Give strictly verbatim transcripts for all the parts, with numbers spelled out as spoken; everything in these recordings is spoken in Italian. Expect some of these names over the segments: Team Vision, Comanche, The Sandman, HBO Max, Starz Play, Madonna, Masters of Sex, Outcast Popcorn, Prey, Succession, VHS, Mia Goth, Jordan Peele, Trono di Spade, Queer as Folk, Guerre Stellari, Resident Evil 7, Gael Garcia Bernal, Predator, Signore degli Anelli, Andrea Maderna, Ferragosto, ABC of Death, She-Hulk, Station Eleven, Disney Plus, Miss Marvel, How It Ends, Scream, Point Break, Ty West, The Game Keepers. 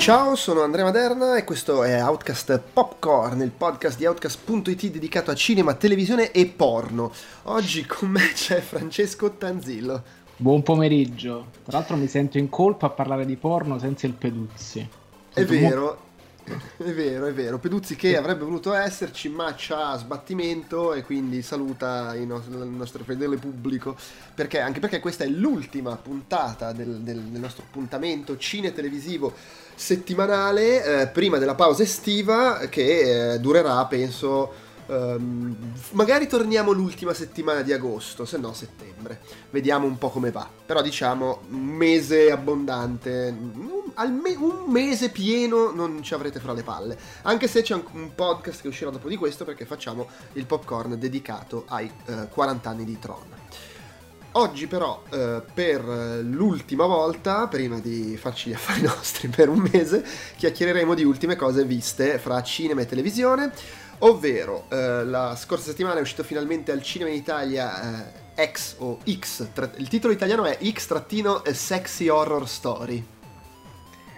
Ciao, sono Andrea Maderna e questo è Outcast Popcorn, il podcast di Outcast punto it dedicato a cinema, televisione e porno. Oggi con me c'è Francesco Tanzillo. Buon pomeriggio. Tra l'altro mi sento in colpa a parlare di porno senza il Peduzzi. È vero. È vero, è vero. Peduzzi che avrebbe voluto esserci, ma c'ha sbattimento e quindi saluta il nostro, il nostro fedele pubblico. Perché? Anche perché questa è l'ultima puntata del, del, del nostro appuntamento cine-televisivo settimanale, eh, prima della pausa estiva, che eh, durerà, penso. Um, magari torniamo l'ultima settimana di agosto, se no settembre. Vediamo un po' come va. Però diciamo un mese abbondante, un, alme- un mese pieno non ci avrete fra le palle. Anche se c'è un, un podcast che uscirà dopo di questo, perché facciamo il popcorn dedicato ai eh, quaranta anni di Tron. Oggi però eh, per l'ultima volta, prima di farci gli affari nostri per un mese, chiacchiereremo di ultime cose viste fra cinema e televisione. Ovvero, eh, la scorsa settimana è uscito finalmente al cinema in Italia eh, X o X, tra- il titolo italiano è X-Sexy Horror Story.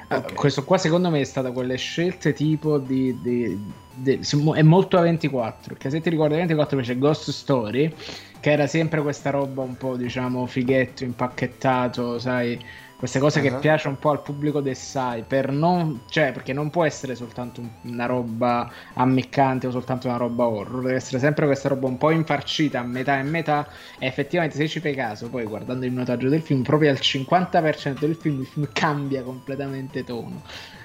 Okay. Questo qua secondo me è stata quelle scelte tipo di... di, di è molto A ventiquattro, perché se ti ricordi A ventiquattro invece Ghost Story, che era sempre questa roba un po' diciamo fighetto, impacchettato, sai... Queste cose uh-huh. che piace un po' al pubblico del S A I, per non, cioè, perché non può essere soltanto una roba ammiccante o soltanto una roba horror, deve essere sempre questa roba un po' infarcita a metà e metà. E effettivamente, se ci fai caso, poi guardando il notaggio del film, proprio al cinquanta per cento del film il film cambia completamente tono.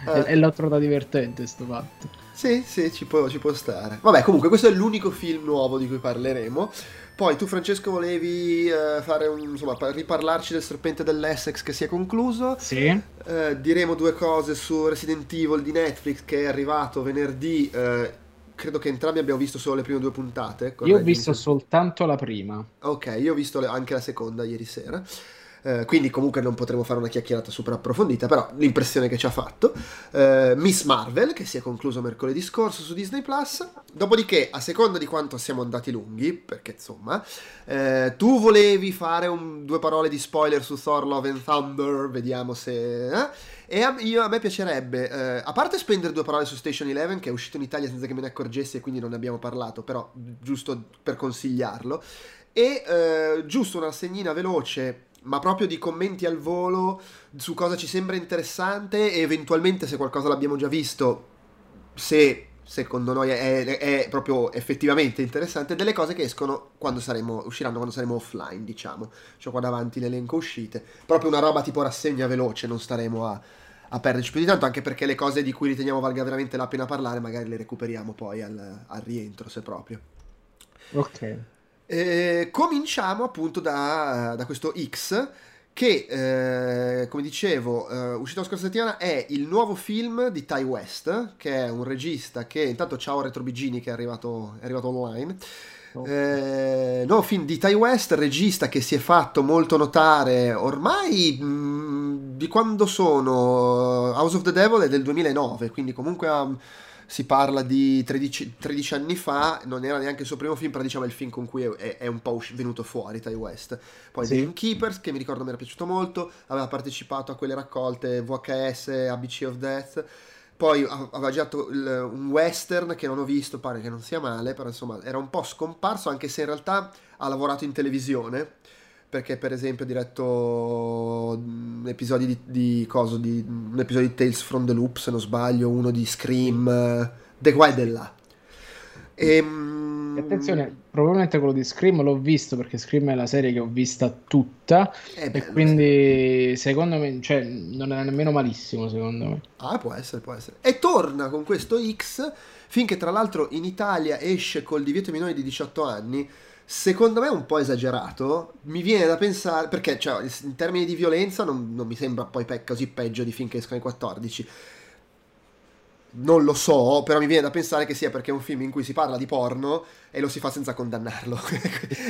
Uh. E, e l'ho trovato divertente sto fatto. Sì, sì, ci può, ci può stare. Vabbè, comunque questo è l'unico film nuovo di cui parleremo. Poi tu, Francesco, volevi eh, fare un, insomma, riparlarci del Serpente dell'Essex che si è concluso. Sì. Eh, diremo due cose su Resident Evil di Netflix che è arrivato venerdì. Eh, credo che entrambi abbiamo visto solo le prime due puntate. Io ho visto di... soltanto la prima. Ok, io ho visto le... anche la seconda ieri sera. Eh, quindi comunque non potremo fare una chiacchierata super approfondita, però l'impressione che ci ha fatto. Eh, Miss Marvel, che si è concluso mercoledì scorso su Disney Plus. Dopodiché, a seconda di quanto siamo andati lunghi, perché insomma, eh, tu volevi fare un, due parole di spoiler su Thor Love and Thunder, vediamo se... Eh? E a, io, a me piacerebbe, eh, a parte spendere due parole su Station Eleven, che è uscito in Italia senza che me ne accorgessi e quindi non ne abbiamo parlato, però giusto per consigliarlo, e eh, giusto una segnina veloce... ma proprio di commenti al volo su cosa ci sembra interessante e eventualmente se qualcosa l'abbiamo già visto, se secondo noi è, è, è proprio effettivamente interessante, delle cose che escono quando saremo, usciranno quando saremo offline, diciamo. C'ho qua davanti l'elenco uscite, proprio una roba tipo rassegna veloce, non staremo a, a perderci più di tanto, anche perché le cose di cui riteniamo valga veramente la pena parlare magari le recuperiamo poi al, al rientro, se proprio. Ok. Eh, cominciamo appunto da, da questo X che eh, come dicevo eh, uscito la scorsa settimana è il nuovo film di Ty West, che è un regista che intanto ciao Retrobigini che è arrivato, è arrivato online. Okay. Eh, no, film di Ty West, regista che si è fatto molto notare ormai mh, di quando sono House of the Devil è del duemilanove, quindi comunque ha um, si parla di tredici, tredici anni fa, non era neanche il suo primo film, però diciamo è il film con cui è, è un po' usci- venuto fuori Ty West. Poi sì. The Game Keepers, che mi ricordo mi era piaciuto molto, aveva partecipato a quelle raccolte V H S, A B C of Death, poi aveva già to- l- un western che non ho visto, pare che non sia male, però insomma era un po' scomparso, anche se in realtà ha lavorato in televisione, perché per esempio ha diretto episodi di, di coso di un episodio di Tales from the Loop, se non sbaglio, uno di Scream, de qua e de là. E, attenzione, probabilmente quello di Scream l'ho visto perché Scream è la serie che ho vista tutta e bello. Quindi secondo me, cioè, non è nemmeno malissimo secondo me. Ah, può essere, può essere. E torna con questo X, finché tra l'altro in Italia esce col divieto minore di diciotto anni. Secondo me è un po' esagerato, mi viene da pensare, perché cioè, in termini di violenza non, non mi sembra poi pe- così peggio di finché escono i quattordici. non lo so, però mi viene da pensare che sia perché è un film in cui si parla di porno e lo si fa senza condannarlo.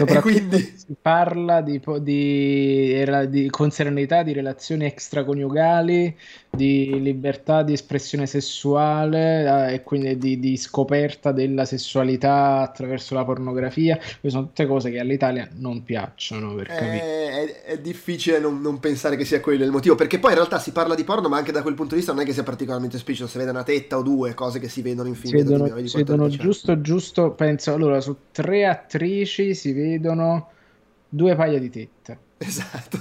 E quindi si parla di, di, di, con serenità di relazioni extraconiugali, di libertà di espressione sessuale eh, e quindi di, di scoperta della sessualità attraverso la pornografia. Queste sono tutte cose che all'Italia non piacciono, per capire. È, è difficile non, non pensare che sia quello il motivo, perché poi in realtà si parla di porno, ma anche da quel punto di vista non è che sia particolarmente esplicito, se vede una tetta o due, cose che si vedono in film. Si vedono giusto giusto penso, allora su tre attrici si vedono due paia di tette, esatto.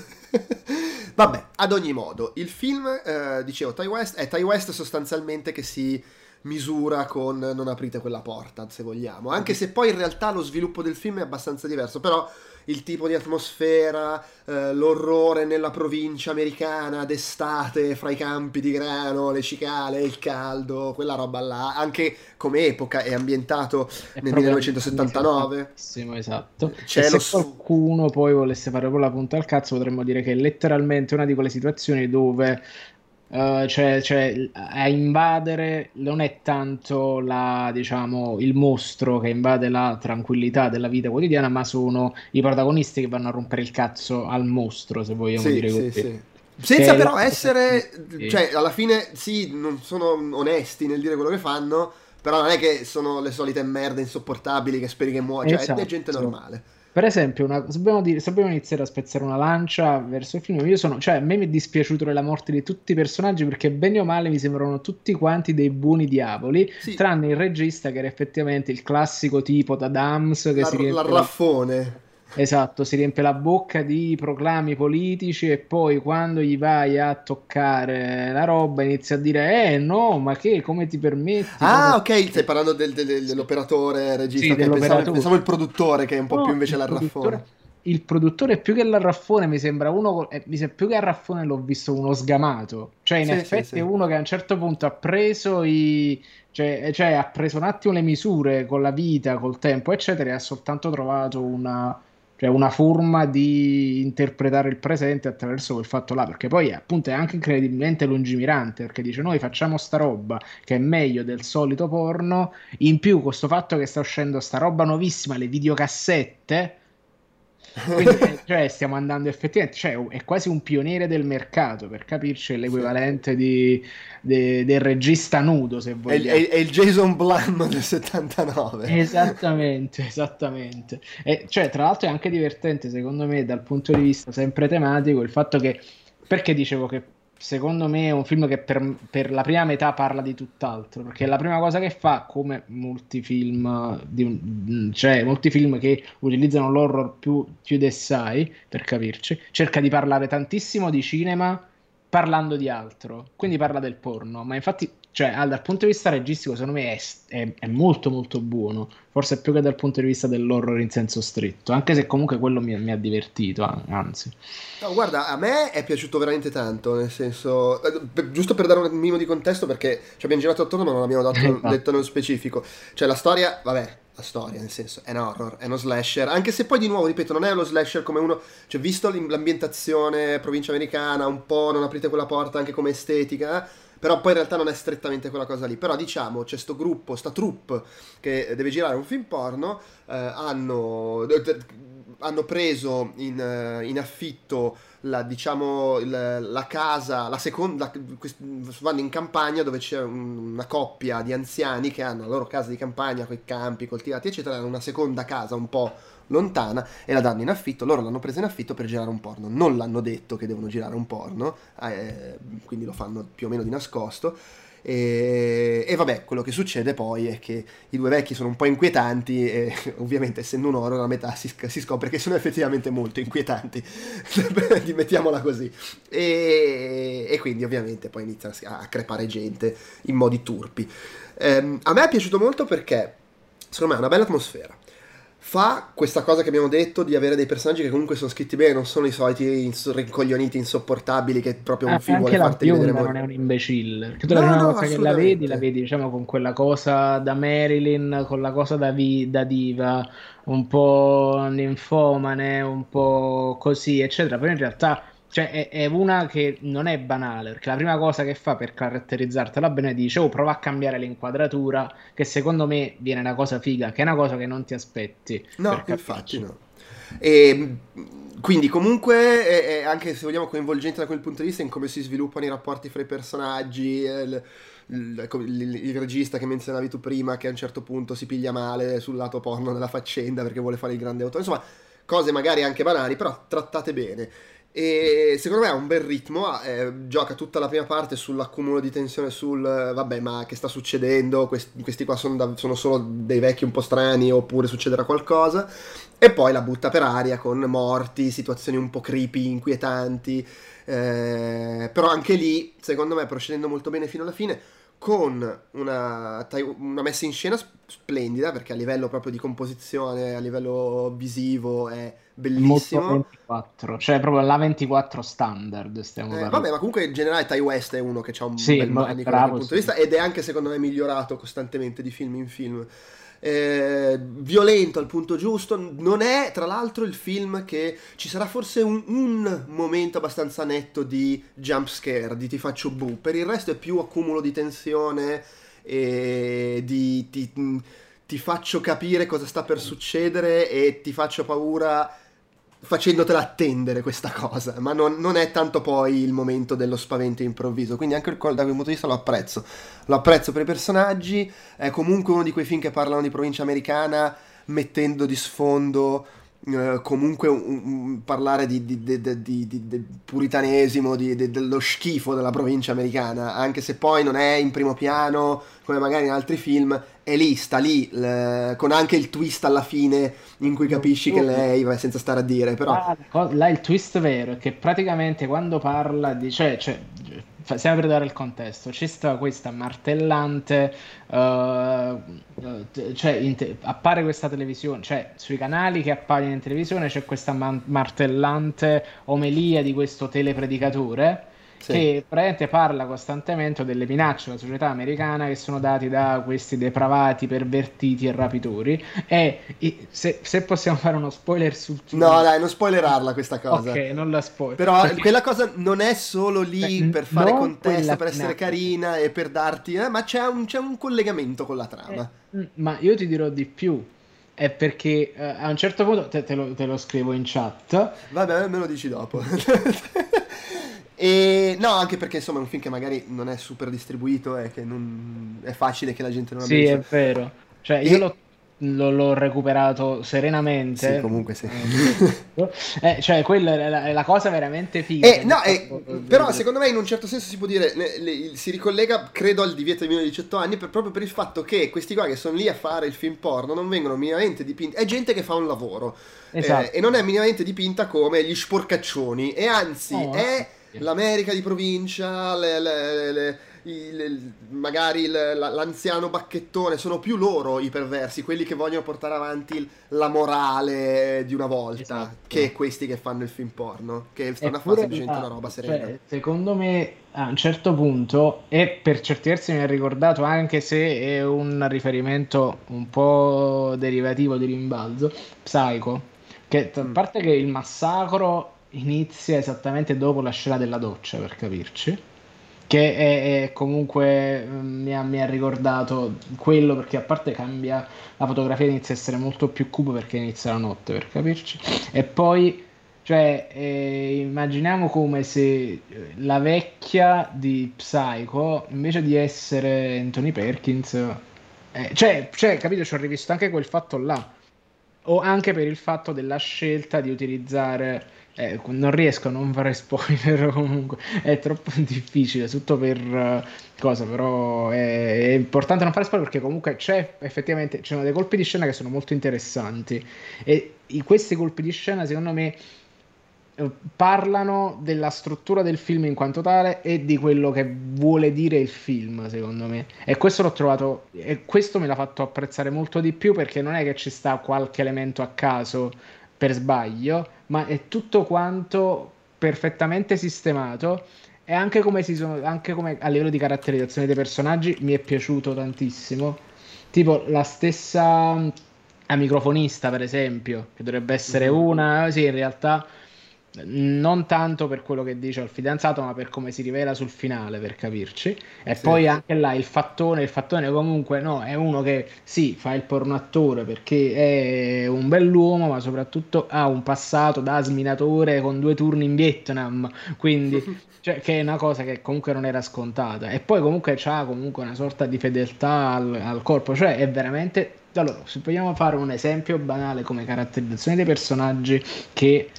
Vabbè, ad ogni modo il film, eh, dicevo, Ty West è Ty West sostanzialmente che si misura con Non aprite quella porta, se vogliamo, anche se poi in realtà lo sviluppo del film è abbastanza diverso, però il tipo di atmosfera, eh, l'orrore nella provincia americana d'estate, fra i campi di grano, le cicale, il caldo, quella roba là, anche come epoca è ambientato è nel millenovecentosettantanove. Esatto. C'è e lo... Se qualcuno poi volesse fare proprio la punta al cazzo, potremmo dire che è letteralmente una di quelle situazioni dove Uh, cioè, cioè a invadere non è tanto la, diciamo, il mostro che invade la tranquillità della vita quotidiana, ma sono i protagonisti che vanno a rompere il cazzo al mostro, se vogliamo sì, dire così. Sì, sì. Senza che però essere sì. Cioè alla fine sì, non sono onesti nel dire quello che fanno, però non è che sono le solite merde insopportabili che speri che muoia, cioè, esatto. È gente normale. Per esempio, una, dobbiamo, dire, dobbiamo iniziare a spezzare una lancia verso il film. Io sono, cioè, a me mi è dispiaciuto la morte di tutti i personaggi, perché bene o male mi sembrano tutti quanti dei buoni diavoli, sì. Tranne il regista, che era effettivamente il classico tipo da Dams, che la, si riempie... l'arraffone. Esatto, si riempie la bocca di proclami politici e poi quando gli vai a toccare la roba inizia a dire eh no, ma che, come ti permetti? Ah, come... ok, stai parlando del, del, dell'operatore regista, sì, che pensavo, pensavo il produttore, che è un po' no, più invece l'arraffone. Il produttore più che l'arraffone mi sembra uno, eh, mi sembra più che arraffone l'ho visto uno sgamato, cioè in sì, effetti sì, sì. È uno che a un certo punto ha preso i cioè, cioè ha preso un attimo le misure con la vita, col tempo eccetera, e ha soltanto trovato una cioè una forma di interpretare il presente attraverso quel fatto là, perché poi appunto è anche incredibilmente lungimirante, perché dice noi facciamo sta roba che è meglio del solito porno, in più questo fatto che sta uscendo sta roba nuovissima, le videocassette, quindi cioè, stiamo andando effettivamente, cioè è quasi un pioniere del mercato, per capirci è l'equivalente sì. di, di, del regista nudo, se vogliamo. È, è, è il Jason Blum del settantanove. Esattamente, esattamente. E, cioè, tra l'altro è anche divertente secondo me dal punto di vista sempre tematico il fatto che, perché dicevo che secondo me è un film che per, per la prima metà parla di tutt'altro, perché la prima cosa che fa, come molti film di, cioè molti film che utilizzano l'horror più, più d'essai, per capirci, cerca di parlare tantissimo di cinema parlando di altro, quindi parla del porno, ma infatti cioè, dal punto di vista registico secondo me è, è, è molto molto buono, forse più che dal punto di vista dell'horror in senso stretto, anche se comunque quello mi, mi ha divertito, anzi. No, guarda, a me è piaciuto veramente tanto, nel senso, per, giusto per dare un minimo di contesto, perché ci abbiamo girato attorno ma non abbiamo dato, detto nello specifico, cioè la storia, vabbè, la storia nel senso, è un horror, è uno slasher, anche se poi di nuovo, ripeto, non è uno slasher come uno, cioè visto l'ambientazione provincia americana, un po' Non aprite quella porta anche come estetica, però poi in realtà non è strettamente quella cosa lì, però diciamo c'è sto gruppo, sta troupe che deve girare un film porno, eh, hanno, hanno preso in, in affitto la, diciamo, la, la casa, la seconda, vanno in campagna dove c'è una coppia di anziani che hanno la loro casa di campagna con i campi coltivati eccetera, hanno una seconda casa un po' lontana e la danno in affitto, loro l'hanno presa in affitto per girare un porno, non l'hanno detto che devono girare un porno, eh, quindi lo fanno più o meno di nascosto e, e vabbè, quello che succede poi è che i due vecchi sono un po' inquietanti e ovviamente essendo un horror la metà si, si scopre che sono effettivamente molto inquietanti, mettiamola così, e, e quindi ovviamente poi iniziano a crepare gente in modi turpi. Um, a me è piaciuto molto perché secondo me è una bella atmosfera, fa questa cosa che abbiamo detto di avere dei personaggi che comunque sono scritti bene, non sono i soliti ins- rincoglioniti insopportabili che proprio un ah, film vuole farti vedere. Anche la bionda non è un imbecille, perché tu no, la prima no, volta che la vedi la vedi diciamo con quella cosa da Marilyn, con la cosa da, vi- da diva un po' ninfomane, un po' così eccetera, però in realtà Cioè è, è una che non è banale, perché la prima cosa che fa per caratterizzartela bene dice: oh, prova a cambiare l'inquadratura, che secondo me viene una cosa figa, che è una cosa che non ti aspetti. No, infatti no. E quindi comunque è, è anche, se vogliamo, coinvolgente da quel punto di vista in come si sviluppano i rapporti fra i personaggi, il, il, il, il regista che menzionavi tu prima, che a un certo punto si piglia male sul lato porno della faccenda perché vuole fare il grande autore, insomma cose magari anche banali però trattate bene. E secondo me ha un bel ritmo, eh, gioca tutta la prima parte sull'accumulo di tensione, sul vabbè ma che sta succedendo, questi, questi qua sono, da, sono solo dei vecchi un po' strani oppure succederà qualcosa, e poi la butta per aria con morti, situazioni un po' creepy, inquietanti, eh, però anche lì secondo me procedendo molto bene fino alla fine, con una, una messa in scena splendida, perché a livello proprio di composizione, a livello visivo è bellissimo. Molto ventiquattro, cioè proprio la ventiquattro standard stiamo eh, vabbè, ma comunque in generale Ty West è uno che ha un sì, bel manico dal punto sì. di vista, ed è anche secondo me migliorato costantemente di film in film. Eh, violento al punto giusto, non è tra l'altro il film che ci sarà forse un, un momento abbastanza netto di jump scare, di ti faccio bu, per il resto è più accumulo di tensione e di ti, ti faccio capire cosa sta per succedere e ti faccio paura facendotela attendere questa cosa, ma non, non è tanto poi il momento dello spavento improvviso, quindi anche da quel punto di vista lo apprezzo, lo apprezzo per i personaggi. È comunque uno di quei film che parlano di provincia americana mettendo di sfondo eh, comunque un, un, parlare di, di, di, di, di, di puritanesimo, di, di, dello schifo della provincia americana, anche se poi non è in primo piano come magari in altri film, è lì, sta lì, le, con anche il twist alla fine in cui capisci che lei va senza stare a dire, però... Ah, là il twist vero è che praticamente quando parla di... cioè, cioè stiamo per dare il contesto, ci sta questa martellante, uh, cioè in te, appare questa televisione, cioè sui canali che appaiono in televisione c'è questa man- martellante omelia di questo telepredicatore, sì, che praticamente parla costantemente delle minacce alla società americana che sono dati da questi depravati, pervertiti e rapitori, e, e se, se possiamo fare uno spoiler sul film... No dai, non spoilerarla questa cosa. Ok, non la spoiler. Però perché... quella cosa non è solo lì per fare non contesto, per essere carina e per darti... Eh, ma c'è un, c'è un collegamento con la trama. Eh, ma io ti dirò di più. È perché eh, a un certo punto... Te, te, lo, te lo scrivo in chat. Vabbè, me lo dici dopo. E no, anche perché insomma è un film che magari non è super distribuito e che non è facile che la gente non abbia. Sì, è vero. Cioè, e... io l'ho, l'ho, l'ho recuperato serenamente. Sì, comunque sì. Eh, cioè, quella è la, è la cosa veramente figa. Eh, no, eh, però secondo me in un certo senso si può dire, le, le, si ricollega, credo, al divieto di meno di diciotto anni, per, proprio per il fatto che questi qua che sono lì a fare il film porno non vengono minimamente dipinti. È gente che fa un lavoro. Esatto. Eh, e non è minimamente dipinta come gli sporcaccioni. E anzi, oh, è... l'America di provincia, le, le, le, le, le, magari le, l'anziano bacchettone, sono più loro i perversi, quelli che vogliono portare avanti la morale di una volta, esatto, che questi che fanno il film porno, che stanno a fare semplicemente una roba serena. Cioè, secondo me a un certo punto, e per certi versi mi ha ricordato, anche se è un riferimento un po' derivativo di rimbalzo, Psycho, che a parte che il massacro inizia esattamente dopo la scena della doccia, per capirci, che è, è comunque mi ha, mi ha ricordato quello, perché a parte cambia la fotografia, inizia a essere molto più cupo perché inizia la notte, per capirci, e poi cioè eh, immaginiamo come se la vecchia di Psycho invece di essere Anthony Perkins eh, cioè, cioè capito, ci ho rivisto anche quel fatto là, o anche per il fatto della scelta di utilizzare Eh, non riesco a non fare spoiler, comunque è troppo difficile tutto per uh, cosa, però è, è importante non fare spoiler, perché comunque c'è effettivamente c'è dei colpi di scena che sono molto interessanti, e i, questi colpi di scena secondo me eh, parlano della struttura del film in quanto tale e di quello che vuole dire il film, secondo me, e questo l'ho trovato, e questo me l'ha fatto apprezzare molto di più, perché non è che ci sta qualche elemento a caso per sbaglio, ma è tutto quanto perfettamente sistemato, e anche come si sono, anche come a livello di caratterizzazione dei personaggi mi è piaciuto tantissimo, tipo la stessa microfonista per esempio, che dovrebbe essere una, sì, in realtà non tanto per quello che dice al fidanzato, ma per come si rivela sul finale, per capirci. E sì. Poi anche là il fattone, il fattone comunque no, è uno che sì, fa il pornoattore perché è un bell'uomo, ma soprattutto ha un passato da sminatore con due turni in Vietnam, quindi cioè, che è una cosa che comunque non era scontata. E poi comunque c'ha comunque una sorta di fedeltà al, al corpo, cioè è veramente... Allora, se vogliamo fare un esempio banale come caratterizzazione dei personaggi che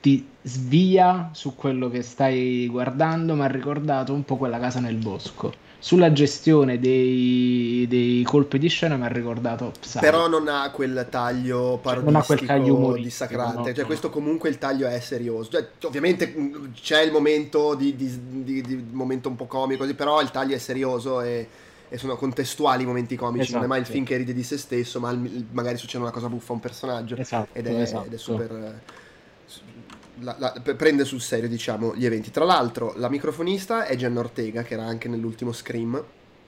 ti svia su quello che stai guardando, ma ha ricordato un po' quella Casa nel Bosco. Sulla gestione dei, dei colpi di scena mi ha ricordato Psy. Però non ha quel taglio parodistico, dissacrante, no, no. Cioè questo comunque il taglio è serioso, cioè, ovviamente c'è il momento di, di, di, di momento un po' comico, però il taglio è serioso e, e sono contestuali i momenti comici, esatto. Non è mai il film che ride di se stesso, ma il, magari succede una cosa buffa a un personaggio, esatto, ed, è, esatto. ed è super... La, la, prende sul serio, diciamo, gli eventi. Tra l'altro la microfonista è Jenna Ortega, che era anche nell'ultimo Scream,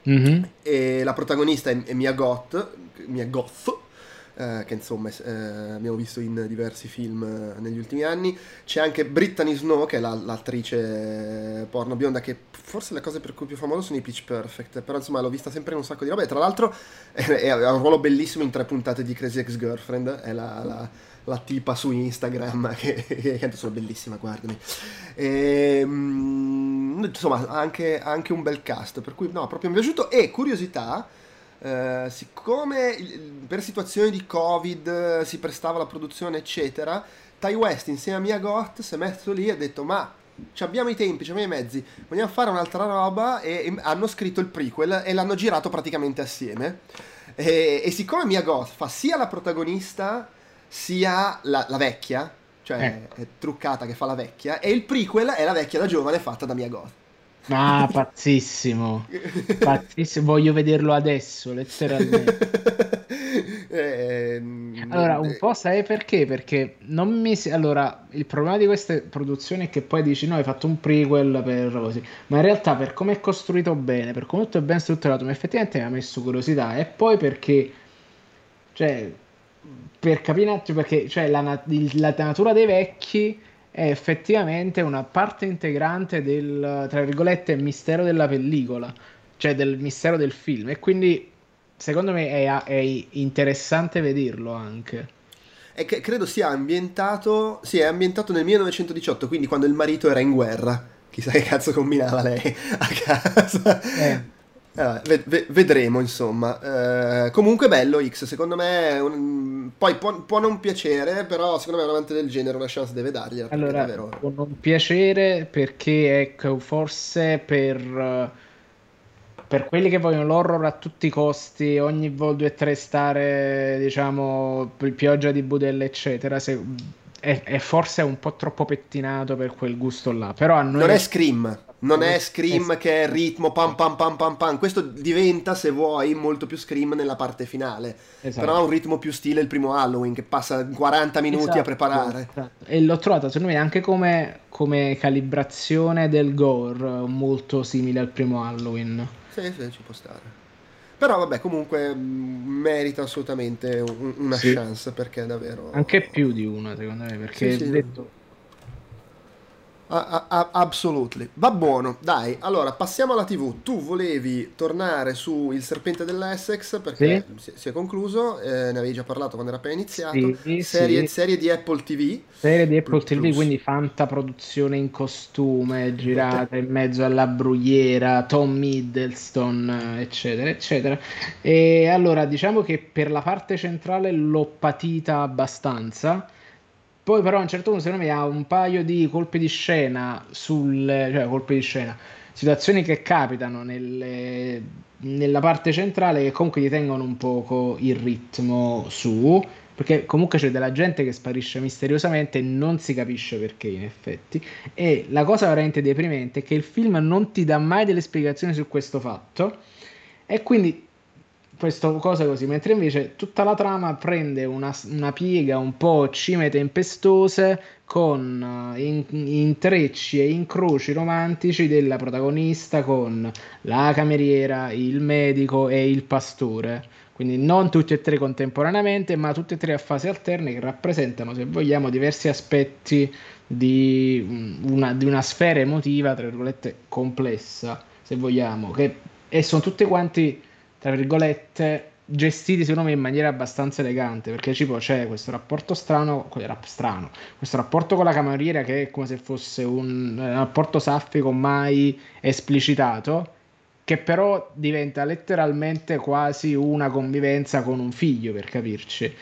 mm-hmm. e la protagonista è, è Mia Goth, Mia Goth eh, che insomma eh, abbiamo visto in diversi film eh, negli ultimi anni. C'è anche Brittany Snow, che è la, l'attrice porno bionda, che forse le cose per cui più famosa sono i Pitch Perfect, però insomma l'ho vista sempre in un sacco di robe. Tra l'altro ha un ruolo bellissimo in tre puntate di Crazy Ex-Girlfriend, è la... la la tipa su Instagram che, che tanto sono bellissima, guardami. E, mh, insomma anche, anche un bel cast, per cui no, proprio mi è piaciuto. E curiosità, eh, siccome per situazioni di Covid si prestava la produzione eccetera, Ty West insieme a Mia Goth si è messo lì e ha detto ma abbiamo i tempi, abbiamo i mezzi, vogliamo fare un'altra roba, e, e hanno scritto il prequel e l'hanno girato praticamente assieme, e, e siccome Mia Goth fa sia la protagonista sia la, la vecchia, cioè eh. è truccata che fa la vecchia, e il prequel è la vecchia da giovane fatta da Mia Goth. Ah, pazzissimo. Pazzissimo, voglio vederlo adesso, letteralmente. eh, allora, un po' sai perché? Perché non mi... Si... Allora, il problema di queste produzioni è che poi dici no, hai fatto un prequel per così, ma in realtà per come è costruito bene, per come tutto è ben strutturato, ma effettivamente mi ha messo curiosità. E poi perché... Cioè... per capire un attimo, perché cioè, la, nat- la natura dei vecchi è effettivamente una parte integrante del, tra virgolette, mistero della pellicola, cioè del mistero del film, e quindi secondo me è, è interessante vederlo anche. È che credo sia ambientato, sì, è ambientato nel millenovecentodiciotto, quindi quando il marito era in guerra, chissà che cazzo combinava lei a casa. Eh. Eh, ved- vedremo insomma. Eh, comunque bello X, secondo me un... poi può, può non piacere, però secondo me un amante del genere una chance deve dargliela. Allora, davvero... può non piacere perché ecco, forse per per quelli che vogliono l'horror a tutti i costi, ogni vol due tre stare, diciamo, pioggia di budelle eccetera, se... è, è forse un po' troppo pettinato per quel gusto là, però a noi non è Scream. Non è Scream che è ritmo pam pam pam pam pam, questo diventa, se vuoi, molto più Scream nella parte finale, esatto. Però ha un ritmo più stile il primo Halloween, che passa quaranta minuti, esatto, a preparare, esatto. E l'ho trovato secondo me anche come, come calibrazione del gore molto simile al primo Halloween. Sì, sì, ci può stare, però vabbè, comunque merita assolutamente un, una sì. chance, perché è davvero anche più di una, secondo me, perché sì, sì. detto A, a, absolutely. Va buono, dai. Allora passiamo alla tivù. Tu volevi tornare su Il Serpente dell'Essex perché sì. si, si è concluso, eh, ne avevi già parlato quando era appena iniziato. Sì, serie, sì. serie di Apple tivù. Serie di Apple Plus. tivù, quindi fantaproduzione in costume, girata in mezzo alla brughiera, Tom Hiddleston, eccetera, eccetera. E allora diciamo che per la parte centrale l'ho patita abbastanza. Poi però a un certo punto secondo me ha un paio di colpi di scena sul, cioè colpi di scena, situazioni che capitano nelle, nella parte centrale che comunque gli tengono un poco il ritmo su, perché comunque c'è della gente che sparisce misteriosamente e non si capisce perché in effetti. E la cosa veramente deprimente è che il film non ti dà mai delle spiegazioni su questo fatto, e quindi questa cosa così, mentre invece tutta la trama prende una, una piega un po' cime tempestose, con in, intrecci e incroci romantici della protagonista con la cameriera, il medico e il pastore, quindi non tutti e tre contemporaneamente, ma tutti e tre a fasi alterne, che rappresentano, se vogliamo, diversi aspetti di una, di una sfera emotiva, tra virgolette, complessa, se vogliamo, che, e sono tutti quanti, tra virgolette, gestiti secondo me in maniera abbastanza elegante, perché tipo c'è questo rapporto strano, strano questo rapporto con la cameriera, che è come se fosse un, un rapporto saffico mai esplicitato, che però diventa letteralmente quasi una convivenza con un figlio, per capirci.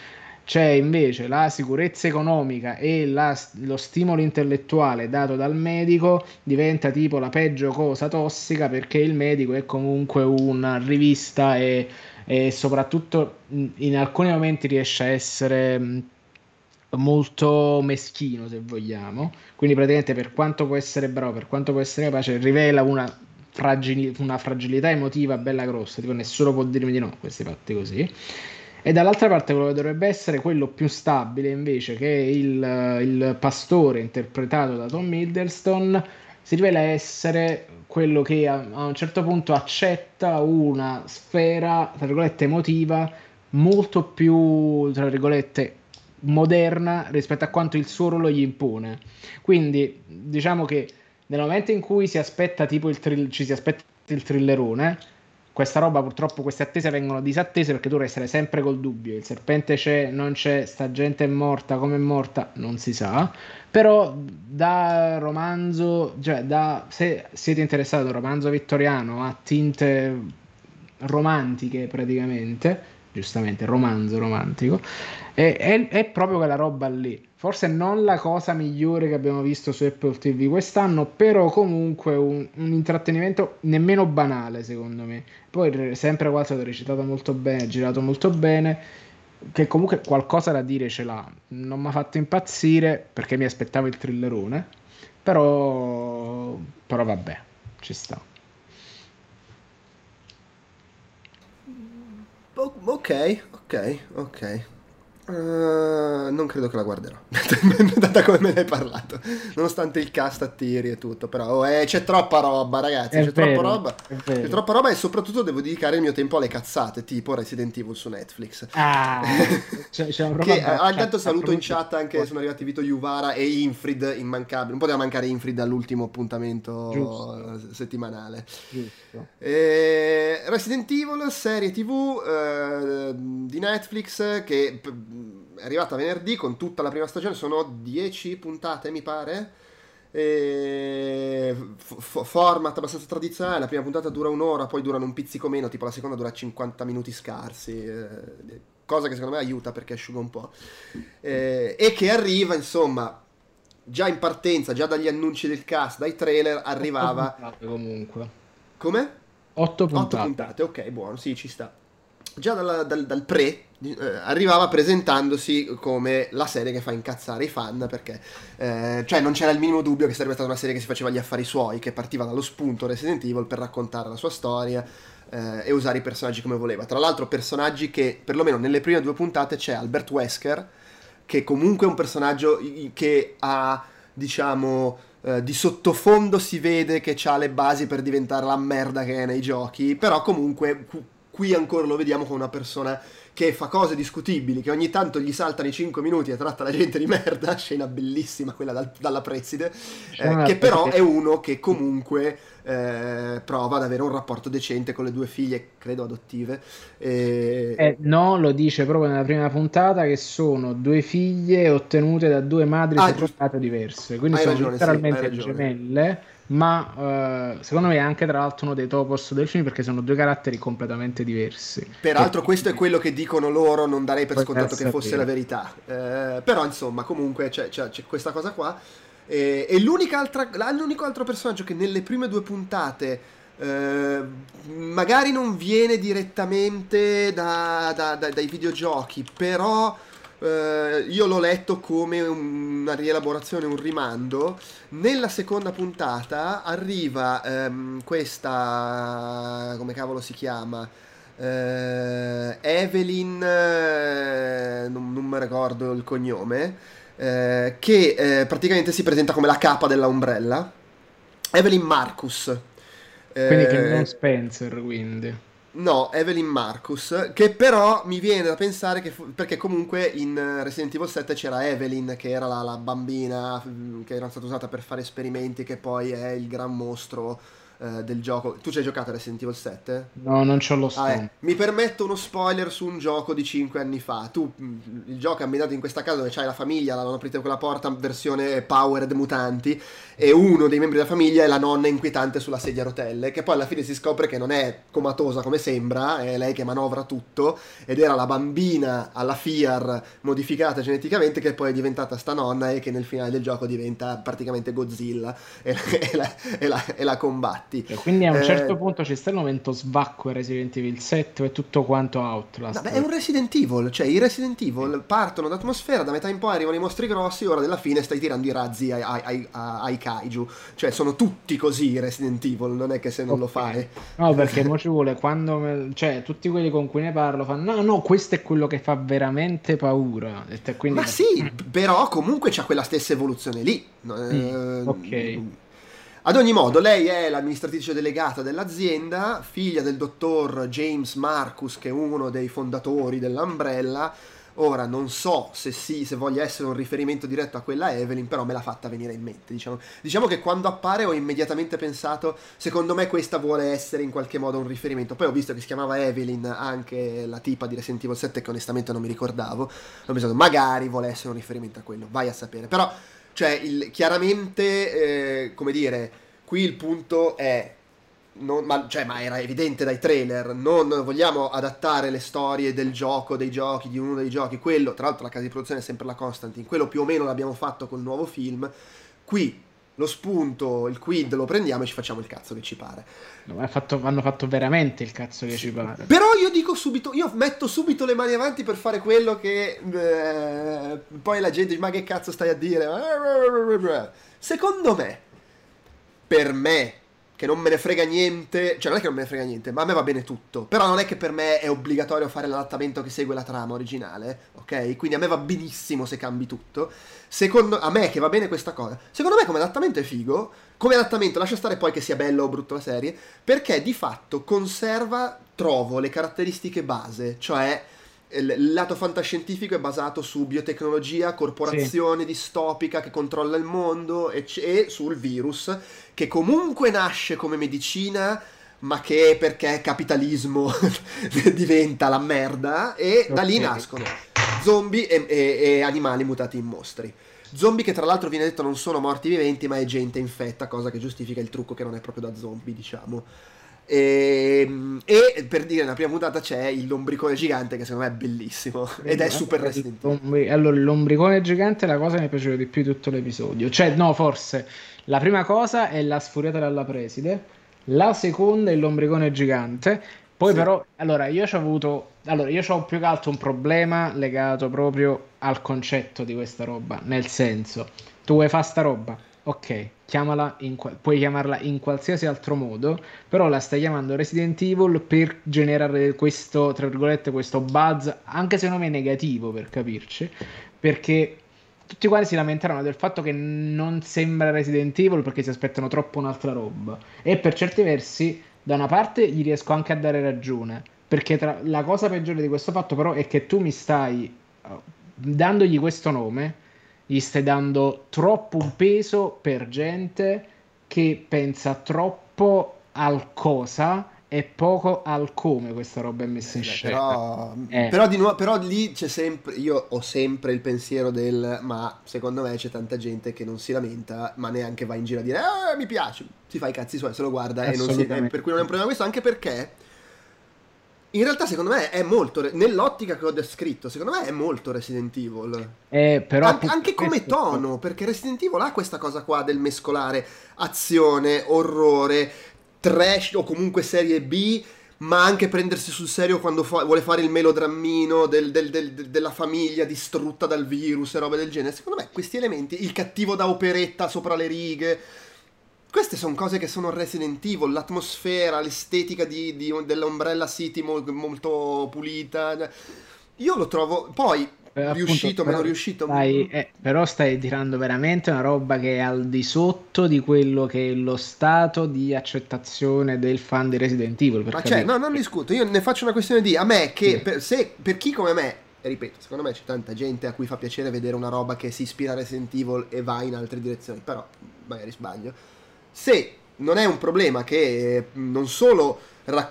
C'è invece la sicurezza economica e la, lo stimolo intellettuale dato dal medico diventa tipo la peggio cosa tossica, perché il medico è comunque una rivista e, e soprattutto in alcuni momenti riesce a essere molto meschino, se vogliamo. Quindi praticamente, per quanto può essere bravo, per quanto può essere capace, rivela una, fragili- una fragilità emotiva bella grossa, tipo nessuno può dirmi di no, questi fatti così. E dall'altra parte quello che dovrebbe essere quello più stabile invece, che il, il pastore interpretato da Tom Hiddleston, si rivela essere quello che a, a un certo punto accetta una sfera, tra virgolette, emotiva molto più, tra virgolette, moderna rispetto a quanto il suo ruolo gli impone. Quindi diciamo che nel momento in cui si aspetta tipo il thrill, ci si aspetta il thrillerone, questa roba purtroppo, queste attese vengono disattese, perché tu devi essere sempre col dubbio: il serpente c'è, non c'è, sta gente è morta, come è morta, non si sa. Però da romanzo, cioè da, se siete interessati a un romanzo vittoriano a tinte romantiche praticamente, giustamente romanzo romantico, è, è, è proprio quella roba lì. Forse non la cosa migliore che abbiamo visto su Apple ti vu quest'anno, però comunque un, un intrattenimento nemmeno banale, secondo me. Poi sempre qua è stato recitato molto bene, girato molto bene, che comunque qualcosa da dire ce l'ha. Non mi ha fatto impazzire, perché mi aspettavo il thrillerone, però, però vabbè, ci sta. Ok, ok, ok. Uh, non credo che la guarderò data come me ne hai parlato, nonostante il cast attiri e tutto, però eh, c'è troppa roba, ragazzi, è c'è vero, troppa roba c'è troppa roba e soprattutto devo dedicare il mio tempo alle cazzate tipo Resident Evil su Netflix. Ah, c'è, c'è una roba che da, ah, tanto saluto in chat anche, oh. Sono arrivati Vito Juvara e Infrid, immancabile, non poteva mancare Infrid all'ultimo appuntamento. Giusto. Settimanale. Giusto. Eh, Resident Evil, serie tv eh, di Netflix, che è arrivata venerdì con tutta la prima stagione, sono dieci puntate mi pare, e f- format abbastanza tradizionale, la prima puntata dura un'ora, poi durano un pizzico meno, tipo la seconda dura cinquanta minuti scarsi, eh, cosa che secondo me aiuta perché asciuga un po', eh, e che arriva insomma già in partenza, già dagli annunci del cast, dai trailer arrivava otto puntate comunque. Come? otto puntate. otto puntate, ok, buono, sì, ci sta. Già dalla, dal, dal pre eh, arrivava presentandosi come la serie che fa incazzare i fan, perché eh, cioè non c'era il minimo dubbio che sarebbe stata una serie che si faceva gli affari suoi, che partiva dallo spunto Resident Evil per raccontare la sua storia eh, e usare i personaggi come voleva. Tra l'altro personaggi che, perlomeno nelle prime due puntate, c'è Albert Wesker, che comunque è un personaggio che ha, diciamo... Uh, di sottofondo si vede che c'ha le basi per diventare la merda che è nei giochi, però comunque cu- qui ancora lo vediamo con una persona che fa cose discutibili, che ogni tanto gli saltano i cinque minuti e tratta la gente di merda, scena bellissima quella dal- dalla Preside, eh, che però è uno che comunque eh, prova ad avere un rapporto decente con le due figlie, credo adottive, e... eh, no, lo dice proprio nella prima puntata, che sono due figlie ottenute da due madri ah, separate diverse, quindi hai sono ragione, letteralmente sì, gemelle, ma eh, secondo me è anche tra l'altro uno dei topos del film, perché sono due caratteri completamente diversi. Peraltro che... questo è quello che dicono loro, non darei per scontato che fosse la verità, eh, però insomma comunque c'è, c'è, c'è questa cosa qua, e, e l'unica altra, l'unico altro personaggio che nelle prime due puntate eh, magari non viene direttamente da, da, da, dai videogiochi, però Uh, io l'ho letto come un, una rielaborazione, un rimando. Nella seconda puntata arriva um, questa, come cavolo si chiama, uh, Evelyn, uh, non, non mi ricordo il cognome, uh, che uh, praticamente si presenta come la capa della Umbrella, Evelyn Marcus, quindi uh, che non Spencer, quindi No, Evelyn Marcus, che però mi viene da pensare che fu, perché comunque in Resident Evil sette c'era Evelyn, che era la, la bambina che era stata usata per fare esperimenti, che poi è il gran mostro eh, del gioco. Tu ci hai giocato a Resident Evil sette? No, non c'ho lo spoiler. Ah, eh. Mi permetto uno spoiler su un gioco di cinque anni fa. Tu, il gioco è ambientato in questa casa dove c'hai la famiglia, la non aprite quella porta, versione Powered Mutanti, e uno dei membri della famiglia è la nonna inquietante sulla sedia a rotelle, che poi alla fine si scopre che non è comatosa come sembra, è lei che manovra tutto, ed era la bambina alla F I A R modificata geneticamente che poi è diventata sta nonna e che nel finale del gioco diventa praticamente Godzilla e la, e la, e la, e la combatti. E quindi a un eh, certo punto c'è stato il momento svacco a Resident Evil sette e tutto quanto Outlast. No, beh, è un Resident Evil, cioè i Resident Evil partono d'atmosfera, da metà in poi arrivano i mostri grossi, ora della fine stai tirando i razzi ai, ai, ai kaiju, cioè sono tutti così Resident Evil, non è che se non okay. lo fai no, perché mo ci vuole quando me, cioè tutti quelli con cui ne parlo fanno no no questo è quello che fa veramente paura, e quindi ma è... sì, però comunque c'ha quella stessa evoluzione lì. mm, eh, ok Ad ogni modo, lei è l'amministratrice delegata dell'azienda, figlia del dottor James Marcus, che è uno dei fondatori dell'Umbrella. Ora non so se sì, se voglia essere un riferimento diretto a quella Evelyn, però me l'ha fatta venire in mente, diciamo. Diciamo che quando appare ho immediatamente pensato, secondo me questa vuole essere in qualche modo un riferimento. Poi ho visto che si chiamava Evelyn anche la tipa di Resident Evil sette, che onestamente non mi ricordavo. Ho pensato, magari vuole essere un riferimento a quello, vai a sapere. Però, cioè, il, chiaramente, eh, come dire, qui il punto è... Non, ma, cioè, ma era evidente dai trailer, non vogliamo adattare le storie del gioco, dei giochi, di uno dei giochi, quello, tra l'altro la casa di produzione è sempre la Constantine, quello più o meno l'abbiamo fatto col nuovo film, qui lo spunto, il quid lo prendiamo e ci facciamo il cazzo che ci pare. No, ma fatto, hanno fatto veramente il cazzo che sì, ci pare. Però io dico subito, io metto subito le mani avanti per fare quello che eh, poi la gente dice, ma che cazzo stai a dire? Secondo me, per me, che non me ne frega niente, cioè non è che non me ne frega niente, ma a me va bene tutto, però non è che per me è obbligatorio fare l'adattamento che segue la trama originale, ok? Quindi a me va benissimo se cambi tutto, secondo a me che va bene questa cosa, secondo me come adattamento è figo, come adattamento lascia stare poi che sia bello o brutto la serie, perché di fatto conserva, trovo, le caratteristiche base, cioè... il lato fantascientifico è basato su biotecnologia, corporazione sì. distopica che controlla il mondo e, e sul virus che comunque nasce come medicina, ma che perché capitalismo diventa la merda e okay. da lì nascono zombie e, e, e animali mutati in mostri. Zombie che tra l'altro viene detto non sono morti viventi ma è gente infetta, cosa che giustifica il trucco che non è proprio da zombie, diciamo. E, e per dire, nella prima puntata c'è il lombricone gigante che secondo me è bellissimo ed è super Resident Evil. Allora, il lombricone gigante è la cosa che mi è piaciuta di più tutto l'episodio, cioè no, forse la prima cosa è la sfuriata dalla preside, la seconda è il lombricone gigante, poi sì. però allora io ci ho avuto allora io c'ho più che altro un problema legato proprio al concetto di questa roba, nel senso, tu vuoi fare sta roba, ok, chiamala in, puoi chiamarla in qualsiasi altro modo, però la stai chiamando Resident Evil per generare questo, tra virgolette, questo buzz, anche se non è negativo, per capirci, perché tutti quanti si lamentarono del fatto che non sembra Resident Evil perché si aspettano troppo un'altra roba, e per certi versi da una parte gli riesco anche a dare ragione, perché tra, la cosa peggiore di questo fatto però è che tu mi stai dandogli questo nome, gli stai dando troppo un peso per gente che pensa troppo al cosa e poco al come questa roba è messa in eh, scena. Però, eh. però, di nuovo, però lì c'è sempre, io ho sempre il pensiero del ma secondo me c'è tanta gente che non si lamenta ma neanche va in giro a dire ah, mi piace, si fa i cazzi suoi, se lo guarda e non si, eh, per cui non è un problema questo, anche perché in realtà secondo me è molto, nell'ottica che ho descritto, secondo me è molto Resident Evil. Eh, però An- anche come tono, perché Resident Evil ha questa cosa qua del mescolare azione, orrore, trash o comunque serie B, ma anche prendersi sul serio quando fa- vuole fare il melodrammino del, del, del, del, della famiglia distrutta dal virus e robe del genere. Secondo me questi elementi, il cattivo da operetta sopra le righe, queste sono cose che sono Resident Evil, l'atmosfera, l'estetica di, di, dell'Umbrella City molto pulita. Io lo trovo... Poi, però, riuscito, appunto, meno però, riuscito. Stai, eh, però stai tirando veramente una roba che è al di sotto di quello che è lo stato di accettazione del fan di Resident Evil. Per Ma capire. Cioè, no, non discuto, io ne faccio una questione di a me che, sì. per, se, per chi come me, ripeto, secondo me c'è tanta gente a cui fa piacere vedere una roba che si ispira a Resident Evil e va in altre direzioni, però magari sbaglio. Se non è un problema che non solo,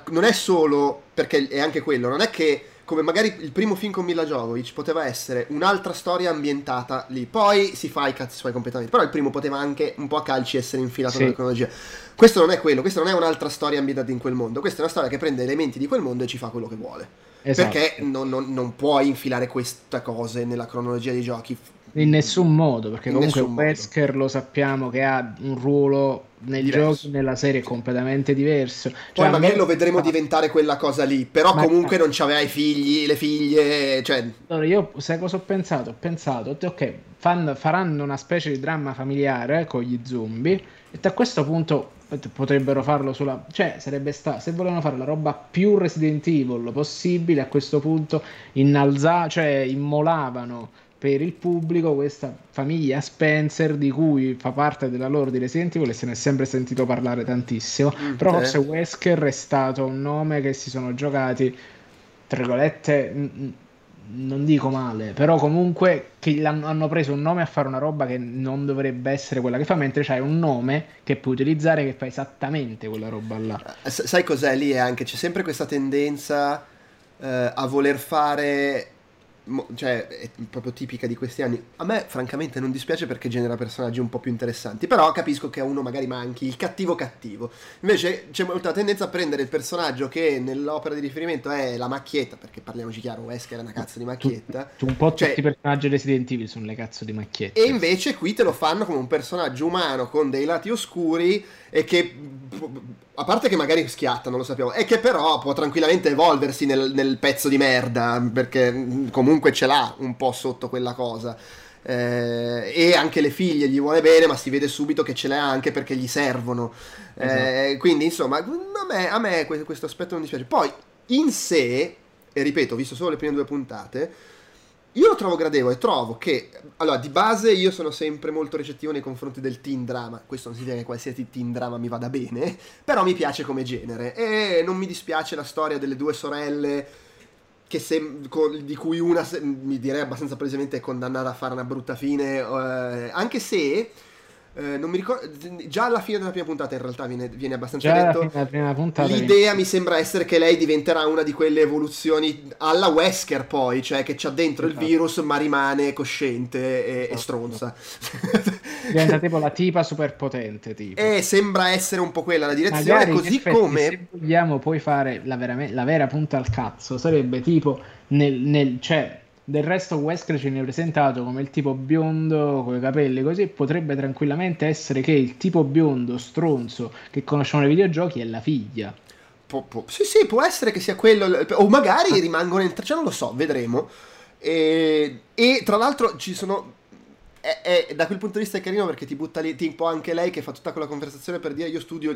non è solo, perché è anche quello, non è che come magari il primo film con Mila Jovovich poteva essere un'altra storia ambientata lì, poi si fa i cazzi suoi completamente, però il primo poteva anche un po' a calci essere infilato nella tecnologia. Questo non è quello, questa non è un'altra storia ambientata in quel mondo, questa è una storia che prende elementi di quel mondo e ci fa quello che vuole. Esatto. Perché non, non, non puoi infilare queste cose nella cronologia dei giochi in nessun modo, perché in comunque Wesker lo sappiamo che ha un ruolo nei giochi, nella serie completamente diverso, cioè, poi magari me... lo vedremo ah. diventare quella cosa lì, però ma... comunque non c'aveva i figli, le figlie, cioè... Allora io sai cosa ho pensato? Ho pensato, ok, fan, faranno una specie di dramma familiare con gli zombie e a questo punto potrebbero farlo sulla, cioè sarebbe sta, se volevano fare la roba più Resident Evil possibile, a questo punto innalzavano, cioè immolavano per il pubblico questa famiglia Spencer di cui fa parte della lore di Resident Evil e se ne è sempre sentito parlare tantissimo, mm, però forse eh. Wesker è stato un nome che si sono giocati, tra virgolette, non dico male, però comunque che hanno preso un nome a fare una roba che non dovrebbe essere quella che fa, mentre c'hai un nome che puoi utilizzare che fa esattamente quella roba là. Sai cos'è lì? Anche c'è sempre questa tendenza eh, a voler fare... cioè è proprio tipica di questi anni. A me francamente non dispiace perché genera personaggi un po' più interessanti, però capisco che a uno magari manchi il cattivo cattivo. Invece c'è molta tendenza a prendere il personaggio che nell'opera di riferimento è la macchietta, perché parliamoci chiaro, Wesker era una cazzo di macchietta, tu, tu un po' cioè, tutti i personaggi Resident Evil sono le cazzo di macchiette, e invece qui te lo fanno come un personaggio umano con dei lati oscuri e che, a parte che magari schiatta, non lo sappiamo, e che però può tranquillamente evolversi nel, nel pezzo di merda, perché comunque ce l'ha un po' sotto quella cosa, eh, e anche le figlie gli vuole bene, ma si vede subito che ce l'ha anche perché gli servono, eh, esatto. Quindi insomma a me, a me questo aspetto non dispiace. Poi in sé, e ripeto, ho visto solo le prime due puntate, io lo trovo gradevole, trovo che, allora, di base io sono sempre molto recettivo nei confronti del teen drama, questo non significa che qualsiasi teen drama mi vada bene, però mi piace come genere, e non mi dispiace la storia delle due sorelle, che se, di cui una, mi direi abbastanza palesemente, è condannata a fare una brutta fine, eh, anche se... Eh, non mi ricordo, già alla fine della prima puntata in realtà viene, viene abbastanza già detto alla fine della puntata, l'idea mi sembra essere che lei diventerà una di quelle evoluzioni alla Wesker, poi, cioè che c'ha dentro esatto. il virus ma rimane cosciente e, esatto. e stronza, diventa tipo la tipa superpotente tipo. E sembra essere un po' quella la direzione. Magari, così effetti, come se vogliamo poi fare la vera, la vera punta al cazzo sarebbe tipo nel, nel cioè del resto Wesker ce ne è presentato come il tipo biondo con i capelli così, potrebbe tranquillamente essere che il tipo biondo stronzo che conosciamo nei videogiochi è la figlia. Po, po. Sì sì, può essere che sia quello, o magari rimangono in... cioè non lo so, vedremo. E, e tra l'altro ci sono... È, è, da quel punto di vista è carino perché ti butta lì tipo anche lei che fa tutta quella conversazione per dire io studio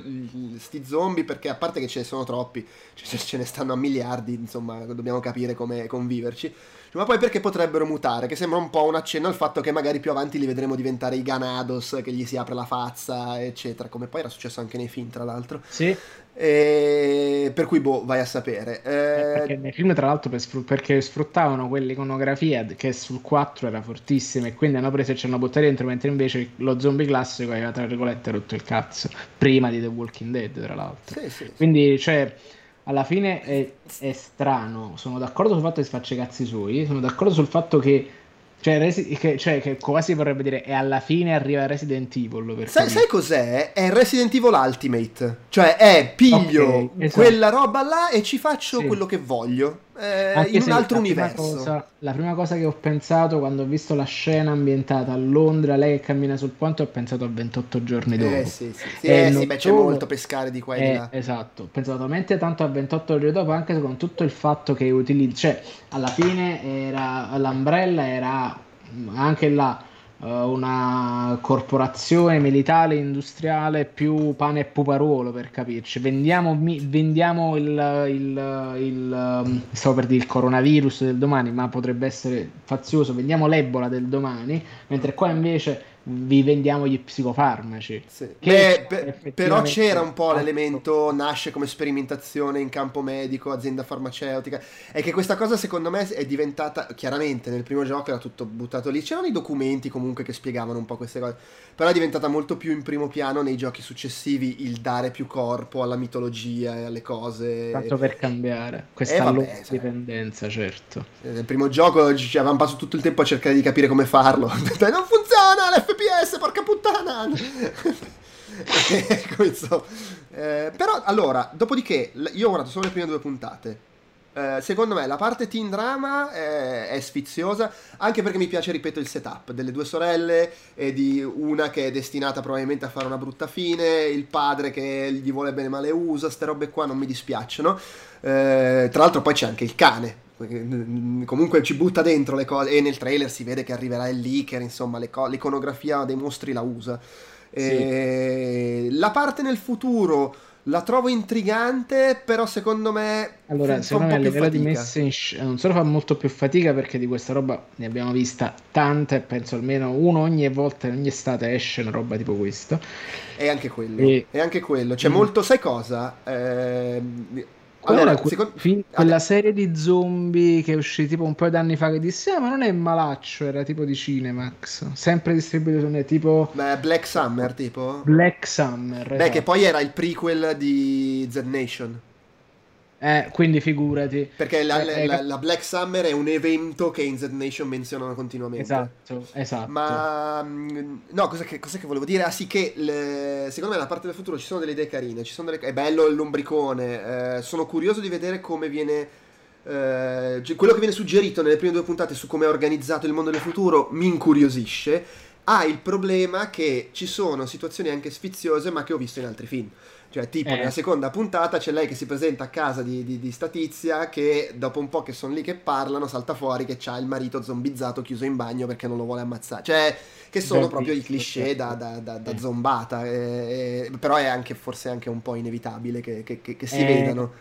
sti zombie perché, a parte che ce ne sono troppi, cioè ce ne stanno a miliardi, insomma dobbiamo capire come conviverci, ma poi perché potrebbero mutare, che sembra un po' un accenno al fatto che magari più avanti li vedremo diventare i Ganados, che gli si apre la faccia eccetera, come poi era successo anche nei film tra l'altro. Sì. E... per cui boh, vai a sapere. Eh... Perché nei film tra l'altro perché sfruttavano quell'iconografia che sul quattro era fortissima e quindi hanno preso e ci hanno buttato dentro, mentre invece lo zombie classico aveva tra virgolette rotto il cazzo prima di The Walking Dead tra l'altro. Sì, sì, quindi sì. Cioè alla fine è, è strano, sono d'accordo sul fatto che si faccia i cazzi suoi, sono d'accordo sul fatto che Cioè, resi- che, cioè, che quasi vorrebbe dire, e alla fine arriva Resident Evil. Per sai, sai cos'è? È Resident Evil Ultimate. Cioè, è piglio okay, esatto. quella roba là e ci faccio sì. quello che voglio. Eh, in un altro la universo. Prima cosa, la prima cosa che ho pensato quando ho visto la scena ambientata a Londra, lei che cammina sul ponte, ho pensato a ventotto giorni dopo. Eh sì, sì, sì, eh, sì beh, c'è molto pescare di qua e eh, di là. Esatto, ho pensato talmente tanto a ventotto giorni dopo, anche con tutto il fatto che utilizzi, cioè alla fine era l'Umbrella, era anche là uh, una corporazione militare industriale più pane e puparuolo, per capirci. Vendiamo, mi, vendiamo il, il, il, stavo per dire il coronavirus del domani, ma potrebbe essere fazioso, vendiamo l'ebola del domani, mentre qua invece vi vendiamo gli psicofarmaci. Sì. Beh, effettivamente... Però c'era un po' l'elemento, nasce come sperimentazione in campo medico, azienda farmaceutica, è che questa cosa secondo me è diventata, chiaramente nel primo gioco era tutto buttato lì, c'erano i documenti comunque che spiegavano un po' queste cose, però è diventata molto più in primo piano nei giochi successivi il dare più corpo alla mitologia e alle cose. Tanto per cambiare, questa eh, dipendenza, certo. Nel primo gioco ci avevamo passato tutto il tempo a cercare di capire come farlo, non funziona l'F P S, porca puttana. eh, però allora, dopodiché io ho guardato solo le prime due puntate, eh, secondo me la parte teen drama è, è sfiziosa, anche perché mi piace, ripeto, il setup delle due sorelle e di una che è destinata probabilmente a fare una brutta fine, il padre che gli vuole bene ma le usa, ste robe qua non mi dispiacciono. Eh, tra l'altro poi c'è anche il cane, comunque ci butta dentro le cose, e nel trailer si vede che arriverà il leaker, insomma le co- l'iconografia dei mostri la usa. E sì. La parte nel futuro la trovo intrigante, però secondo me, allora, secondo me a livello di messa in sc- non solo fa molto più fatica, perché di questa roba ne abbiamo vista tanta, e penso almeno uno ogni volta, ogni estate esce una roba tipo questa. E anche quello, e... è anche quello, c'è mm. molto, sai cosa? Eh... Allora, que- secondo... fin- quella serie di zombie che è uscita tipo un paio d'anni fa, che disse ah, ma non è malaccio, era tipo di Cinemax, sempre distribuito nel tipo Beh, Black Summer tipo Black Summer Beh, esatto. Che poi era il prequel di Z Nation, eh, quindi figurati, perché la, eh, la, eh, la Black Summer è un evento che in Z Nation menzionano continuamente. Esatto, esatto. Ma no, cosa che, cosa che volevo dire? Ah sì, che le, secondo me nella parte del futuro ci sono delle idee carine, ci sono delle, è bello il lombricone, eh, sono curioso di vedere come viene, eh, quello che viene suggerito nelle prime due puntate su come è organizzato il mondo del futuro mi incuriosisce. Ha ah, il problema che ci sono situazioni anche sfiziose, ma che ho visto in altri film. Cioè, tipo, eh. nella seconda puntata c'è lei che si presenta a casa di, di, di sta tizia, che dopo un po' che sono lì che parlano, salta fuori che c'ha il marito zombizzato chiuso in bagno perché non lo vuole ammazzare. Cioè, che sono Beh, proprio i cliché da, da, da, da eh. zombata. Eh, eh, però è anche, forse anche un po' inevitabile che, che, che, che si eh. vedano.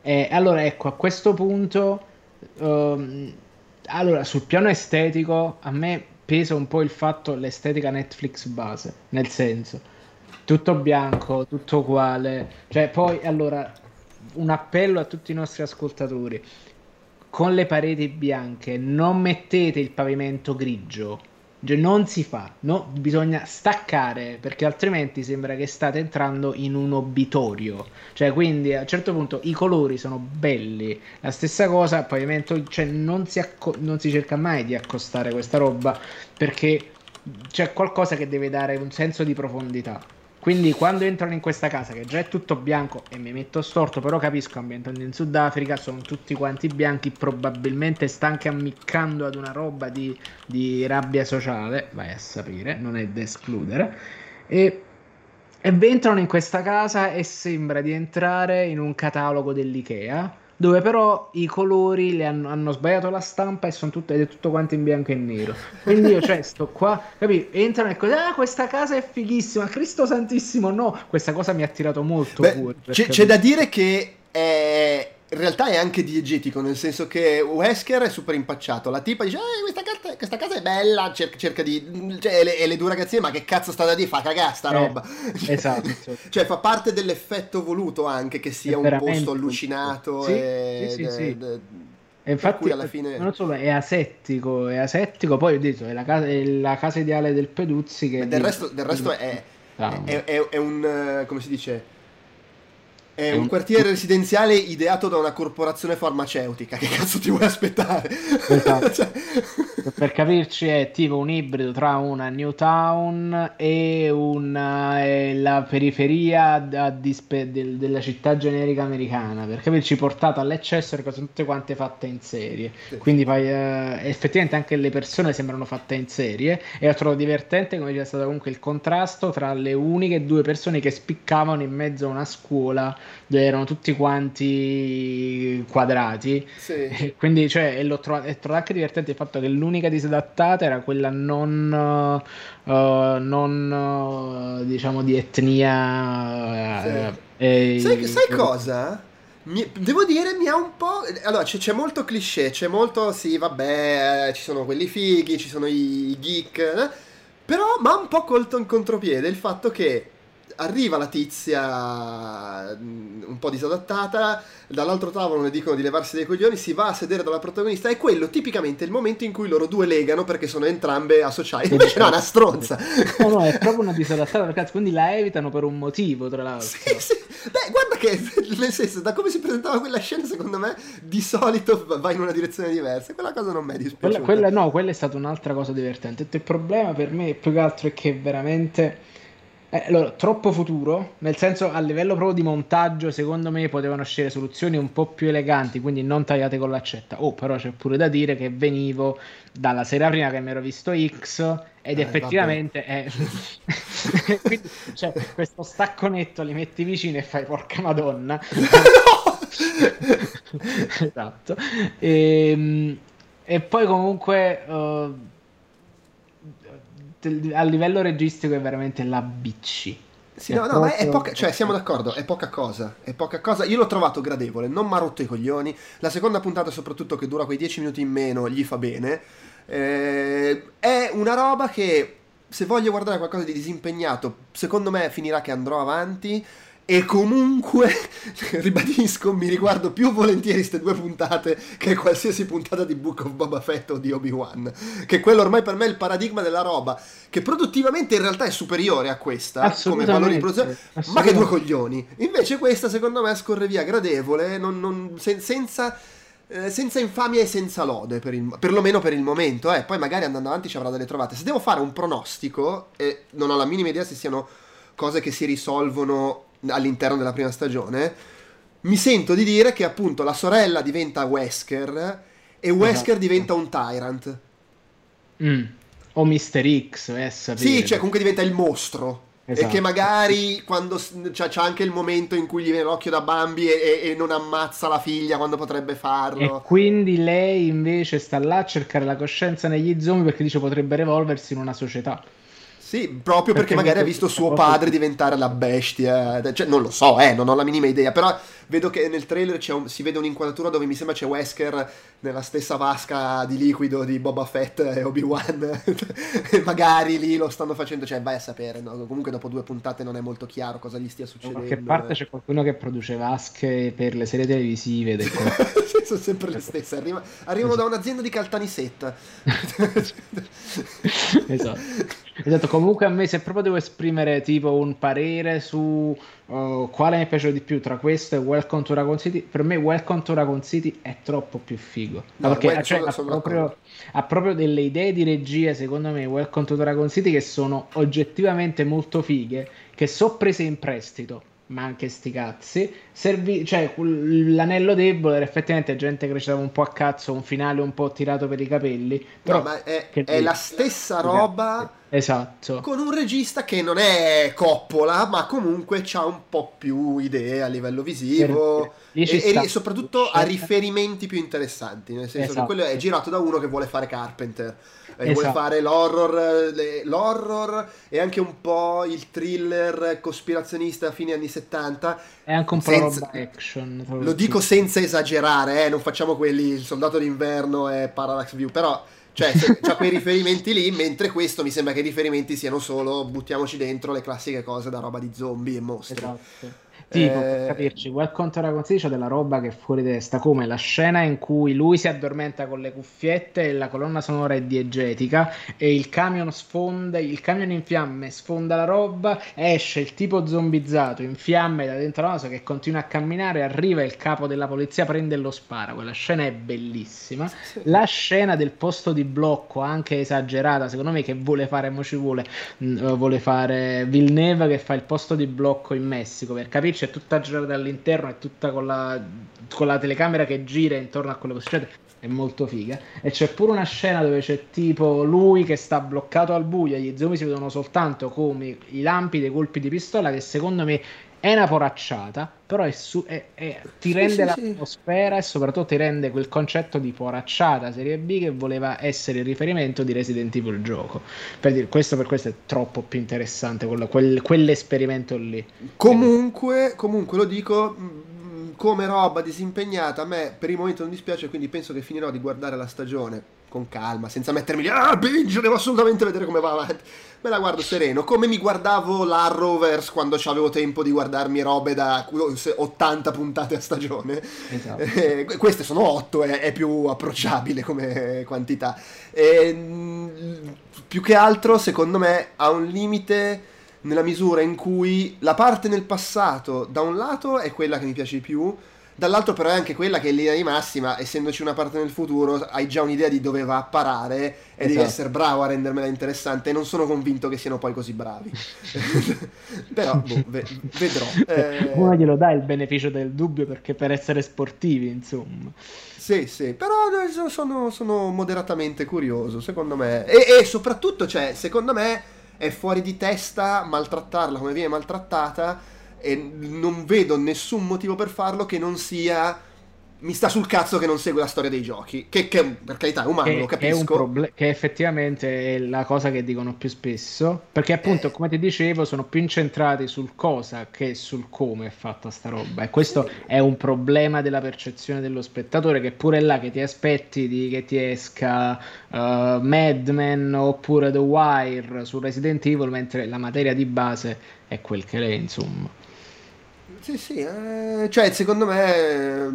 Eh, allora, ecco, a questo punto... Um, allora, sul piano estetico, a me pesa un po' il fatto, l'estetica Netflix base, nel senso... tutto bianco, tutto uguale. Cioè, poi, allora, un appello a tutti i nostri ascoltatori: con le pareti bianche non mettete il pavimento grigio, cioè, non si fa, no? Bisogna staccare, perché altrimenti sembra che state entrando in un obitorio. Cioè, quindi a un certo punto i colori sono belli, la stessa cosa pavimento, cioè non si, acco- non si cerca mai di accostare questa roba, perché c'è qualcosa che deve dare un senso di profondità. Quindi quando entrano in questa casa, che già è tutto bianco, e mi metto storto, però capisco, ambientando in Sudafrica, sono tutti quanti bianchi, probabilmente sta anche ammiccando ad una roba di, di rabbia sociale, vai a sapere, non è da escludere, e, e entrano in questa casa e sembra di entrare in un catalogo dell'Ikea, dove però i colori le hanno, hanno sbagliato la stampa e sono tutte, ed è tutto quanto in bianco e nero. Quindi io, cioè, sto qua, capito? Entrano e così, ah, questa casa è fighissima, Cristo Santissimo, no, questa cosa mi ha attirato molto. Beh, pure, c'è, c'è da dire che è, in realtà è anche diegetico, nel senso che Wesker è super impacciato, la tipa dice, eh, questa, carta, questa casa è bella, cerca, cerca di... Cioè, e, le, e le due ragazzine, ma che cazzo sta da dire, fa cagà sta eh, roba. Esatto. Cioè, fa parte dell'effetto voluto anche che sia un posto allucinato. Sì, e, sì, sì, e, sì. E, e infatti, alla fine... non solo, è asettico, è asettico, poi ho detto, è la casa, è la casa ideale del Peduzzi. Che del, di... resto, del resto è, ah, è, è, è un... come si dice... È un quartiere residenziale ideato da una corporazione farmaceutica. Che cazzo ti vuoi aspettare? Esatto. Cioè... per capirci è tipo un ibrido tra una New Town e una, eh, la periferia da dispe- del, della città generica americana. Per capirci, portata all'eccesso, perché sono tutte quante fatte in serie. Sì. Quindi fai, eh, effettivamente anche le persone sembrano fatte in serie. E ho trovato divertente come c'è stato comunque il contrasto tra le uniche due persone che spiccavano in mezzo a una scuola. Erano tutti quanti quadrati, sì. Quindi cioè, l'ho trovato, è trovato anche divertente il fatto che l'unica disadattata era quella non uh, non uh, diciamo di etnia, sì. uh, e, sai, e, sai cosa? Mi, devo dire, mi ha un po'... Allora, c- c'è molto cliché, c'è molto... Sì, vabbè, ci sono quelli fighi, ci sono i geek... Eh? Però mi ha un po' colto in contropiede il fatto che arriva la tizia un po' disadattata, dall'altro tavolo le dicono di levarsi dei coglioni, si va a sedere dalla protagonista, e quello tipicamente è il momento in cui loro due legano perché sono entrambe associate. Invece no, è una stronza. No, no, è proprio una disadattata, ragazzi, quindi la evitano per un motivo, tra l'altro. Sì, sì. Beh, guarda che, nel senso, da come si presentava quella scena, secondo me, di solito va in una direzione diversa. Quella cosa non mi è dispiaciuta. Quella, quella, no, quella è stata un'altra cosa divertente. Il problema per me più che altro è che veramente... Eh, allora, troppo futuro, nel senso, a livello proprio di montaggio, secondo me potevano scegliere soluzioni un po' più eleganti, quindi non tagliate con l'accetta. Oh, però c'è pure da dire che venivo dalla sera prima che mi ero visto X, ed eh, effettivamente è... quindi, cioè, questo stacconetto li metti vicino e fai porca Madonna. No! Esatto. E, e poi comunque... Uh... a livello registico è veramente la B C. Sì, no, no, ma è poca, cioè siamo d'accordo, è poca cosa, è poca cosa. Io l'ho trovato gradevole, non mi ha rotto i coglioni. La seconda puntata, soprattutto, che dura quei dieci minuti in meno, gli fa bene. Eh, è una roba che, se voglio guardare qualcosa di disimpegnato, secondo me finirà che andrò avanti. E comunque, ribadisco, mi riguardo più volentieri queste due puntate che qualsiasi puntata di Book of Boba Fett o di Obi-Wan, che quello ormai per me è il paradigma della roba che produttivamente in realtà è superiore a questa come valore di produzione, ma che due coglioni. Invece questa, secondo me, scorre via gradevole, non, non, sen, senza eh, senza infamia e senza lode, per il, perlomeno per il momento, eh. Poi magari andando avanti ci avrà delle trovate. Se devo fare un pronostico, e eh, non ho la minima idea se siano cose che si risolvono all'interno della prima stagione, mi sento di dire che appunto la sorella diventa Wesker e Wesker, esatto, diventa un tyrant, mm. o mister X, eh, sapere. Sì, cioè comunque diventa il mostro, esatto. E che magari quando c'è, c'è anche il momento in cui gli viene l'occhio da Bambi e, e non ammazza la figlia quando potrebbe farlo, e quindi lei invece sta là a cercare la coscienza negli zombie perché dice potrebbe evolversi in una società. Sì, proprio perché, perché magari ha visto suo padre diventare la bestia, cioè, non lo so, eh, non ho la minima idea, però vedo che nel trailer c'è un, si vede un'inquadratura dove mi sembra c'è Wesker nella stessa vasca di liquido di Boba Fett e Obi-Wan, e magari lì lo stanno facendo, cioè vai a sapere, no? Comunque dopo due puntate non è molto chiaro cosa gli stia succedendo. Da qualche parte eh. c'è qualcuno che produce vasche per le serie televisive del sono sempre le stesse, arriva, arrivano da un'azienda di Caltanissetta. Esatto. Esatto, comunque a me, se proprio devo esprimere tipo un parere su uh, quale mi piace di più tra questo e Welcome to Raccoon City, per me Welcome to Raccoon City è troppo più figo, no, perché well, cioè, sono, sono ha, proprio, ha proprio delle idee di regia, secondo me, Welcome to Raccoon City, che sono oggettivamente molto fighe, che so prese in prestito, ma anche sti cazzi. Servi, cioè, l'anello debole era effettivamente gente che recitava un po' a cazzo, un finale un po' tirato per i capelli, però no, ma è, che... è la stessa roba, esatto, con un regista che non è Coppola, ma comunque c'ha un po' più idee a livello visivo e, e soprattutto ha riferimenti più interessanti, nel senso, esatto, che quello è girato da uno che vuole fare Carpenter, e esatto, vuole fare l'horror, le, l'horror e anche un po' il thriller cospirazionista a fine anni settanta, è anche un po' senza, roba action, lo dico senza esagerare, eh, non facciamo quelli Il Soldato d'Inverno e Parallax View, però cioè c'ha quei riferimenti lì, mentre questo mi sembra che i riferimenti siano solo buttiamoci dentro le classiche cose da roba di zombie e mostri, esatto. Tipo, per capirci, Welcome to Raccoon City c'è della roba che è fuori testa, come la scena in cui lui si addormenta con le cuffiette e la colonna sonora è diegetica e il camion sfonda, il camion in fiamme sfonda la roba, esce il tipo zombizzato in fiamme da dentro la naso che continua a camminare, arriva il capo della polizia, prende e lo spara. Quella scena è bellissima. La scena del posto di blocco, anche esagerata, secondo me, che vuole fare, mo ci vuole, mh, vuole fare Villeneuve, che fa il posto di blocco in Messico, per capirci, è tutta girata dall'interno, è tutta con la, con la telecamera che gira intorno a quello che succede, è molto figa. E c'è pure una scena dove c'è tipo lui che sta bloccato al buio, gli zombie si vedono soltanto come i lampi dei colpi di pistola, che secondo me è una poracciata, però è su, è, è, ti sì, rende sì, l'atmosfera sì. E soprattutto ti rende quel concetto di poracciata serie B che voleva essere il riferimento di Resident Evil gioco, per dire, questo per questo è troppo più interessante quello, quel, quell'esperimento lì. Comunque, comunque lo dico, come roba disimpegnata a me per il momento non dispiace, quindi penso che finirò di guardare la stagione con calma, senza mettermi lì, ah, binge, devo assolutamente vedere come va avanti. Me la guardo sereno, come mi guardavo l'Arrowverse quando avevo tempo di guardarmi robe da ottanta puntate a stagione. Esatto. Eh, queste sono otto, è, è più approcciabile come quantità. Eh, più che altro, secondo me, ha un limite nella misura in cui la parte nel passato, da un lato, è quella che mi piace di più, dall'altro però è anche quella che in linea di massima, essendoci una parte nel futuro, hai già un'idea di dove va a parare e esatto. Devi essere bravo a rendermela interessante, e non sono convinto che siano poi così bravi. Però boh, ve- vedrò. Eh... Uno glielo dà il beneficio del dubbio, perché per essere sportivi, insomma. Sì, sì, però sono, sono moderatamente curioso, secondo me. E, e soprattutto, cioè, secondo me è fuori di testa maltrattarla come viene maltrattata, e non vedo nessun motivo per farlo che non sia mi sta sul cazzo che non segue la storia dei giochi, che, che per carità è umano, che, lo capisco, che, è un proble- che effettivamente è la cosa che dicono più spesso, perché appunto eh. come ti dicevo sono più incentrati sul cosa che sul come è fatta sta roba, e questo è un problema della percezione dello spettatore, che pure è là che ti aspetti di, che ti esca uh, Mad Men oppure The Wire su Resident Evil, mentre la materia di base è quel che è, insomma. Sì, sì, eh, cioè secondo me è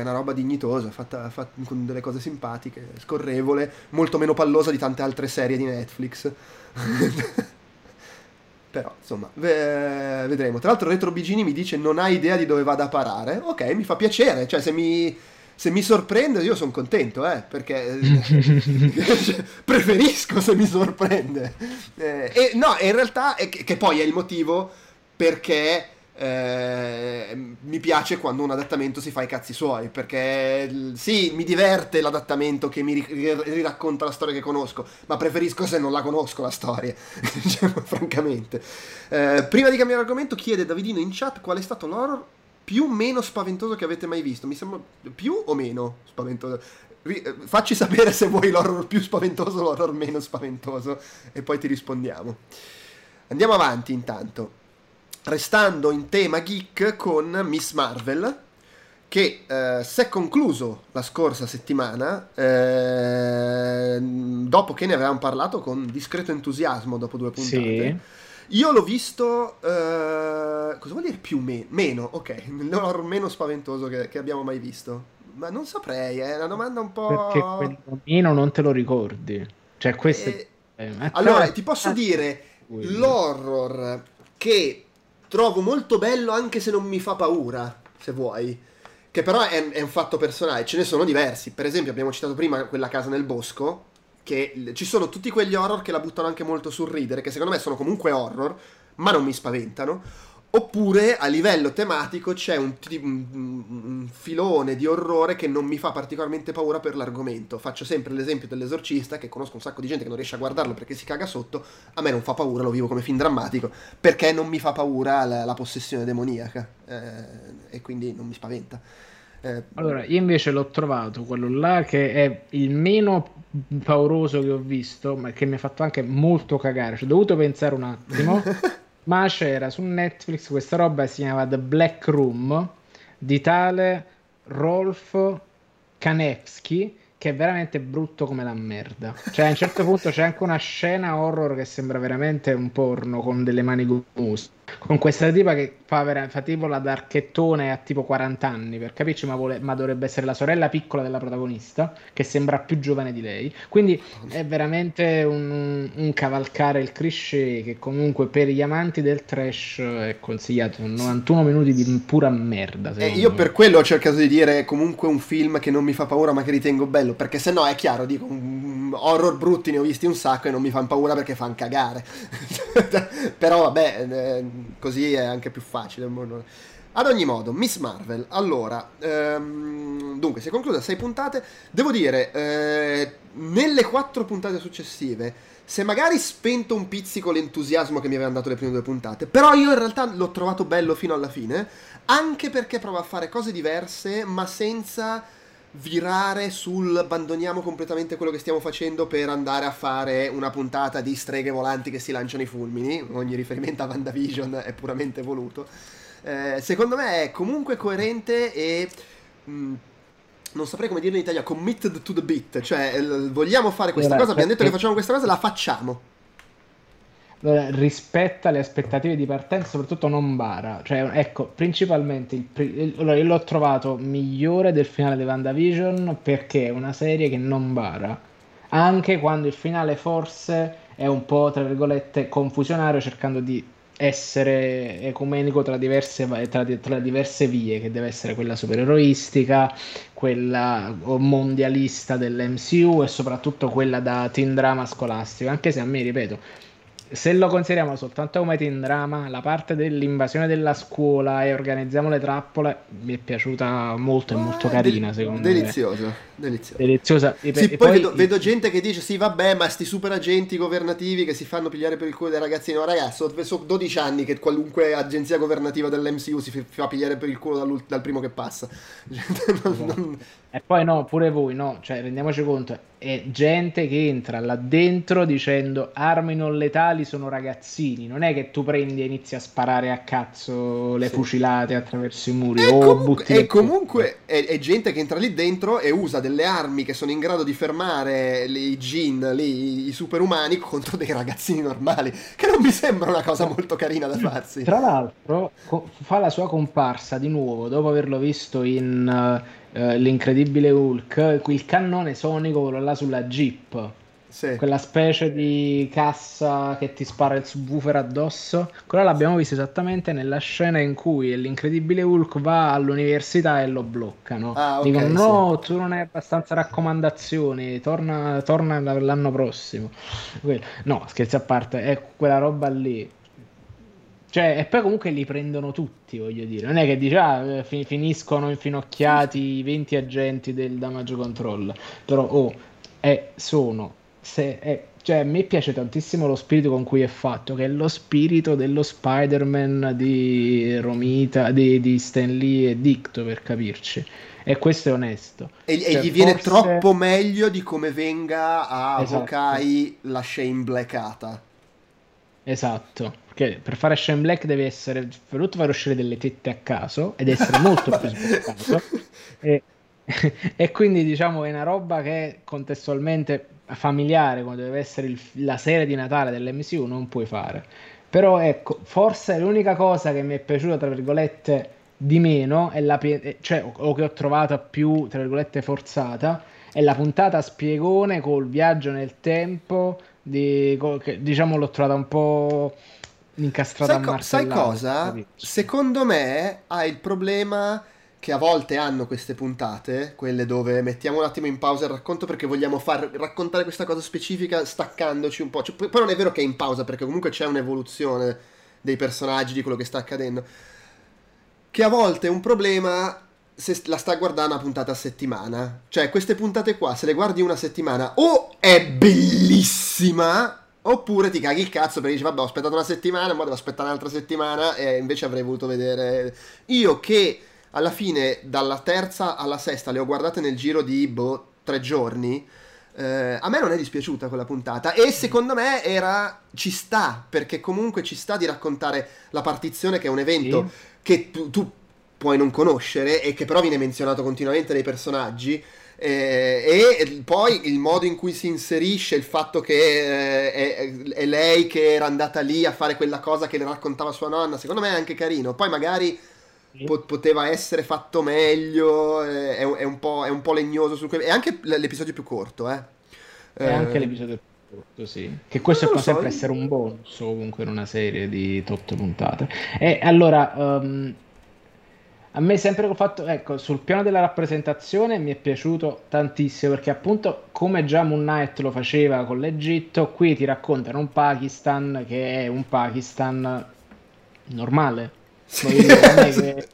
una roba dignitosa, fatta, fatta con delle cose simpatiche, scorrevole, molto meno pallosa di tante altre serie di Netflix. Però, insomma, ve- vedremo. Tra l'altro Retro Bigini mi dice non hai idea di dove vada a parare. Ok, mi fa piacere, cioè se mi... se mi sorprende io sono contento, eh, perché preferisco se mi sorprende. Eh, e no, in realtà, è che, che poi è il motivo perché... Eh, mi piace quando un adattamento si fa i cazzi suoi, perché sì, mi diverte l'adattamento che mi ri- riracconta la storia che conosco, ma preferisco se non la conosco la storia. Cioè, francamente, eh, prima di cambiare argomento chiede Davidino in chat qual è stato l'horror più o meno spaventoso che avete mai visto. Mi sembra più o meno spaventoso. R- facci sapere se vuoi l'horror più spaventoso o l'horror meno spaventoso e poi ti rispondiamo. Andiamo avanti intanto, restando in tema geek con Miss Marvel, che eh, si è concluso la scorsa settimana, eh, dopo che ne avevamo parlato con discreto entusiasmo dopo due puntate. Sì. Io l'ho visto, eh, cosa vuol dire più o me- meno? Ok, l'horror meno spaventoso che, che abbiamo mai visto. Ma non saprei, è eh, una domanda un po'... Perché quel bambino non te lo ricordi. Cioè questo eh, è... eh, allora, ti posso dire, l'horror che... trovo molto bello anche se non mi fa paura, se vuoi, che però è, è un fatto personale, ce ne sono diversi. Per esempio abbiamo citato prima quella casa nel bosco, che ci sono tutti quegli horror che la buttano anche molto sul ridere, che secondo me sono comunque horror, ma non mi spaventano. Oppure a livello tematico c'è un, un, un filone di orrore che non mi fa particolarmente paura per l'argomento. Faccio sempre l'esempio dell'Esorcista, che conosco un sacco di gente che non riesce a guardarlo perché si caga sotto. A me non fa paura, lo vivo come film drammatico, perché non mi fa paura la, la possessione demoniaca, eh, e quindi non mi spaventa. Eh, allora, io invece l'ho trovato, quello là, che è il meno pauroso che ho visto, ma che mi ha fatto anche molto cagare. Ci ho dovuto pensare un attimo. Ma c'era su Netflix questa roba, si chiamava The Black Room, di tale Rolf Kanevsky, che è veramente brutto come la merda. Cioè a un certo punto c'è anche una scena horror che sembra veramente un porno, con delle mani gomose, con questa tipa che fa, vera- fa tipo la darchettone a tipo quaranta anni, per capirci, ma, vole- ma dovrebbe essere la sorella piccola della protagonista, che sembra più giovane di lei. Quindi è veramente un, un cavalcare il cliché, che comunque per gli amanti del trash è consigliato. Novantuno minuti di pura merda. Eh, io me. Per quello ho cercato di dire comunque un film che non mi fa paura ma che ritengo bello, perché se no è chiaro, dico, horror brutti ne ho visti un sacco e non mi fanno paura perché fanno cagare. Però vabbè, così è anche più facile. Ad ogni modo, Miss Marvel, allora, ehm, dunque, si è conclusa sei puntate, devo dire, eh, nelle quattro puntate successive, se magari spento un pizzico l'entusiasmo che mi avevano dato le prime due puntate, però io in realtà l'ho trovato bello fino alla fine, anche perché prova a fare cose diverse, ma senza virare sul abbandoniamo completamente quello che stiamo facendo per andare a fare una puntata di streghe volanti che si lanciano i fulmini, ogni riferimento a WandaVision è puramente voluto. Eh, secondo me è comunque coerente e mh, non saprei come dirlo in Italia, committed to the beat, cioè l- vogliamo fare questa allora, cosa, abbiamo detto che facciamo questa cosa, la facciamo. Allora, rispetta le aspettative di partenza, soprattutto non bara, cioè ecco, principalmente il, il, allora, io l'ho trovato migliore del finale di WandaVision perché è una serie che non bara, anche quando il finale forse è un po' tra virgolette confusionario, cercando di essere ecumenico tra diverse, tra, tra diverse vie, che deve essere quella supereroistica, quella mondialista dell'M C U e soprattutto quella da teen drama scolastico, anche se a me, ripeto, se lo consideriamo soltanto come teen drama, la parte dell'invasione della scuola e organizziamo le trappole mi è piaciuta molto e molto carina, del- secondo deliziosa, me. Deliziosa. Deliziosa. E, sì, e poi vedo, il... vedo gente che dice, sì vabbè, ma sti super agenti governativi che si fanno pigliare per il culo dai ragazzini. No ragazzo, sono dodici anni che qualunque agenzia governativa dell'M C U si fa pigliare per il culo dal primo che passa. non, sì. non... E poi no, pure voi, no, cioè rendiamoci conto, è gente che entra là dentro dicendo armi non letali sono ragazzini, non è che tu prendi e inizi a sparare a cazzo le sì. fucilate attraverso i muri e o comunque, butti e comunque è, è gente che entra lì dentro e usa delle armi che sono in grado di fermare i gin, lì, i superumani contro dei ragazzini normali, che non mi sembra una cosa molto carina da farsi. Tra l'altro fa la sua comparsa di nuovo dopo averlo visto in... Uh, Uh, l'incredibile Hulk, il cannone sonico, quello là sulla Jeep, sì. Quella specie di cassa che ti spara il subwoofer addosso, quella l'abbiamo vista esattamente nella scena in cui l'incredibile Hulk va all'università e lo bloccano, ah, okay, dicono no, sì. tu non hai abbastanza raccomandazioni, torna, torna l'anno prossimo. No, scherzi a parte, è quella roba lì. Cioè, e poi comunque li prendono tutti, voglio dire. Non è che dici, ah, finiscono infinocchiati i venti agenti del damage control. Però, oh, è, sono... Se, è, cioè, a me piace tantissimo lo spirito con cui è fatto, che è lo spirito dello Spider-Man di Romita, di, di Stan Lee e Dicto, per capirci. E questo è onesto. E, cioè, e gli viene forse... troppo meglio di come venga a esatto. Hawkeye la Shane Blackata. Esatto. Che per fare Shane Black devi essere per tutto far uscire delle tette a caso ed essere molto più sboccato e, e quindi diciamo è una roba che è contestualmente familiare come deve essere il, la serie di Natale dell'M C U non puoi fare, però ecco forse l'unica cosa che mi è piaciuta tra virgolette di meno è la, cioè, o che ho trovata più tra virgolette forzata è la puntata spiegone col viaggio nel tempo di, che, diciamo l'ho trovata un po' incastrata a sai cosa? Secondo me ha il problema che a volte hanno queste puntate, quelle dove mettiamo un attimo in pausa il racconto perché vogliamo far raccontare questa cosa specifica staccandoci un po', cioè, poi non è vero che è in pausa perché comunque c'è un'evoluzione dei personaggi, di quello che sta accadendo, che a volte è un problema se la sta guardando una puntata a settimana, cioè queste puntate qua se le guardi una settimana o è bellissima oppure ti caghi il cazzo perché dici vabbè ho aspettato una settimana, ma devo aspettare un'altra settimana e invece avrei voluto vedere... Io che alla fine dalla terza alla sesta le ho guardate nel giro di boh, tre giorni, eh, a me non è dispiaciuta quella puntata e secondo me era... ci sta, perché comunque ci sta di raccontare la partizione che è un evento sì. che tu, tu puoi non conoscere e che però viene menzionato continuamente dai personaggi. Eh, e poi il modo in cui si inserisce, il fatto che eh, è, è lei che era andata lì a fare quella cosa che le raccontava sua nonna, secondo me è anche carino. Poi magari po- poteva essere fatto meglio, eh, è, è, un po', è un po' legnoso sul que- è anche l'episodio più corto eh. è eh, anche l'episodio più corto sì. Che questo può so, sempre io... essere un bonus comunque in una serie di otto puntate e allora um... a me sempre ho fatto, ecco, sul piano della rappresentazione mi è piaciuto tantissimo perché appunto come già Moon Knight lo faceva con l'Egitto, qui ti raccontano un Pakistan che è un Pakistan normale. che...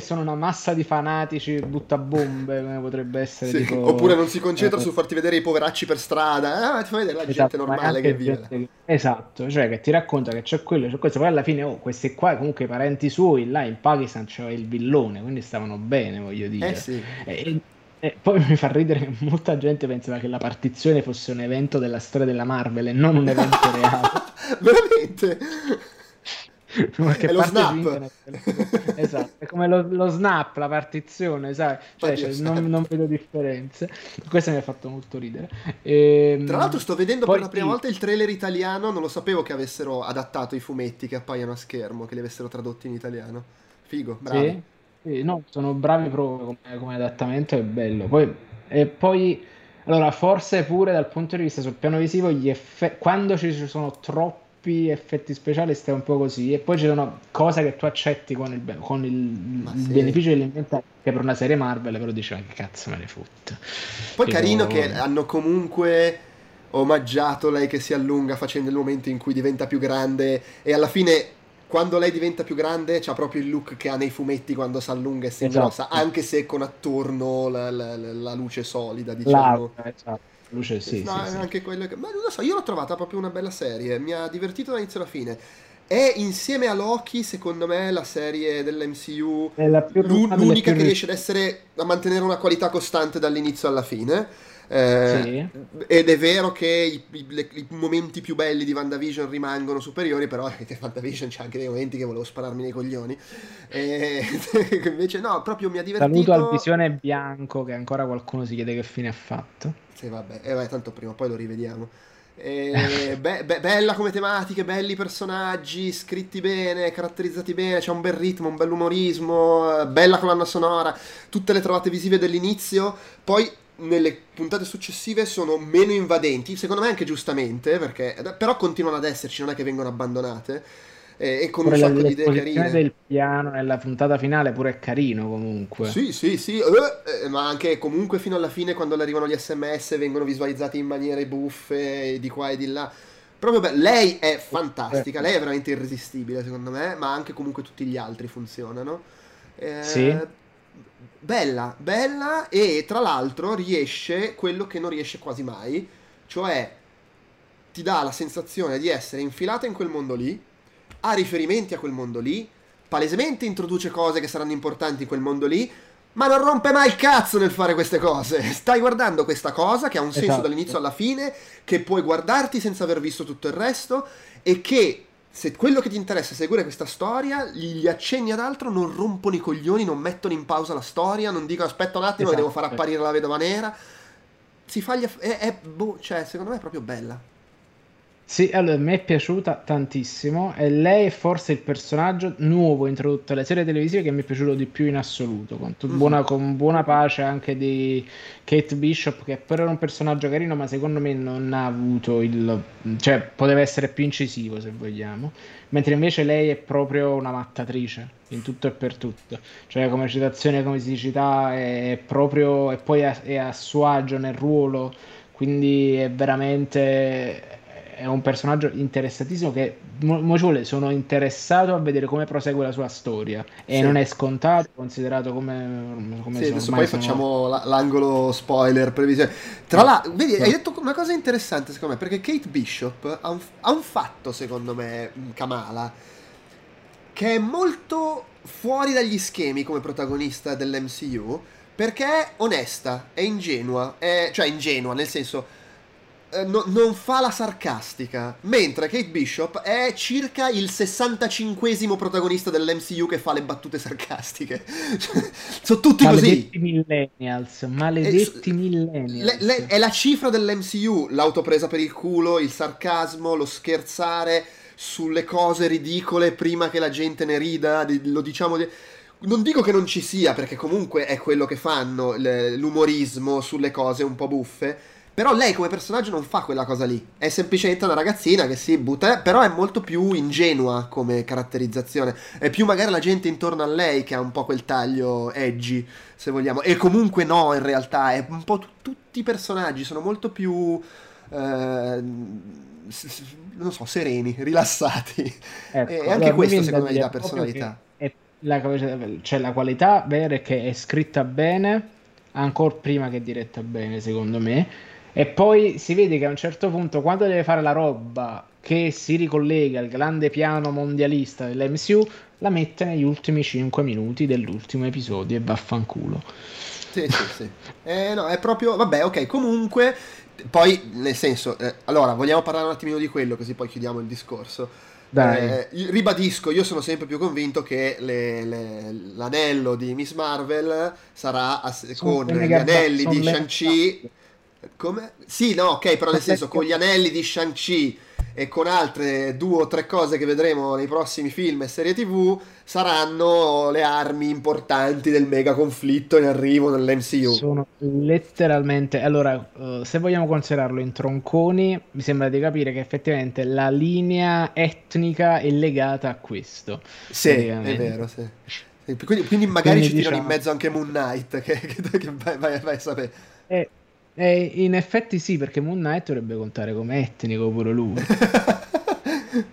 sono una massa di fanatici buttabombe, come potrebbe essere, sì, tipo... oppure non si concentra eh, su farti vedere i poveracci per strada, ah, ti fai vedere la esatto, gente normale che vive gente... esatto, cioè che ti racconta che c'è quello, c'è questo, poi alla fine oh, questi qua comunque i parenti suoi, là in Pakistan c'era il villone, quindi stavano bene, voglio dire, eh, sì. e, e poi mi fa ridere che molta gente pensava che la partizione fosse un evento della storia della Marvel e non un evento reale. Veramente? È lo snap, esatto, è come lo, lo snap, la partizione, sai? Cioè, cioè, non, non vedo differenze. Questo mi ha fatto molto ridere. E, tra l'altro sto vedendo per la prima sì. volta il trailer italiano, non lo sapevo che avessero adattato i fumetti che appaiono a schermo, che li avessero tradotti in italiano. Figo, bravi. Sì, sì, no, sono bravi proprio come, come adattamento, è bello. Poi, e poi, allora, forse pure dal punto di vista sul piano visivo, gli effe- quando ci sono troppi effetti speciali stai un po' così, e poi ci sono cose che tu accetti con il, con il, il sì. beneficio dell'inventario, che per una serie Marvel però dici anche cazzo me ne fotte. Poi tipo... carino che hanno comunque omaggiato lei che si allunga facendo il momento in cui diventa più grande, e alla fine quando lei diventa più grande c'ha proprio il look che ha nei fumetti quando si allunga e si ingrossa, esatto. anche se con attorno la, la, la luce solida, diciamo. L'altra, esatto. Luce, sì, no, sì, anche sì. Quello che... ma non lo so, io l'ho trovata proprio una bella serie, mi ha divertito dall'inizio alla fine. È insieme a Loki, secondo me, la serie dell'M C U è la più l'unica più che più... riesce ad essere, a mantenere una qualità costante dall'inizio alla fine, eh, sì. ed è vero che i, i, i momenti più belli di WandaVision rimangono superiori, però in WandaVision c'è anche dei momenti che volevo spararmi nei coglioni, e invece no, proprio mi ha divertito. Saluto al Visione Bianco, che ancora qualcuno si chiede che fine ha fatto. E vabbè, eh, vabbè, tanto prima o poi lo rivediamo. E, be- be- bella come tematiche, belli personaggi, scritti bene, caratterizzati bene, c'è un bel ritmo, un bel umorismo, bella colonna sonora, tutte le trovate visive dell'inizio, poi nelle puntate successive sono meno invadenti, secondo me anche giustamente, perché però continuano ad esserci, non è che vengono abbandonate. E con pure un sacco di idee carine del piano nella puntata finale pure è carino comunque, sì sì sì eh, ma anche comunque fino alla fine quando arrivano gli sms vengono visualizzati in maniere buffe di qua e di là, proprio be- lei è fantastica, lei è veramente irresistibile secondo me, ma anche comunque tutti gli altri funzionano, eh, sì bella bella e tra l'altro riesce quello che non riesce quasi mai, cioè ti dà la sensazione di essere infilata in quel mondo lì, ha riferimenti a quel mondo lì, palesemente introduce cose che saranno importanti in quel mondo lì, ma non rompe mai il cazzo nel fare queste cose. Stai guardando questa cosa che ha un senso esatto. dall'inizio alla fine, che puoi guardarti senza aver visto tutto il resto, e che se quello che ti interessa è seguire questa storia, gli accenni ad altro non rompono i coglioni, non mettono in pausa la storia, non dicono aspetta un attimo esatto. che devo far apparire la vedova nera, si fa gli aff- è, è boh, cioè secondo me è proprio bella. Sì, allora mi è piaciuta tantissimo, e lei è forse il personaggio nuovo introdotto alle serie televisive che mi è piaciuto di più in assoluto, con, t- buona, con buona pace anche di Kate Bishop, che però era un personaggio carino ma secondo me non ha avuto il... cioè poteva essere più incisivo se vogliamo, mentre invece lei è proprio una mattatrice in tutto e per tutto, cioè come citazione, come fisicità è proprio... e poi è a suo agio nel ruolo, quindi è veramente... è un personaggio interessatissimo che mo ci vuole, sono interessato a vedere come prosegue la sua storia, e sì. non è scontato, considerato come, come sì, adesso poi sono... facciamo la, l'angolo spoiler previsione tra la vedi sì. hai detto una cosa interessante secondo me, perché Kate Bishop ha un, ha un fatto secondo me Kamala, che è molto fuori dagli schemi come protagonista dell'M C U, perché è onesta, è ingenua, è, cioè ingenua nel senso No, non fa la sarcastica, mentre Kate Bishop è circa il sessantacinquesimo protagonista dell'M C U che fa le battute sarcastiche. Sono tutti maledetti così. Millennials, maledetti eh, millennials. Le, le, è la cifra dell'M C U, l'autopresa per il culo, il sarcasmo, lo scherzare sulle cose ridicole prima che la gente ne rida, lo diciamo... di... non dico che non ci sia, perché comunque è quello che fanno, l'umorismo sulle cose un po' buffe. Però lei come personaggio non fa quella cosa lì, è semplicemente una ragazzina che si butta, però è molto più ingenua come caratterizzazione, è più magari la gente intorno a lei che ha un po' quel taglio edgy, se vogliamo, e comunque no, in realtà, è un po' t- tutti i personaggi sono molto più... Eh, non so, sereni, rilassati, ecco, e anche questo secondo me gli dà personalità. È la, cioè la qualità vera è che è scritta bene ancora prima che diretta bene, secondo me, e poi si vede che a un certo punto, quando deve fare la roba che si ricollega al grande piano mondialista dell'M C U, la mette negli ultimi cinque minuti dell'ultimo episodio e vaffanculo. Sì, sì, sì. Eh, no, è proprio, vabbè, ok, comunque, poi, nel senso, eh, allora, vogliamo parlare un attimino di quello, così poi chiudiamo il discorso. Dai. Eh, ribadisco, io sono sempre più convinto che le, le, l'anello di Miss Marvel sarà ass- con gli anelli di Shang-Chi. Come? Sì, no, ok, però nel senso, con gli anelli di Shang-Chi e con altre due o tre cose che vedremo nei prossimi film e serie tv, saranno le armi importanti del mega conflitto in arrivo nell'M C U. Sono letteralmente, allora, uh, se vogliamo considerarlo in tronconi, mi sembra di capire che effettivamente la linea etnica è legata a questo. Sì, è vero, sì. Quindi, quindi magari quindi ci diciamo... tirano in mezzo anche Moon Knight, che, che, che vai, vai, vai a sapere. Eh. Eh, in effetti sì, perché Moon Knight dovrebbe contare come etnico pure lui.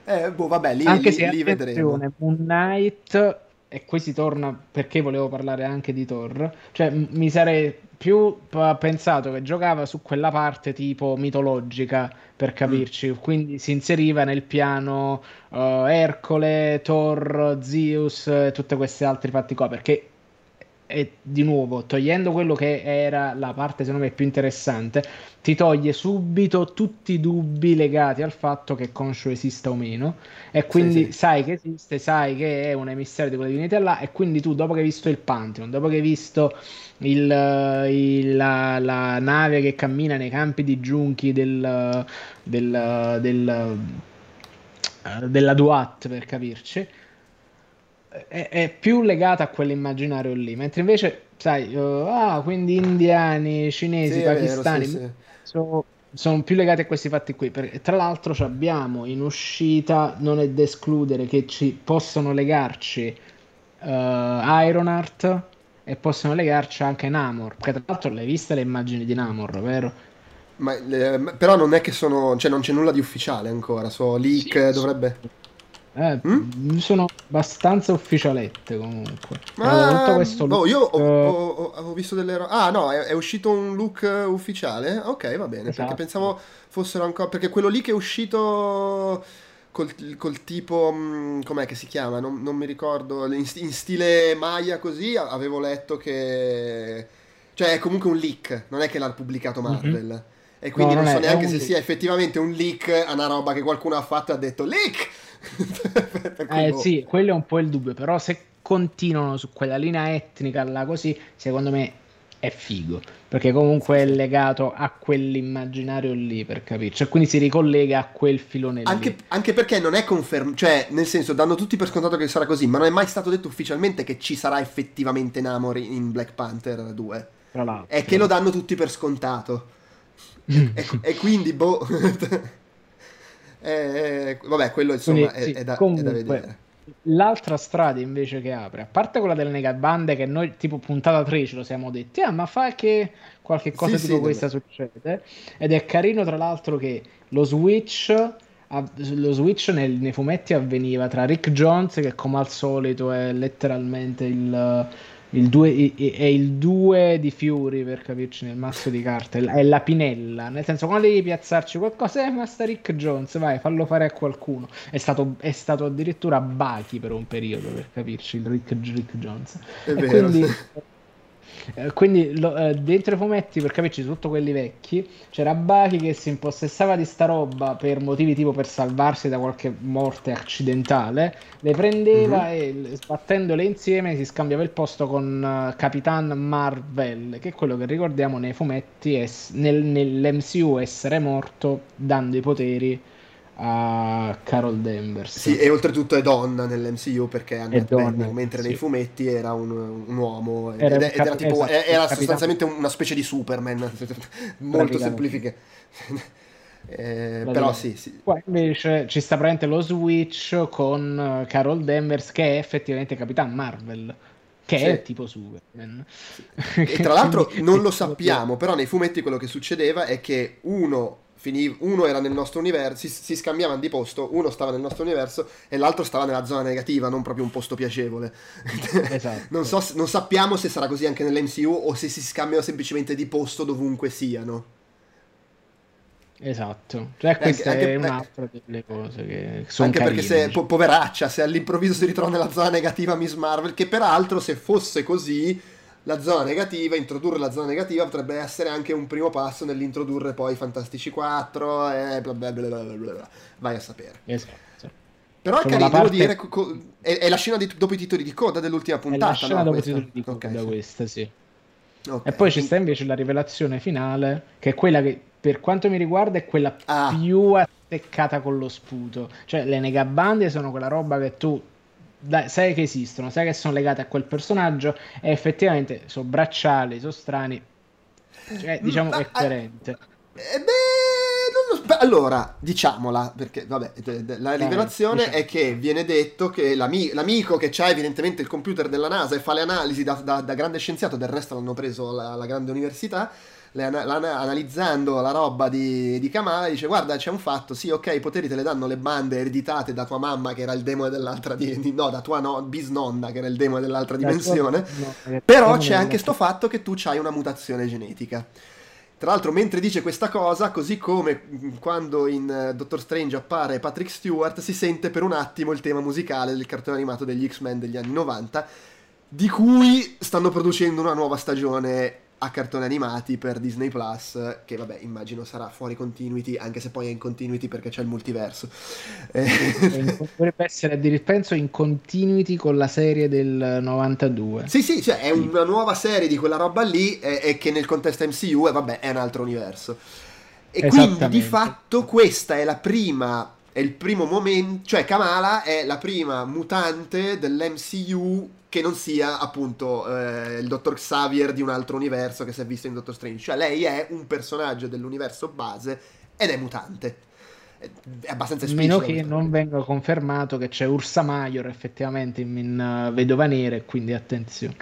eh, boh, vabbè, lì, anche lì, se lì vedremo. Moon Knight, e qui si torna, perché volevo parlare anche di Thor, cioè m- mi sarei più p- pensato che giocava su quella parte tipo mitologica, per capirci, mm. quindi si inseriva nel piano uh, Ercole, Thor, Zeus e tutte queste altre fatti qua, perché... E di nuovo, togliendo quello che era la parte secondo me più interessante, ti toglie subito tutti i dubbi legati al fatto che Khonshu esista o meno, e quindi sì, sì. sai che esiste, sai che è un emissario di quella divinità là, e quindi tu, dopo che hai visto il Pantheon, dopo che hai visto il, il, la, la nave che cammina nei campi di giunchi del, del, del, della Duat, per capirci, È, è più legata a quell'immaginario lì, mentre invece, sai, uh, ah, quindi indiani, cinesi, sì, pakistani, vero, sì, sì. So, sono più legati a questi fatti qui, perché tra l'altro abbiamo in uscita, non è da escludere che ci possono legarci uh, Ironheart, e possono legarci anche Namor, perché tra l'altro l'hai vista le immagini di Namor, vero? Ma, eh, però non è che sono, cioè non c'è nulla di ufficiale ancora, so leak, sì, dovrebbe... Eh, mm? Sono abbastanza ufficialette comunque. Ma tutto questo look... no, io ho, ho, ho, ho visto delle ro- ah no, è, è uscito un look ufficiale? Ok, va bene, esatto. Perché pensavo fossero ancora, perché quello lì che è uscito col, col tipo mh, com'è che si chiama? Non, non mi ricordo, in, in stile Maya così, avevo letto che, cioè, è comunque un leak, non è che l'ha pubblicato Marvel. Mm-hmm. E quindi no, non, non so è, neanche è se leak. Sia effettivamente un leak a una roba che qualcuno ha fatto e ha detto leak. Eh, sì, quello è un po' il dubbio, però se continuano su quella linea etnica là così, secondo me è figo, perché comunque è legato a quell'immaginario lì, per capirci, cioè, quindi si ricollega a quel filone anche, lì. Anche perché non è confermato, cioè nel senso, danno tutti per scontato che sarà così, ma non è mai stato detto ufficialmente che ci sarà effettivamente Namor in Black Panther due, tra l'altro. È che lo danno tutti per scontato e, e quindi boh. Eh, vabbè, quello insomma. Quindi, è, sì, è, da, comunque, è da vedere. L'altra strada invece che apre, a parte quella delle negabande, che noi tipo puntata tre ce lo siamo detti, ah ma fa che qualche cosa sì, tipo sì, questa vabbè. Succede, ed è carino tra l'altro che lo switch lo switch nel, nei fumetti avveniva tra Rick Jones, che come al solito è letteralmente il il due, è il due di fiori, per capirci, nel mazzo di carte, è la pinella, nel senso, quando devi piazzarci qualcosa, eh, ma sta Rick Jones, vai, fallo fare a qualcuno, è stato, è stato addirittura Bucky per un periodo, per capirci, il Rick, Rick Jones è e vero, quindi, eh, quindi lo, eh, dentro i fumetti, per capirci, tutto quelli vecchi, c'era Bucky che si impossessava di sta roba per motivi tipo per salvarsi da qualche morte accidentale, le prendeva mm-hmm. e sbattendole insieme si scambiava il posto con uh, Capitan Marvel, che è quello che ricordiamo nei fumetti es- nel, nell'M C U essere morto dando i poteri a Carol Danvers. Sì, e oltretutto è donna nell'M C U, perché Annette Bening, mentre sì. nei fumetti era un, un uomo, era, ed, un cap- era, tipo, esatto, era, era sostanzialmente una specie di Superman, molto semplifica. Eh, però sì, sì. Poi invece ci sta praticamente lo switch con Carol Danvers, che è effettivamente Capitan Marvel, che sì. è tipo Superman. Sì. E tra l'altro non lo sappiamo, però nei fumetti quello che succedeva è che uno finiv- uno era nel nostro universo, si, si scambiavano di posto, uno stava nel nostro universo e l'altro stava nella zona negativa, non proprio un posto piacevole. Esatto. non, so, non sappiamo se sarà così anche nell'M C U o se si scambiano semplicemente di posto dovunque siano. Esatto, cioè questa anche, è anche, un'altra delle cose che sono anche carine, perché se, diciamo. po- poveraccia, se all'improvviso si ritrova nella zona negativa Miss Marvel, che peraltro se fosse così la zona negativa, introdurre la zona negativa potrebbe essere anche un primo passo nell'introdurre poi Fantastici quattro e bla bla bla bla bla, vai a sapere. Esatto. Però è carino, parte... devo dire, co- è, è la scena di, dopo i titoli di coda dell'ultima puntata, è la scena, no? Dopo i titoli di coda, okay, sì. Questa sì. Okay. E poi ci sta invece la rivelazione finale, che è quella che per quanto mi riguarda è quella ah. più azzeccata con lo sputo. Cioè le negabande sono quella roba che tu dai, sai che esistono, sai che sono legate a quel personaggio e effettivamente sono bracciali, sono strani, cioè, diciamo che è coerente. Eh beh, non lo... Allora, diciamola, perché vabbè, la rivelazione diciamo. È che viene detto che l'ami- l'amico che c'ha evidentemente il computer della NASA e fa le analisi da, da, da grande scienziato, del resto l'hanno preso alla, alla grande università, le ana- l'ana- analizzando la roba di, di Kamala, dice guarda c'è un fatto, sì ok, i poteri te le danno le bande ereditate da tua mamma che era il demone dell'altra di, di, no da tua no- bisnonna che era il demone dell'altra dimensione, no, però c'è anche sto fatto che tu c'hai una mutazione genetica. Tra l'altro mentre dice questa cosa, così come quando in uh, Doctor Strange appare Patrick Stewart, si sente per un attimo il tema musicale del cartone animato degli X-Men degli anni novanta, di cui stanno producendo una nuova stagione a cartoni animati per Disney Plus, che vabbè immagino sarà fuori continuity, anche se poi è in continuity perché c'è il multiverso. Potrebbe essere addirittura, penso, in continuity con la serie del novantadue. Sì sì, cioè è una nuova serie di quella roba lì e, e che nel contesto M C U e vabbè è un altro universo. E quindi di fatto questa è la prima, è il primo momento, cioè Kamala è la prima mutante dell'M C U che non sia appunto eh, il dottor Xavier di un altro universo che si è visto in Doctor Strange, cioè lei è un personaggio dell'universo base ed è mutante, è abbastanza esplicito. Meno che non venga confermato che c'è Ursa Major effettivamente in, in uh, Vedova Nera, quindi attenzione.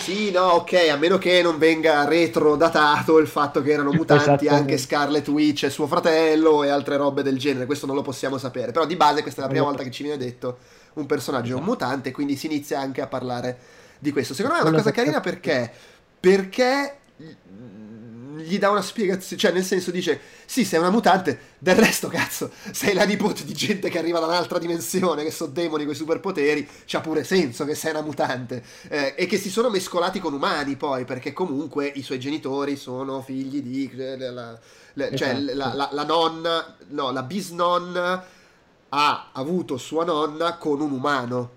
Sì, no, ok, a meno che non venga retrodatato il fatto che erano mutanti anche Scarlet Witch e suo fratello e altre robe del genere, questo non lo possiamo sapere, però di base questa è la prima volta che ci viene detto un personaggio, esatto, mutante, quindi si inizia anche a parlare di questo. Secondo me è una cosa carina perché perché gli dà una spiegazione, cioè nel senso dice sì sei una mutante, del resto cazzo sei la nipote di gente che arriva da un'altra dimensione, che so demoni coi superpoteri, c'ha pure senso che sei una mutante, eh, e che si sono mescolati con umani poi, perché comunque i suoi genitori sono figli di la, la, cioè esatto. la, la, la nonna no la bisnonna ha avuto sua nonna con un umano,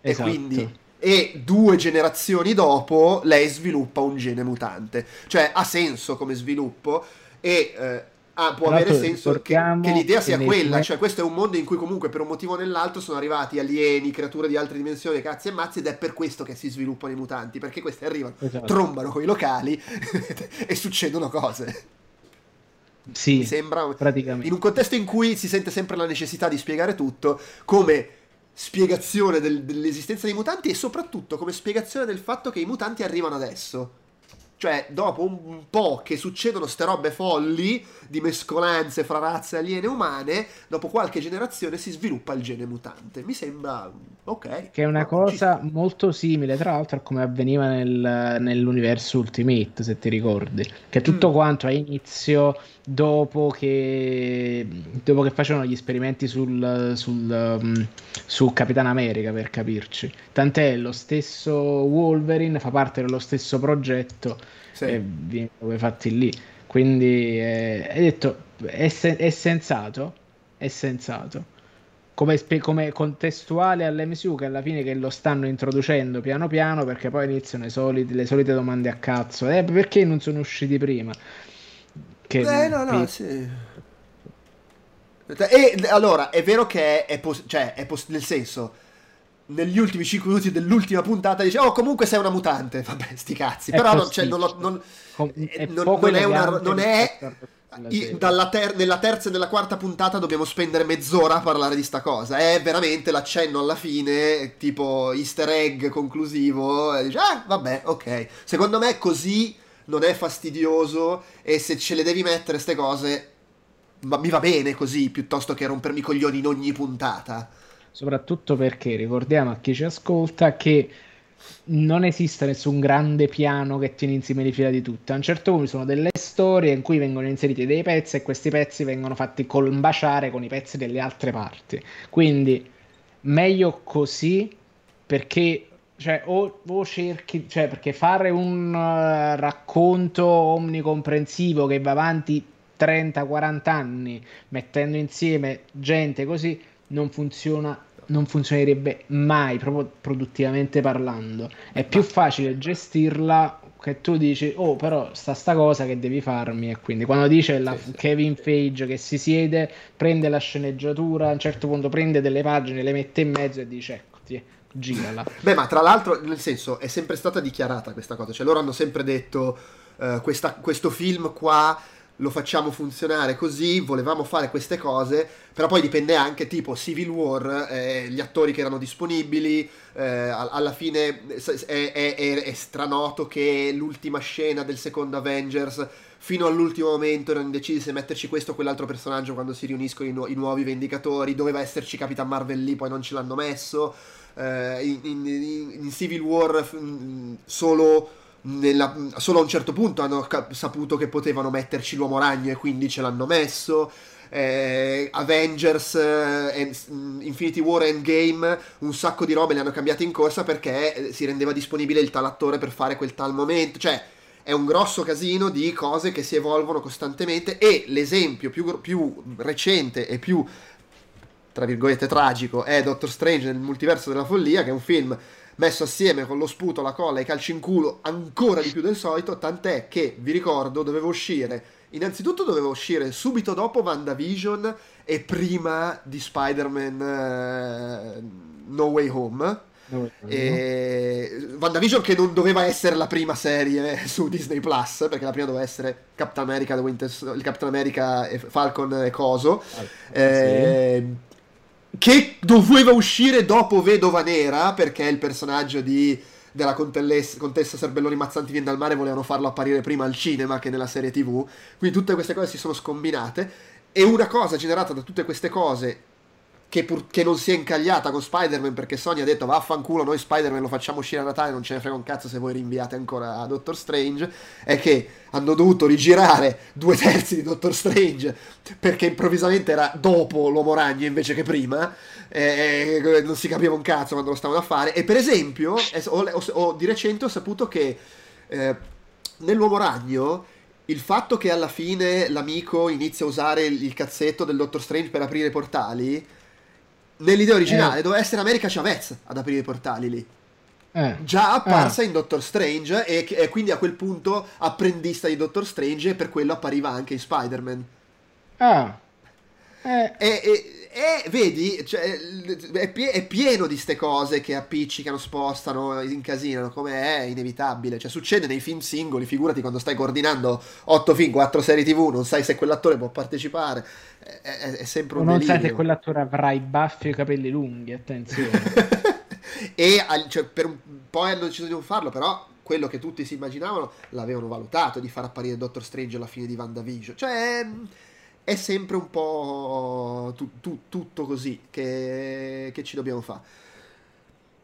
esatto, e quindi e due generazioni dopo lei sviluppa un gene mutante, cioè ha senso come sviluppo e eh, ah, può avere senso che, che l'idea sia quella, cioè questo è un mondo in cui comunque per un motivo o nell'altro sono arrivati alieni, creature di altre dimensioni, cazzi e mazzi, ed è per questo che si sviluppano i mutanti, perché questi arrivano, esatto, trombano coi locali e succedono cose. Sì, mi sembra praticamente in un contesto in cui si sente sempre la necessità di spiegare tutto, come spiegazione del, dell'esistenza dei mutanti e soprattutto come spiegazione del fatto che i mutanti arrivano adesso, cioè dopo un po' che succedono ste robe folli di mescolanze fra razze aliene e umane, dopo qualche generazione si sviluppa il gene mutante. Mi sembra ok, che è una cosa ci... molto simile tra l'altro a come avveniva nel, nell'universo Ultimate, se ti ricordi, che tutto mm. quanto a inizio dopo che dopo che facevano gli esperimenti sul, sul su Capitan America, per capirci, tant'è lo stesso Wolverine fa parte dello stesso progetto, sì, e viene fatti lì, quindi eh, è detto è, sen- è sensato è sensato come, spe- come contestuale all'M C U, che alla fine che lo stanno introducendo piano piano, perché poi iniziano i soliti, le solite domande a cazzo, eh, perché non sono usciti prima? Che eh no no, sì. E allora è vero che è pos- cioè è pos- nel senso negli ultimi cinque minuti dell'ultima puntata dice oh comunque sei una mutante, vabbè sti cazzi, è però non, cioè, non, lo, non, è non, non è una non è I, dalla ter- nella terza e nella quarta puntata dobbiamo spendere mezz'ora a parlare di sta cosa, è veramente l'accenno alla fine tipo easter egg conclusivo e dice ah vabbè ok. Secondo me così non è fastidioso, e se ce le devi mettere ste cose ma mi va bene così, piuttosto che rompermi i coglioni in ogni puntata. Soprattutto perché ricordiamo a chi ci ascolta che non esiste nessun grande piano che tiene insieme le fila di tutte. A un certo punto ci sono delle storie in cui vengono inseriti dei pezzi e questi pezzi vengono fatti combaciare con i pezzi delle altre parti. Quindi meglio così, perché cioè, o, o cerchi, cioè, perché fare un uh, racconto omnicomprensivo che va avanti trenta quaranta anni mettendo insieme gente così non funziona, non funzionerebbe mai, proprio produttivamente parlando. È più facile gestirla, che tu dici oh però sta sta cosa che devi farmi, e quindi quando dice la sì, Kevin Feige che si siede, prende la sceneggiatura, a un certo punto prende delle pagine, le mette in mezzo e dice ecco ti girala. Beh, ma tra l'altro, nel senso, è sempre stata dichiarata questa cosa, cioè loro hanno sempre detto uh, questa, questo film qua lo facciamo funzionare così, volevamo fare queste cose, però poi dipende anche, tipo Civil War, eh, gli attori che erano disponibili, eh, alla fine è, è, è, è stranoto che l'ultima scena del secondo Avengers, fino all'ultimo momento erano indecisi se metterci questo o quell'altro personaggio quando si riuniscono i, nu- i nuovi Vendicatori, doveva esserci Capitan Marvel lì, poi non ce l'hanno messo, eh, in, in, in Civil War mh, solo... Nella, solo a un certo punto hanno cap- saputo che potevano metterci l'Uomo Ragno e quindi ce l'hanno messo. eh, Avengers, eh, Infinity War, Endgame, un sacco di robe le hanno cambiate in corsa perché si rendeva disponibile il tal attore per fare quel tal momento. Cioè è un grosso casino di cose che si evolvono costantemente, e l'esempio più, più recente e più tra virgolette tragico è Doctor Strange nel Multiverso della Follia, che è un film messo assieme con lo sputo, la colla e i calci in culo ancora di più del solito, tant'è che, vi ricordo, doveva uscire, innanzitutto doveva uscire subito dopo WandaVision e prima di Spider-Man uh, No Way Home. No, e... no. WandaVision che non doveva essere la prima serie su Disney Plus, perché la prima doveva essere Captain America, The Winter... il Captain America e Falcon e Coso. Ah, eh... sì. Che doveva uscire dopo Vedova Nera, perché il personaggio di, della contelles- contessa Serbelloni Mazzanti viene dal mare, volevano farlo apparire prima al cinema che nella serie tv, quindi tutte queste cose si sono scombinate, e una cosa generata da tutte queste cose che, pur- che non si è incagliata con Spider-Man, perché Sony ha detto vaffanculo, noi Spider-Man lo facciamo uscire a Natale, non ce ne frega un cazzo se voi rinviate ancora a Doctor Strange, è che hanno dovuto rigirare due terzi di Doctor Strange perché improvvisamente era dopo l'Uomo Ragno invece che prima, e non si capiva un cazzo quando lo stavano a fare. E per esempio ho, ho, ho, di recente ho saputo che eh, nell'Uomo Ragno il fatto che alla fine l'amico inizia a usare il, il cazzetto del Doctor Strange per aprire i portali, nell'idea originale eh. doveva essere America Chavez ad aprire i portali lì, eh. già apparsa eh. in Doctor Strange, e, e quindi a quel punto apprendista di Doctor Strange, e per quello appariva anche in Spider-Man. Ah. Eh. E, e, e vedi, cioè, è, pie- è pieno di ste cose che appiccicano, spostano, incasinano, come è inevitabile. Cioè succede nei film singoli, figurati quando stai coordinando otto film, quattro serie tv, non sai se quell'attore può partecipare, è, è, è sempre un non delirio. Sai se quell'attore avrà i baffi e i capelli lunghi, attenzione. E cioè, per un... poi hanno deciso di non farlo, però quello che tutti si immaginavano l'avevano valutato, di far apparire Doctor Strange alla fine di WandaVision. Cioè è sempre un po' tu, tu, tutto così che, che ci dobbiamo fare.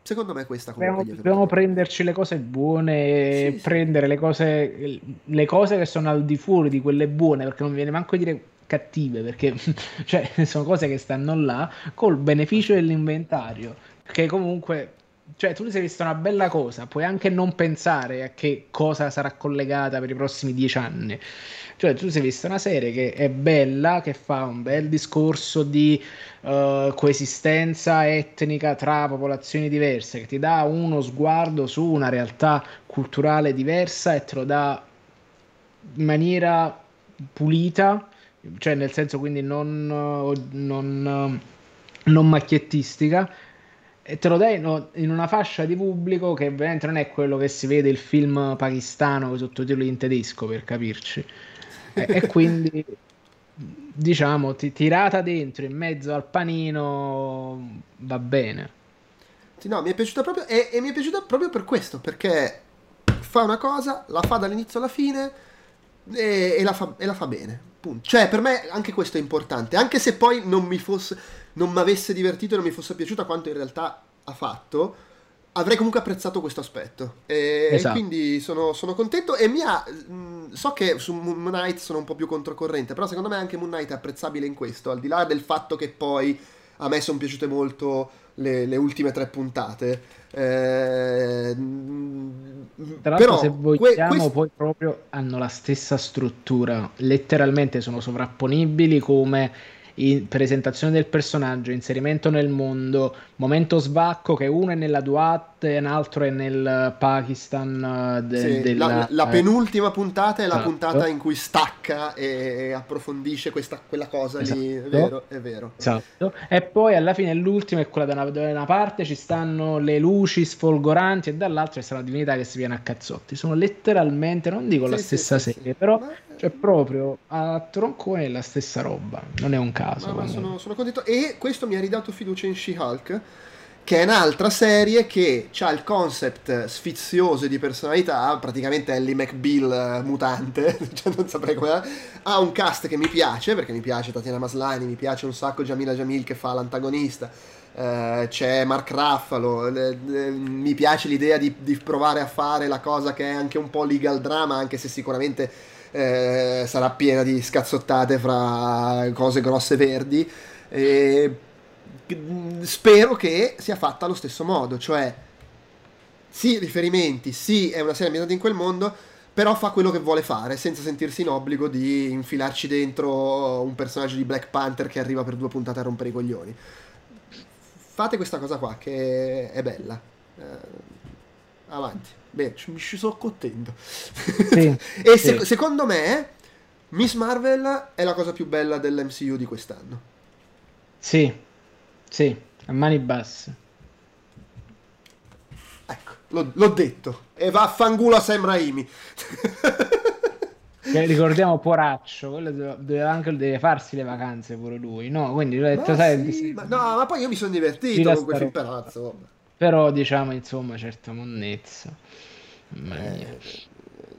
Secondo me questa cosa dobbiamo, dobbiamo prenderci le cose buone, sì, prendere sì. le cose le cose che sono al di fuori di quelle buone, perché non viene manco a dire cattive, perché cioè sono cose che stanno là, col beneficio dell'inventario, che comunque cioè tu sei vista una bella cosa, puoi anche non pensare a che cosa sarà collegata per i prossimi dieci anni. Cioè tu sei vista una serie che è bella, che fa un bel discorso di uh, coesistenza etnica tra popolazioni diverse, che ti dà uno sguardo su una realtà culturale diversa e te lo dà in maniera pulita, cioè nel senso quindi non, non, non macchiettistica, e te lo dai in una fascia di pubblico che ovviamente non è quello che si vede il film pakistano con i sottotitoli in tedesco, per capirci, e, e quindi diciamo ti, tirata dentro in mezzo al panino va bene. No, mi è piaciuta proprio, e, e mi è piaciuta proprio per questo, perché fa una cosa, la fa dall'inizio alla fine, e, e, la fa, e la fa bene. Punto. Cioè, per me anche questo è importante, anche se poi non mi fosse, non mi avesse divertito e non mi fosse piaciuta quanto in realtà ha fatto, avrei comunque apprezzato questo aspetto. E, esatto. e quindi sono, sono contento. E Mia, mh, so che su Moon Knight sono un po' più controcorrente, però secondo me anche Moon Knight è apprezzabile in questo, al di là del fatto che poi a me sono piaciute molto le, le ultime tre puntate. Eh, Tra l'altro, se vogliamo, que- poi proprio hanno la stessa struttura, letteralmente sono sovrapponibili come in presentazione del personaggio, inserimento nel mondo, momento svacco che uno è nella Duat e un altro è nel Pakistan de- sì, della... la, la penultima puntata è la esatto. puntata in cui stacca e approfondisce questa, quella cosa esatto. lì, è vero, è vero esatto. E poi alla fine l'ultima è quella da una, da una parte ci stanno le luci sfolgoranti e dall'altra c'è una divinità che si viene a cazzotti. Sono letteralmente, non dico sì, la sì, stessa sì, serie sì. però ma... cioè proprio a troncone è la stessa roba, non è un caso. Ma, ma sono, sono contento, e questo mi ha ridato fiducia in She-Hulk, che è un'altra serie che ha il concept sfizioso di personalità, praticamente Ellie McBeal mutante, cioè non saprei come, ha un cast che mi piace, perché mi piace Tatiana Maslany, mi piace un sacco Jamila Jamil che fa l'antagonista, eh, c'è Mark Ruffalo, eh, eh, mi piace l'idea di, di provare a fare la cosa che è anche un po' legal drama, anche se sicuramente Eh, sarà piena di scazzottate fra cose grosse verdi, e spero che sia fatta allo stesso modo, cioè sì, riferimenti, sì, è una serie ambientata in quel mondo, però fa quello che vuole fare senza sentirsi in obbligo di infilarci dentro un personaggio di Black Panther che arriva per due puntate a rompere i coglioni. Fate questa cosa qua che è bella, eh, avanti. Beh, mi ci sono contento. Sì, e se- sì. secondo me Miss Marvel è la cosa più bella dell'M C U di quest'anno. Sì, sì, a mani basse. Ecco, l'ho, l'ho detto. E vaffanculo a Sam Raimi. Che ricordiamo Poraccio, quello doveva anche deve farsi le vacanze pure lui, no? Quindi l'ho detto, ma sai, sì, ma, no, ma poi io mi sono divertito con quel film palazzo, vabbè. Però diciamo, insomma, certa monnezza. Eh,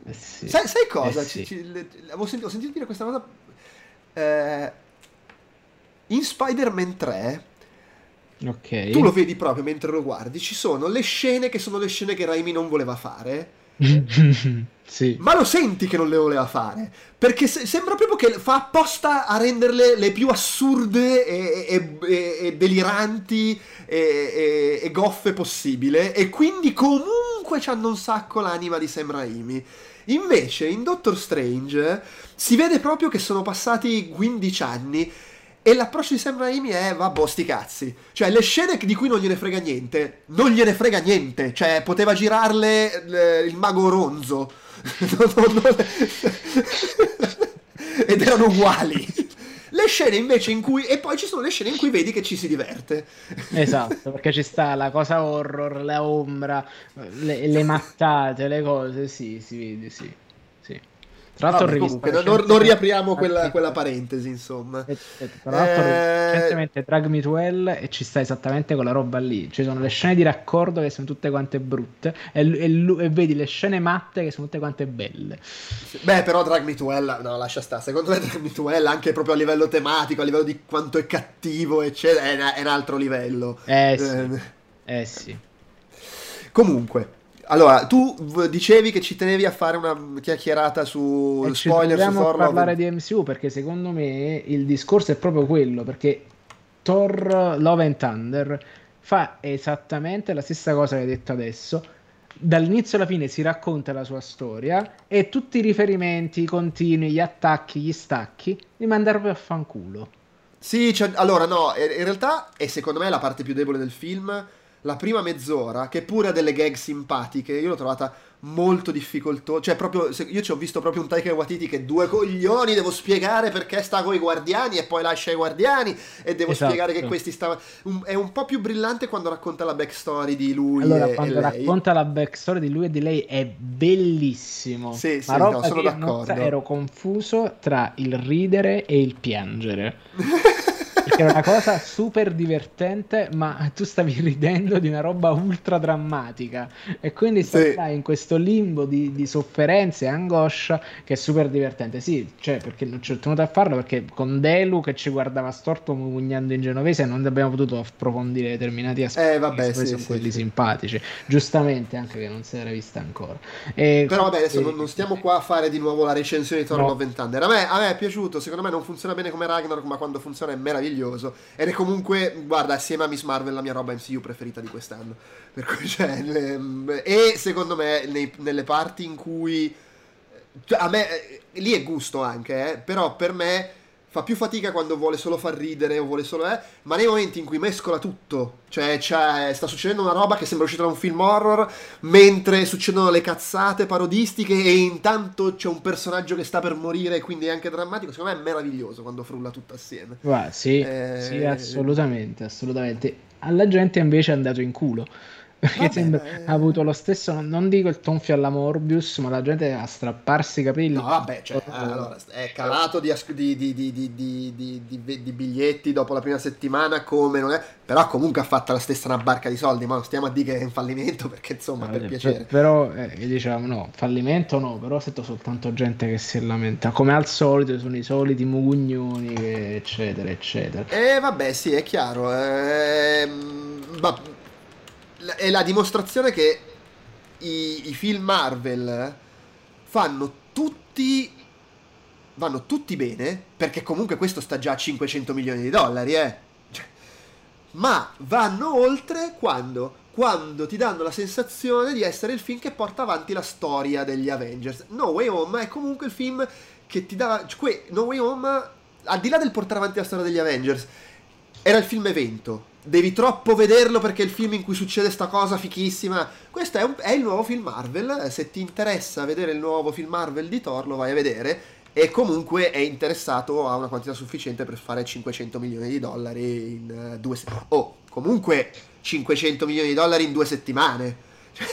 eh sì. sai, sai cosa? Eh sì. ci, ci, ho, sentito, ho sentito dire questa cosa. Eh, in Spider-Man tre, okay. tu lo vedi proprio mentre lo guardi, ci sono le scene che sono le scene che Raimi non voleva fare. Sì. Ma lo senti che non le voleva fare, perché se, sembra proprio che fa apposta a renderle le più assurde e, e, e deliranti e, e, e goffe possibile, e quindi comunque c'hanno un sacco l'anima di Sam Raimi. Invece in Doctor Strange si vede proprio che sono passati quindici anni e l'approccio di Sam Raimi è vabbò sti cazzi, cioè le scene di cui non gliene frega niente non gliene frega niente, cioè poteva girarle eh, il mago Ronzo non, non, non... ed erano uguali. Le scene invece in cui, e poi ci sono le scene in cui vedi che ci si diverte. Esatto, perché ci sta la cosa horror, la ombra, le, le mattate, le cose, sì, si vede, sì. Tra l'altro, no, comunque, non, non riapriamo quella, quella parentesi, insomma. E, e, tra l'altro, eh... recentemente Drag Me to Hell e ci sta esattamente quella roba lì. Ci sono le scene di raccordo che sono tutte quante brutte e, e, e vedi le scene matte che sono tutte quante belle. Beh, però Drag Me to Hell, no, lascia stare. Secondo me Drag Me to Hell, anche proprio a livello tematico, a livello di quanto è cattivo, eccetera, è, una, è un altro livello. Eh sì. Eh, eh sì. Comunque. Allora, tu dicevi che ci tenevi a fare una chiacchierata su e spoiler su Thor. Parlare di M C U, perché secondo me il discorso è proprio quello, perché Thor Love and Thunder fa esattamente la stessa cosa che hai detto adesso. Dall'inizio alla fine si racconta la sua storia e tutti i riferimenti, i continui, gli attacchi, gli stacchi, li manda proprio a fanculo. Sì, cioè, allora no, in realtà è secondo me la parte più debole del film. La prima mezz'ora, che pure ha delle gag simpatiche, io l'ho trovata molto difficoltosa. Cioè, proprio, se, io ci ho visto proprio un Taika Waititi che due coglioni, devo spiegare perché sta coi guardiani e poi lascia i guardiani e devo esatto. spiegare che questi stavano... È un po' più brillante quando racconta la backstory di lui allora, e, quando e lei. Racconta la backstory di lui e di lei è bellissimo. Sì, sì, no, sono d'accordo. Ero confuso tra il ridere e il piangere. era una cosa super divertente, ma tu stavi ridendo di una roba ultra drammatica e quindi stai sì. in questo limbo di, di sofferenza e angoscia che è super divertente. Sì, cioè, perché non ci ho tenuto a farlo, perché con Delu che ci guardava storto mugugnando in genovese non abbiamo potuto approfondire determinati aspetti, eh, vabbè, che sì, sono sì, quelli sì. simpatici, giustamente, anche che non si era vista ancora. E però vabbè, adesso e... non, non stiamo qua a fare di nuovo la recensione di Thor: Love and Thunder. A me, a me è piaciuto, secondo me non funziona bene come Ragnarok, ma quando funziona è meraviglioso, ed è comunque, guarda, assieme a Miss Marvel la mia roba M C U preferita di quest'anno, per cui, cioè, le, e secondo me nei, nelle parti in cui a me lì è gusto anche, eh, però per me fa più fatica quando vuole solo far ridere o vuole solo eh, ma nei momenti in cui mescola tutto, cioè, cioè sta succedendo una roba che sembra uscita da un film horror mentre succedono le cazzate parodistiche e intanto c'è un personaggio che sta per morire, quindi è anche drammatico. Secondo me è meraviglioso quando frulla tutto assieme. Wow, sì, eh... sì, assolutamente, assolutamente. Alla gente invece è andato in culo, perché vabbè, sembra, eh... ha avuto lo stesso, non dico il tonfio alla Morbius, ma la gente a strapparsi i capelli. No, vabbè, cioè, allora, è calato di, di, di, di, di, di, di biglietti dopo la prima settimana, come non è, però comunque ha fatto la stessa una barca di soldi, ma non stiamo a dire che è un fallimento, perché insomma, no, per vabbè, piacere. Però, eh, diciamo, no, fallimento no, però sento soltanto gente che si lamenta, come al solito, sono i soliti mugugnoni, eccetera, eccetera. E eh, vabbè, sì, è chiaro, eh, ma... è la dimostrazione che i, i film Marvel fanno tutti, vanno tutti bene, perché comunque questo sta già a cinquecento milioni di dollari, eh. Cioè, ma vanno oltre quando, quando ti danno la sensazione di essere il film che porta avanti la storia degli Avengers. No Way Home è comunque il film che ti dava, cioè, No Way Home, al di là del portare avanti la storia degli Avengers, era il film evento. Devi troppo vederlo perché è il film in cui succede sta cosa fichissima. Questo è, un, è il nuovo film Marvel. Se ti interessa vedere il nuovo film Marvel di Thor, lo vai a vedere. E comunque è interessato a una quantità sufficiente per fare cinquecento milioni di dollari in due settimane. Oh, comunque cinquecento milioni di dollari in due settimane. Cioè,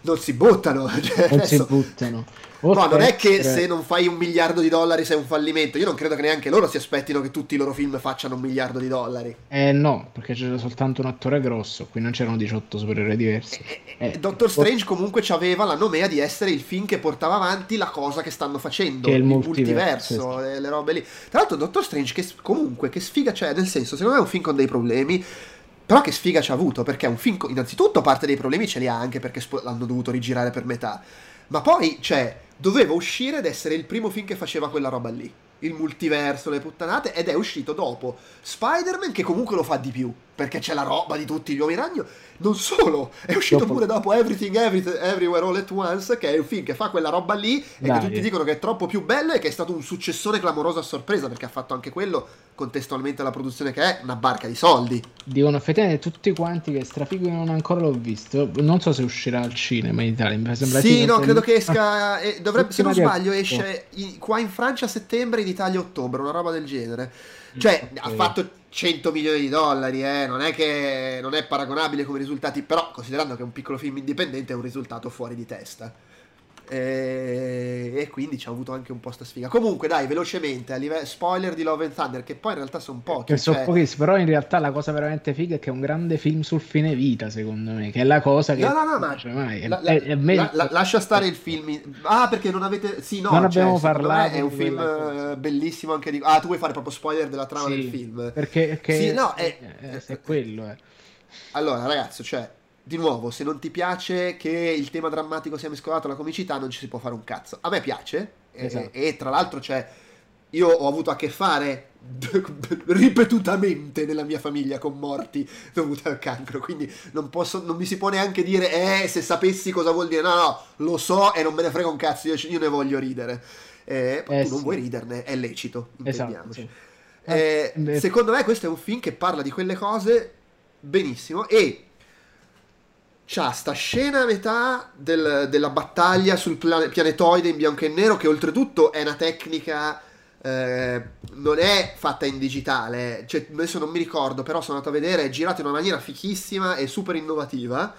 non si buttano. Cioè, non adesso... si buttano. No, non è che se non fai un miliardo di dollari sei un fallimento. Io non credo che neanche loro si aspettino che tutti i loro film facciano un miliardo di dollari. Eh no, perché c'era soltanto un attore grosso, qui non c'erano diciotto supereroi diversi. Eh, eh, Doctor Strange comunque c'aveva la nomea di essere il film che portava avanti la cosa che stanno facendo, che il multiverso, multiverso sì. le robe lì. Tra l'altro Doctor Strange che comunque, che sfiga c'è, nel senso, secondo me è un film con dei problemi, però che sfiga ci ha avuto, perché è un film, innanzitutto parte dei problemi ce li ha anche perché l'hanno dovuto rigirare per metà, ma poi, cioè, doveva uscire ed essere il primo film che faceva quella roba lì, il multiverso, le puttanate, ed è uscito dopo Spider-Man, che comunque lo fa di più perché c'è la roba di tutti gli uomini ragno. Non solo, è uscito dopo... pure dopo Everything, Everything Everywhere All At Once, che è un film che fa quella roba lì e Dai. che tutti dicono che è troppo più bello e che è stato un successone clamoroso a sorpresa, perché ha fatto anche quello, contestualmente alla produzione che è, una barca di soldi. Dicono effettivamente tutti quanti che strafigo, non ancora l'ho visto, non so se uscirà al cinema in Italia, mi sembra sì, no, credo che esca, ah, eh, dovrebbe, se non sbaglio esce in, qua in Francia a settembre, in Italia a ottobre, una roba del genere. Cioè, okay, ha fatto cento milioni di dollari, eh? Non è che non è paragonabile come risultati, però considerando che è un piccolo film indipendente è un risultato fuori di testa, e, e quindi ci ha avuto anche un po' sta sfiga. Comunque dai, velocemente, a livello spoiler di Love and Thunder, che poi in realtà sono pochi, sono cioè... pochi, però in realtà la cosa veramente figa è che è un grande film sul fine vita, secondo me, che è la cosa che no, no, no, ma mai. La, la, è, è la, la, lascia stare il film, ah, perché non avete sì no non abbiamo cioè, parlato, è un film bellissimo anche di... ah, tu vuoi fare proprio spoiler della trama sì, del film, perché, perché sì, no, è, è, è quello eh. Allora ragazzi, cioè, di nuovo, se non ti piace che il tema drammatico sia mescolato alla comicità, non ci si può fare un cazzo. A me piace, esatto. e, e tra l'altro, cioè, io ho avuto a che fare ripetutamente nella mia famiglia con morti dovute al cancro, quindi non posso, non mi si può neanche dire eh, se sapessi cosa vuol dire, no no, lo so e non me ne frega un cazzo, io, io ne voglio ridere, eh, eh, tu sì. non vuoi riderne, è lecito, intendiamoci. Esatto, sì. eh, eh, secondo me questo è un film che parla di quelle cose benissimo, e c'ha sta scena a metà del, della battaglia sul plan- pianetoide in bianco e nero, che oltretutto è una tecnica, eh, non è fatta in digitale, cioè, adesso non mi ricordo, però sono andato a vedere, è girata in una maniera fichissima e super innovativa,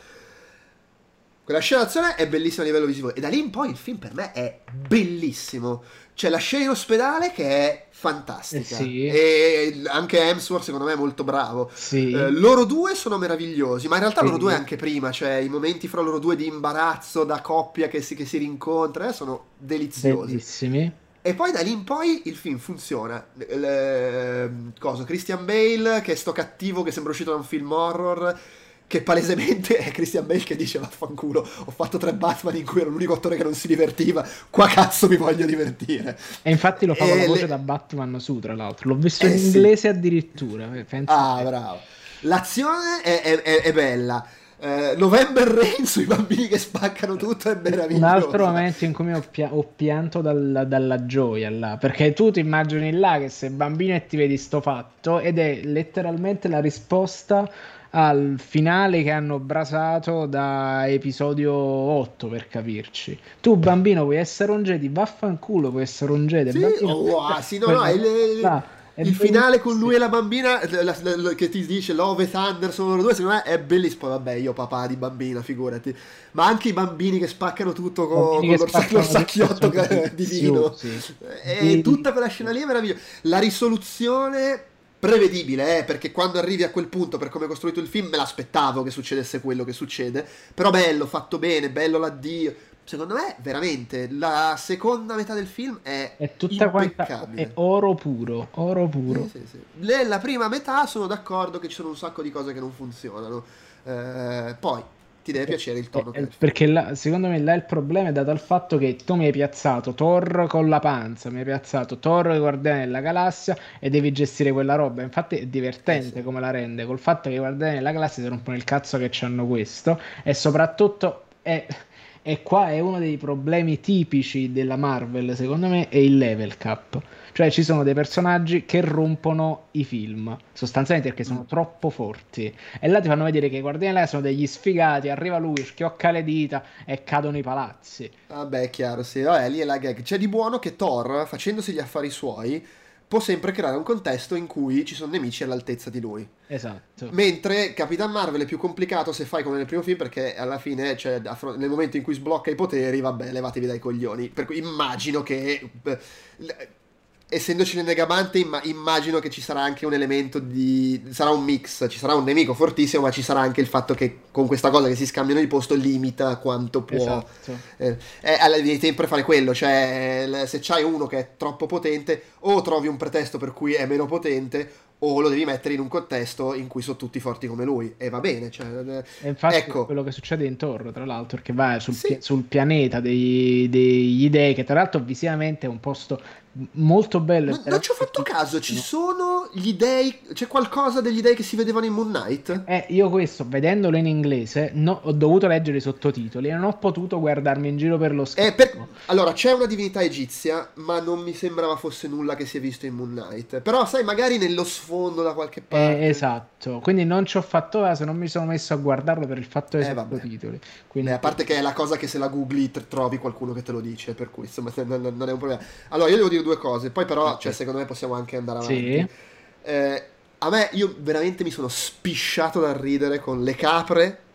Quella scena d'azione è bellissima a livello visivo e da lì in poi il film per me è bellissimo. C'è la scena in ospedale che è fantastica, eh sì. E anche Hemsworth secondo me è molto bravo, sì. eh, loro due sono meravigliosi, ma in realtà sì. loro due anche prima, cioè i momenti fra loro due di imbarazzo da coppia che si, che si rincontra eh, sono deliziosi, bellissimi. E poi da lì in poi il film funziona. Le... Cosa? Christian Bale, che è sto cattivo che sembra uscito da un film horror, che palesemente è Christian Bale che dice vaffanculo, ho fatto tre Batman in cui ero l'unico attore che non si divertiva, qua cazzo mi voglio divertire. E infatti lo fa con la voce le... da Batman su, tra l'altro. L'ho visto eh, in inglese sì. addirittura. Penso ah, che... bravo. L'azione è, è, è, è bella. Eh, November Rain sui bambini che spaccano tutto è meraviglioso. Un altro momento in cui ho, pia- ho pianto dalla, dalla gioia là, perché tu ti immagini là che sei bambino e ti vedi sto fatto, ed è letteralmente la risposta al finale che hanno brasato da episodio otto, per capirci. Tu bambino vuoi essere un Jedi, vaffanculo, vuoi essere un Jedi, sì, bambino, oh, sì, no, no, è le... là. È il finale con lui e la bambina la, la, la, che ti dice Love e Thunder sono loro due, secondo me è bellissimo. Vabbè, io papà di bambina, figurati, ma anche i bambini che spaccano tutto con, con l'orsac- l'orsacchiotto che, di vino, sì, sì. E tutta quella scena lì è meravigliosa. La risoluzione prevedibile, eh, perché quando arrivi a quel punto, per come è costruito il film, me l'aspettavo che succedesse quello che succede, però bello, fatto bene, bello l'addio. Secondo me, veramente, la seconda metà del film è, è tutta quanta è oro puro, oro puro. Sì, sì, sì. Nella prima metà sono d'accordo che ci sono un sacco di cose che non funzionano. Eh, poi ti deve piacere il tono. Eh, perché là, secondo me là il problema è dato al fatto che tu mi hai piazzato Thor con la panza, mi hai piazzato Thor con i Guardiani della Galassia e devi gestire quella roba. Infatti è divertente, eh sì, come la rende, col fatto che i Guardiani della Galassia si rompono il cazzo che c'hanno questo, e soprattutto è... E qua è uno dei problemi tipici della Marvel, secondo me, è il level cap. Cioè ci sono dei personaggi che rompono i film, sostanzialmente perché sono troppo forti. E là ti fanno vedere che i Guardiani là sono degli sfigati, arriva lui, schiocca le dita e cadono i palazzi. Vabbè, è chiaro, sì. Vabbè, lì è la gag. C'è di buono che Thor, facendosi gli affari suoi, può sempre creare un contesto in cui ci sono nemici all'altezza di lui. Esatto. Mentre Capitan Marvel è più complicato se fai come nel primo film, perché alla fine, cioè, nel momento in cui sblocca i poteri, vabbè, levatevi dai coglioni. Per cui immagino che, essendoci nel Negabante, immagino che ci sarà anche un elemento di... sarà un mix, ci sarà un nemico fortissimo, ma ci sarà anche il fatto che con questa cosa che si scambiano di posto limita quanto può. Esatto. Eh, eh, devi sempre fare quello, cioè se c'hai uno che è troppo potente, o trovi un pretesto per cui è meno potente, o lo devi mettere in un contesto in cui sono tutti forti come lui, e va bene, cioè, e infatti ecco quello che succede intorno, tra l'altro, perché va sul, sì. pi- sul pianeta degli, degli dei, che tra l'altro visivamente è un posto molto bello. Ma non ci ho fatto caso, ci sono gli dei, c'è qualcosa degli dei che si vedevano in Moon Knight? Eh, io questo, vedendolo in inglese, no, ho dovuto leggere i sottotitoli e non ho potuto guardarmi in giro per lo schermo. Eh, per... Allora, c'è una divinità egizia, ma non mi sembrava fosse nulla che si è visto in Moon Knight. Però, sai, magari nello sfondo da qualche parte. Eh, esatto, quindi non ci ho fatto caso, non mi sono messo a guardarlo per il fatto dei eh, sottotitoli. Quindi... Eh, a parte che è la cosa che se la googli trovi qualcuno che te lo dice, per cui insomma non è un problema. Allora, io devo dire due cose, poi però, okay, cioè, secondo me possiamo anche andare avanti. Sì. Eh, a me, io veramente mi sono spisciato dal ridere con le capre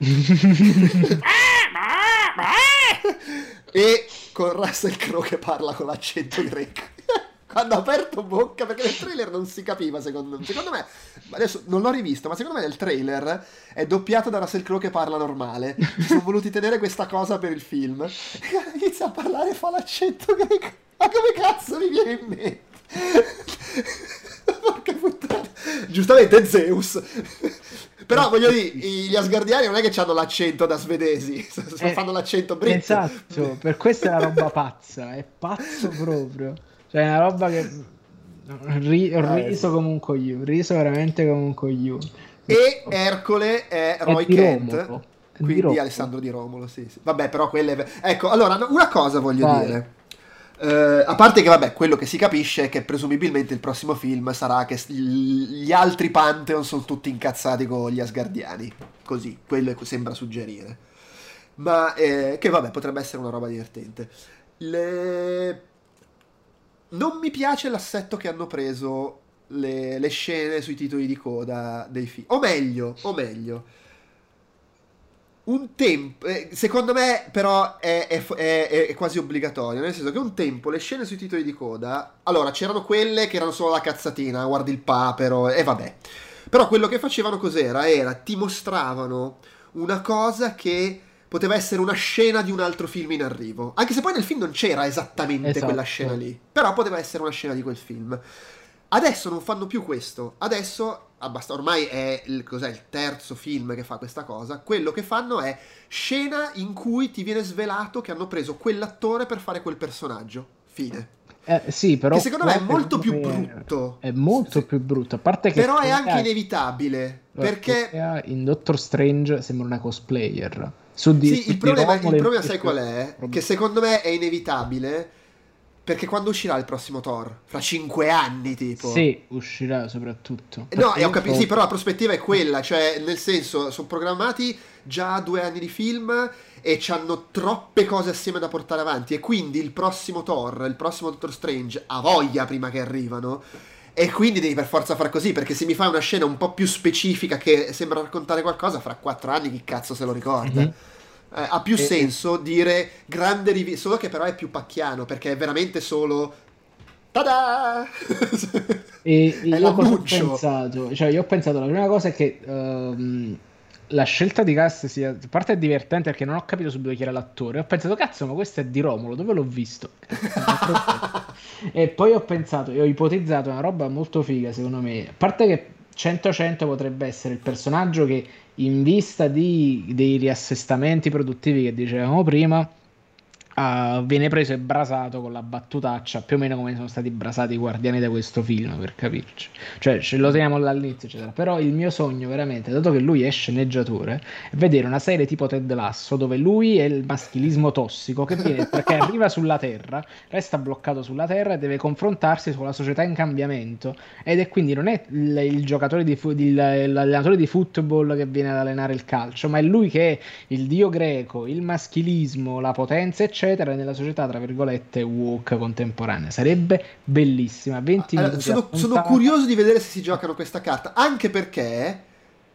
e con Russell Crowe che parla con l'accento greco quando ha aperto bocca, perché nel trailer non si capiva, secondo me. Secondo me, adesso non l'ho rivisto, ma secondo me nel trailer è doppiato da Russell Crowe che parla normale. Sono voluti tenere questa cosa per il film. Inizia a parlare e fa l'accento greco. Ma come cazzo mi viene in mente? Porca puttana. Giustamente Zeus. Però voglio dire, gli asgardiani non è che hanno l'accento da svedesi, eh, fanno l'accento britico. Esatto, per questa è una roba pazza, è pazzo proprio. Cioè è una roba che ri- ho riso come un coglione, riso veramente come un coglione. E Ercole è Roy è Kent. Romolo. Quindi di Alessandro Di Romolo, sì, sì. Vabbè, però quelle... Ecco, allora, una cosa voglio Vai. dire. Uh, a parte che vabbè, quello che si capisce è che presumibilmente il prossimo film sarà che gli altri Pantheon sono tutti incazzati con gli Asgardiani, così, quello sembra suggerire, ma eh, che vabbè, potrebbe essere una roba divertente. Le... non mi piace l'assetto che hanno preso le, le scene sui titoli di coda dei film, o meglio, o meglio un tempo, secondo me però è, è, è, è quasi obbligatorio, nel senso che un tempo le scene sui titoli di coda, allora c'erano quelle che erano solo la cazzatina, guardi il papero, e eh, vabbè, però quello che facevano cos'era? Era, ti mostravano una cosa che poteva essere una scena di un altro film in arrivo, anche se poi nel film non c'era esattamente esatto. quella scena lì, però poteva essere una scena di quel film. Adesso non fanno più questo, adesso... ormai è il, cos'è, il terzo film che fa questa cosa. Quello che fanno è scena in cui ti viene svelato che hanno preso quell'attore per fare quel personaggio. Fine. Eh, sì, però che secondo me è molto più brutto. È molto sì. più brutto. A parte che però è anche ha... inevitabile. Perché in Doctor Strange sembra una cosplayer. Su di, sì, su il problema, il problema sai qual è? Problema. Che secondo me è inevitabile. Perché quando uscirà il prossimo Thor? Fra cinque anni, tipo. Sì, uscirà soprattutto. No, ho capito, sì, però la prospettiva è quella. Cioè, nel senso, sono programmati già due anni di film e c'hanno troppe cose assieme da portare avanti. E quindi il prossimo Thor, il prossimo Doctor Strange, ha voglia prima che arrivano. E quindi devi per forza far così, perché se mi fai una scena un po' più specifica che sembra raccontare qualcosa, fra quattro anni chi cazzo se lo ricorda? Mm-hmm. Eh, ha più eh, senso dire grande rivi- solo che però è più pacchiano, perché è veramente solo tada! E io cosa ho pensato? Cioè, io ho pensato, la prima cosa è che um, la scelta di cast sia, a parte è divertente perché non ho capito subito chi era l'attore, ho pensato cazzo, ma questo è di Romolo, dove l'ho visto? E poi ho pensato, e ho ipotizzato una roba molto figa secondo me, a parte che cento cento potrebbe essere il personaggio che in vista di, dei riassestamenti produttivi che dicevamo prima uh, viene preso e brasato con la battutaccia, più o meno come sono stati brasati i guardiani da questo film, per capirci, cioè ce lo teniamo dall'inizio eccetera. Però il mio sogno veramente, dato che lui è sceneggiatore, è vedere una serie tipo Ted Lasso dove lui è il maschilismo tossico che viene perché arriva sulla terra, resta bloccato sulla terra e deve confrontarsi con la società in cambiamento, ed è quindi non è il, il giocatore di fu- il, l'allenatore di football che viene ad allenare il calcio, ma è lui che è il dio greco, il maschilismo, la potenza eccetera nella società tra virgolette woke contemporanea. Sarebbe bellissima. venti allora, minuti sono, sono curioso di vedere se si giocano questa carta, anche perché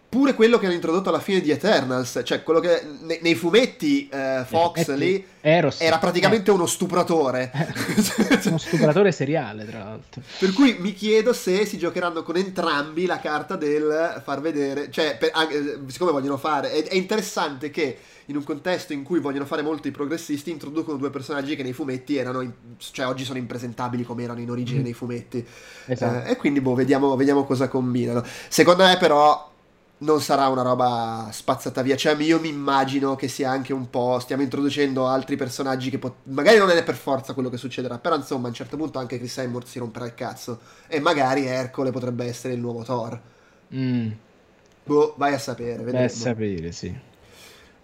pure quello che hanno introdotto alla fine di Eternals, cioè quello che ne, nei fumetti eh, Fox eh, lì Eros. Era praticamente eh. uno stupratore eh, uno stupratore seriale tra l'altro, per cui mi chiedo se si giocheranno con entrambi la carta del far vedere, cioè per, anche, siccome vogliono fare è, è interessante che in un contesto in cui vogliono fare molto i progressisti introducono due personaggi che nei fumetti erano in, cioè oggi sono impresentabili come erano in origine mm. nei fumetti esatto. eh, e quindi boh, vediamo, vediamo cosa combinano. Secondo me però non sarà una roba spazzata via, cioè io mi immagino che sia anche un po' stiamo introducendo altri personaggi che pot- magari non è per forza quello che succederà, però insomma a un certo punto anche Chris Hemsworth si romperà il cazzo e magari Ercole potrebbe essere il nuovo Thor. mm. Boh, vai a sapere, vedremo. Vai a sapere, sì.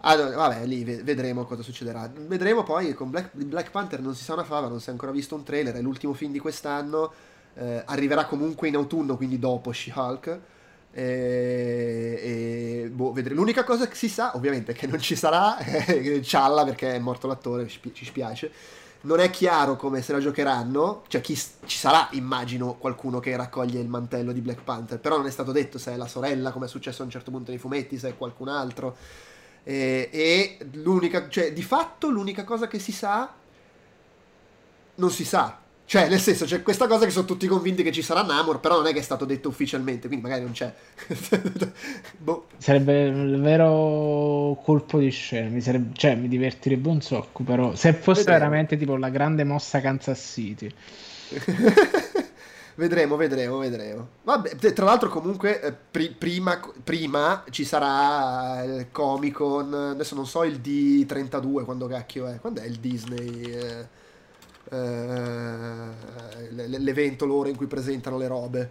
Allora, vabbè, lì vedremo cosa succederà. Vedremo poi con Black, Black Panther non si sa una fava, non si è ancora visto un trailer, è l'ultimo film di quest'anno, eh, arriverà comunque in autunno, quindi dopo She-Hulk. E, e, boh, vedremo. L'unica cosa che si sa ovviamente è che non ci sarà Cialla perché è morto l'attore, ci spiace. Non è chiaro come se la giocheranno, cioè chi ci sarà, immagino qualcuno che raccoglie il mantello di Black Panther, però non è stato detto se è la sorella come è successo a un certo punto nei fumetti, se è qualcun altro. E, e l'unica, cioè di fatto l'unica cosa che si sa non si sa, cioè nel senso c'è questa cosa che sono tutti convinti che ci sarà Namor, però non è che è stato detto ufficialmente, quindi magari non c'è. Boh. Sarebbe il vero colpo di scena, mi sarebbe, cioè mi divertirebbe un sacco, però se fosse vedremo. Veramente tipo la grande mossa Kansas City. Vedremo, vedremo, vedremo. Vabbè, tra l'altro comunque pr- prima, prima ci sarà il Comic Con, adesso non so il D trentadue quando cacchio è, quando è il Disney, eh, eh, l'evento loro in cui presentano le robe,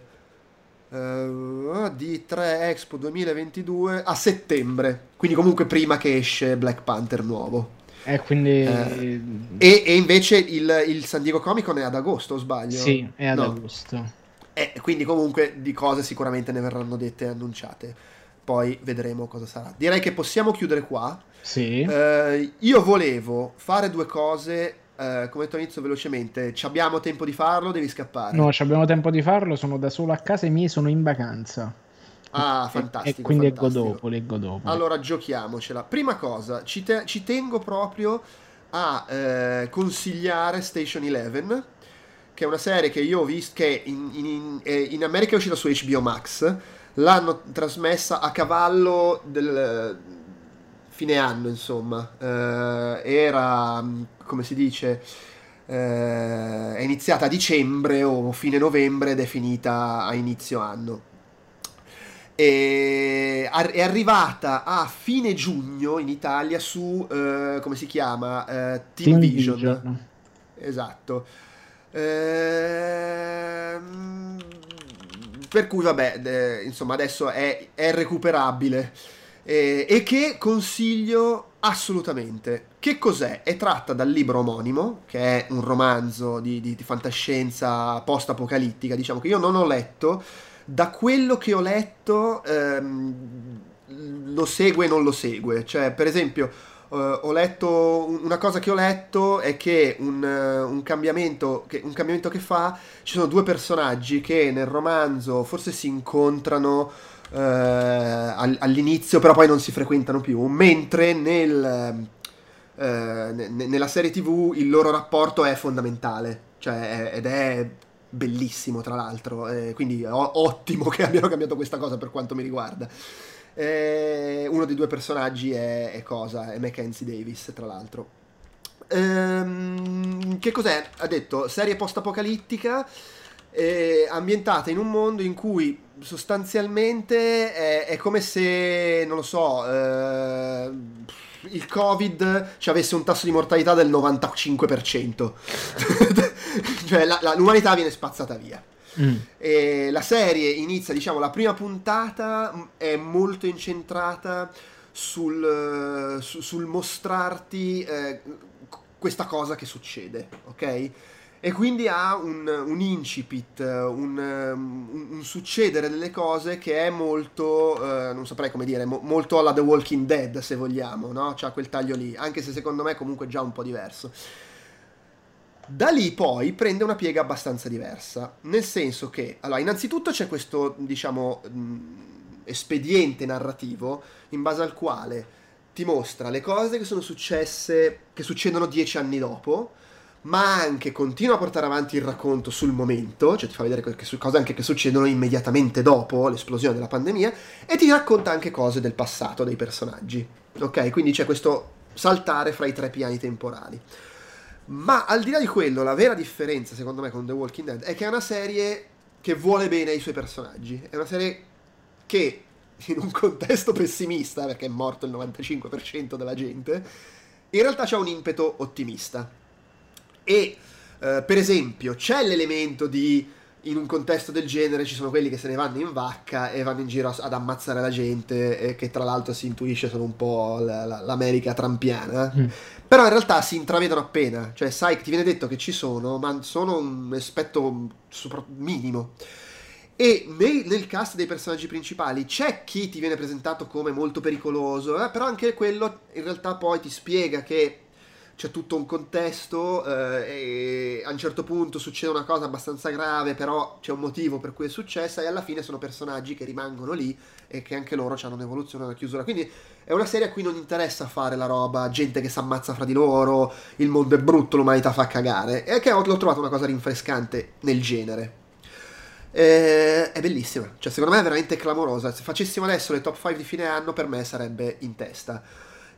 eh, D tre Expo duemilaventidue a settembre, quindi comunque prima che esce Black Panther nuovo. Eh, quindi... eh, e, e invece il, il San Diego Comic Con è ad agosto, o sbaglio? Sì, è ad no. agosto. Eh, quindi comunque di cose sicuramente ne verranno dette e annunciate. Poi vedremo cosa sarà. Direi che possiamo chiudere qua. Sì. Eh, io volevo fare due cose... Uh, come detto all'inizio velocemente, ci abbiamo tempo di farlo, devi scappare? No, ci abbiamo tempo di farlo, sono da solo a casa, i miei sono in vacanza. Ah, fantastico. E quindi fantastico. leggo dopo, leggo dopo. Allora, giochiamocela. Prima cosa, ci, te ci tengo proprio a eh, consigliare Station Eleven, che è una serie che io ho visto, che in, in, in America è uscita su H B O Max, l'hanno trasmessa a cavallo del fine anno, insomma, eh, era, come si dice, eh, è iniziata a dicembre o fine novembre ed è finita a inizio anno, e è arrivata a fine giugno in Italia su, eh, come si chiama, eh, Team Vision. Vision, esatto. Ehm, per cui vabbè, eh, insomma adesso è, è recuperabile, eh, e che consiglio assolutamente. Che cos'è? È tratta dal libro omonimo, che è un romanzo di, di, di fantascienza post-apocalittica, diciamo, che io non ho letto. Da quello che ho letto, ehm, lo segue e non lo segue, cioè per esempio... Uh, ho letto una cosa che ho letto è che un, uh, un, cambiamento che, un cambiamento che fa, ci sono due personaggi che nel romanzo forse si incontrano uh, all, all'inizio, però poi non si frequentano più, mentre nel, uh, ne, nella serie tivù il loro rapporto è fondamentale, cioè, è, ed è bellissimo tra l'altro, eh, quindi è ottimo che abbiano cambiato questa cosa per quanto mi riguarda. Eh, uno dei due personaggi è, è cosa? È Mackenzie Davis, tra l'altro. Ehm, che cos'è? Ha detto serie post-apocalittica, eh, ambientata in un mondo in cui sostanzialmente è, è come se, non lo so, eh, il Covid ci avesse un tasso di mortalità del novantacinque per cento. Cioè la, la, l'umanità viene spazzata via. Mm. E la serie inizia, diciamo, la prima puntata è molto incentrata sul, su, sul mostrarti eh, questa cosa che succede, ok? E quindi ha un, un incipit, un, un, un succedere delle cose che è molto, eh, non saprei come dire, mo, molto alla The Walking Dead, se vogliamo, no? C'ha quel taglio lì, anche se secondo me comunque è già un po' diverso. Da lì poi prende una piega abbastanza diversa, nel senso che, allora, innanzitutto c'è questo, diciamo, espediente narrativo in base al quale ti mostra le cose che sono successe, che succedono dieci anni dopo, ma anche continua a portare avanti il racconto sul momento, cioè ti fa vedere cose anche che succedono immediatamente dopo l'esplosione della pandemia, e ti racconta anche cose del passato dei personaggi, ok? Quindi c'è questo saltare fra i tre piani temporali. Ma al di là di quello, la vera differenza secondo me con The Walking Dead è che è una serie che vuole bene ai suoi personaggi, è una serie che in un contesto pessimista, perché è morto il novantacinque per cento della gente, in realtà c'ha un impeto ottimista. E eh, per esempio c'è l'elemento di, in un contesto del genere ci sono quelli che se ne vanno in vacca e vanno in giro ad ammazzare la gente, e che tra l'altro si intuisce sono un po' l'America trampiana, mm. Però in realtà si intravedono appena, cioè sai che ti viene detto che ci sono, ma sono un aspetto minimo. E nei, nel cast dei personaggi principali c'è chi ti viene presentato come molto pericoloso, eh, però anche quello in realtà poi ti spiega che c'è tutto un contesto, eh, e a un certo punto succede una cosa abbastanza grave, però c'è un motivo per cui è successa, e alla fine sono personaggi che rimangono lì e che anche loro hanno un'evoluzione e una chiusura. Quindi è una serie a cui non interessa fare la roba, gente che si ammazza fra di loro, il mondo è brutto, l'umanità fa cagare, e che l'ho trovata una cosa rinfrescante nel genere. Eh, è bellissima, cioè secondo me è veramente clamorosa. Se facessimo adesso le top cinque di fine anno, per me sarebbe in testa.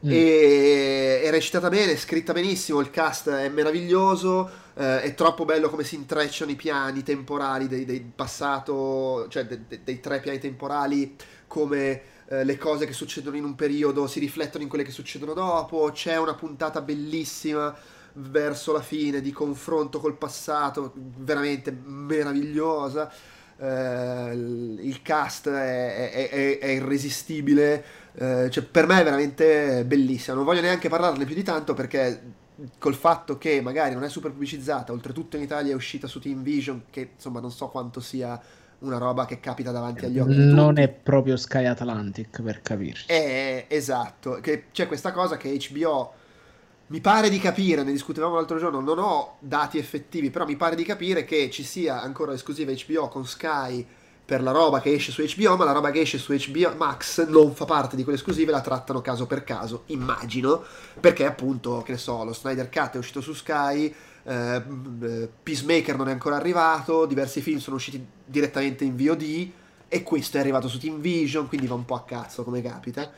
Mm. E è recitata bene, è scritta benissimo, il cast è meraviglioso, eh, è troppo bello come si intrecciano i piani temporali dei, dei passato, cioè de, de, dei tre piani temporali, come eh, le cose che succedono in un periodo si riflettono in quelle che succedono dopo. C'è una puntata bellissima verso la fine di confronto col passato, veramente meravigliosa. Eh, il cast è, è, è, è irresistibile. Eh, cioè, per me è veramente bellissima. Non voglio neanche parlarne più di tanto, perché col fatto che magari non è super pubblicizzata, oltretutto in Italia è uscita su Team Vision, che insomma non so quanto sia una roba che capita davanti agli occhi. Non è proprio Sky Atlantic, per capirci. Eh, esatto, che c'è questa cosa che H B O, mi pare di capire, ne discutevamo l'altro giorno, non ho dati effettivi, però mi pare di capire che ci sia ancora esclusiva H B O con Sky per la roba che esce su H B O, ma la roba che esce su H B O Max non fa parte di quelle esclusive, la trattano caso per caso, immagino, perché appunto, che ne so, lo Snyder Cut è uscito su Sky, eh, Peacemaker non è ancora arrivato, diversi film sono usciti direttamente in V O D, e questo è arrivato su Team Vision, quindi va un po' a cazzo come capita.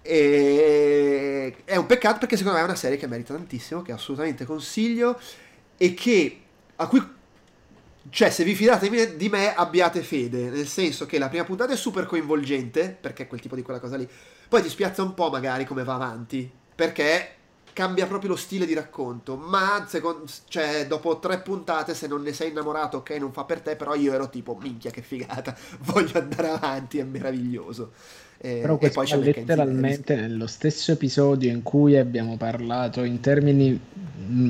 E è un peccato, perché secondo me è una serie che merita tantissimo, che assolutamente consiglio, e che, a cui, cioè, se vi fidate di me, abbiate fede, nel senso che la prima puntata è super coinvolgente, perché è quel tipo di quella cosa lì, poi ti spiazza un po' magari come va avanti, perché cambia proprio lo stile di racconto, ma secondo, cioè, dopo tre puntate, se non ne sei innamorato, ok, non fa per te, però io ero tipo, minchia che figata, voglio andare avanti, è meraviglioso. Eh, però questo è letteralmente nello stesso episodio in cui abbiamo parlato in termini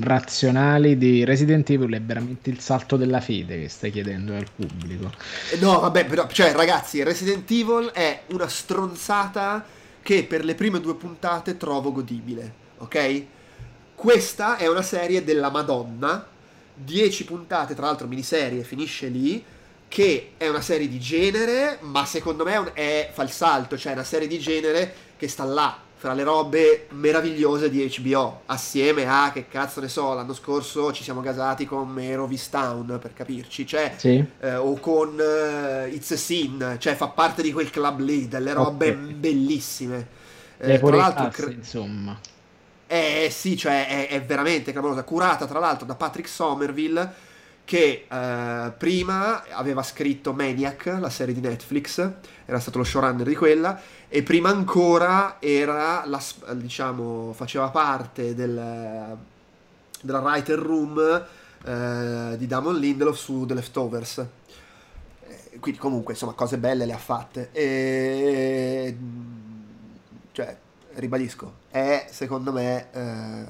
razionali di Resident Evil, è veramente il salto della fede che stai chiedendo al pubblico. No vabbè, però, cioè ragazzi, Resident Evil è una stronzata che per le prime due puntate trovo godibile, ok? Questa è una serie della Madonna, dieci puntate, tra l'altro miniserie, finisce lì, che è una serie di genere, ma secondo me è un, è, fa il salto, cioè è una serie di genere che sta là, fra le robe meravigliose di H B O, assieme a, che cazzo ne so, l'anno scorso ci siamo gasati con Merovis Town, per capirci, cioè, sì. eh, o con eh, It's a Sin, cioè fa parte di quel club lì, delle robe okay. bellissime. Eh, tra l'altro, cre- insomma. Eh sì, cioè è, è veramente clamorosa, curata tra l'altro da Patrick Somerville, che eh, prima aveva scritto Maniac, la serie di Netflix, era stato lo showrunner di quella, e prima ancora era la, diciamo, faceva parte del, della writer room eh, di Damon Lindelof su The Leftovers. Quindi comunque, insomma, cose belle le ha fatte. E, cioè, ribadisco, è secondo me eh,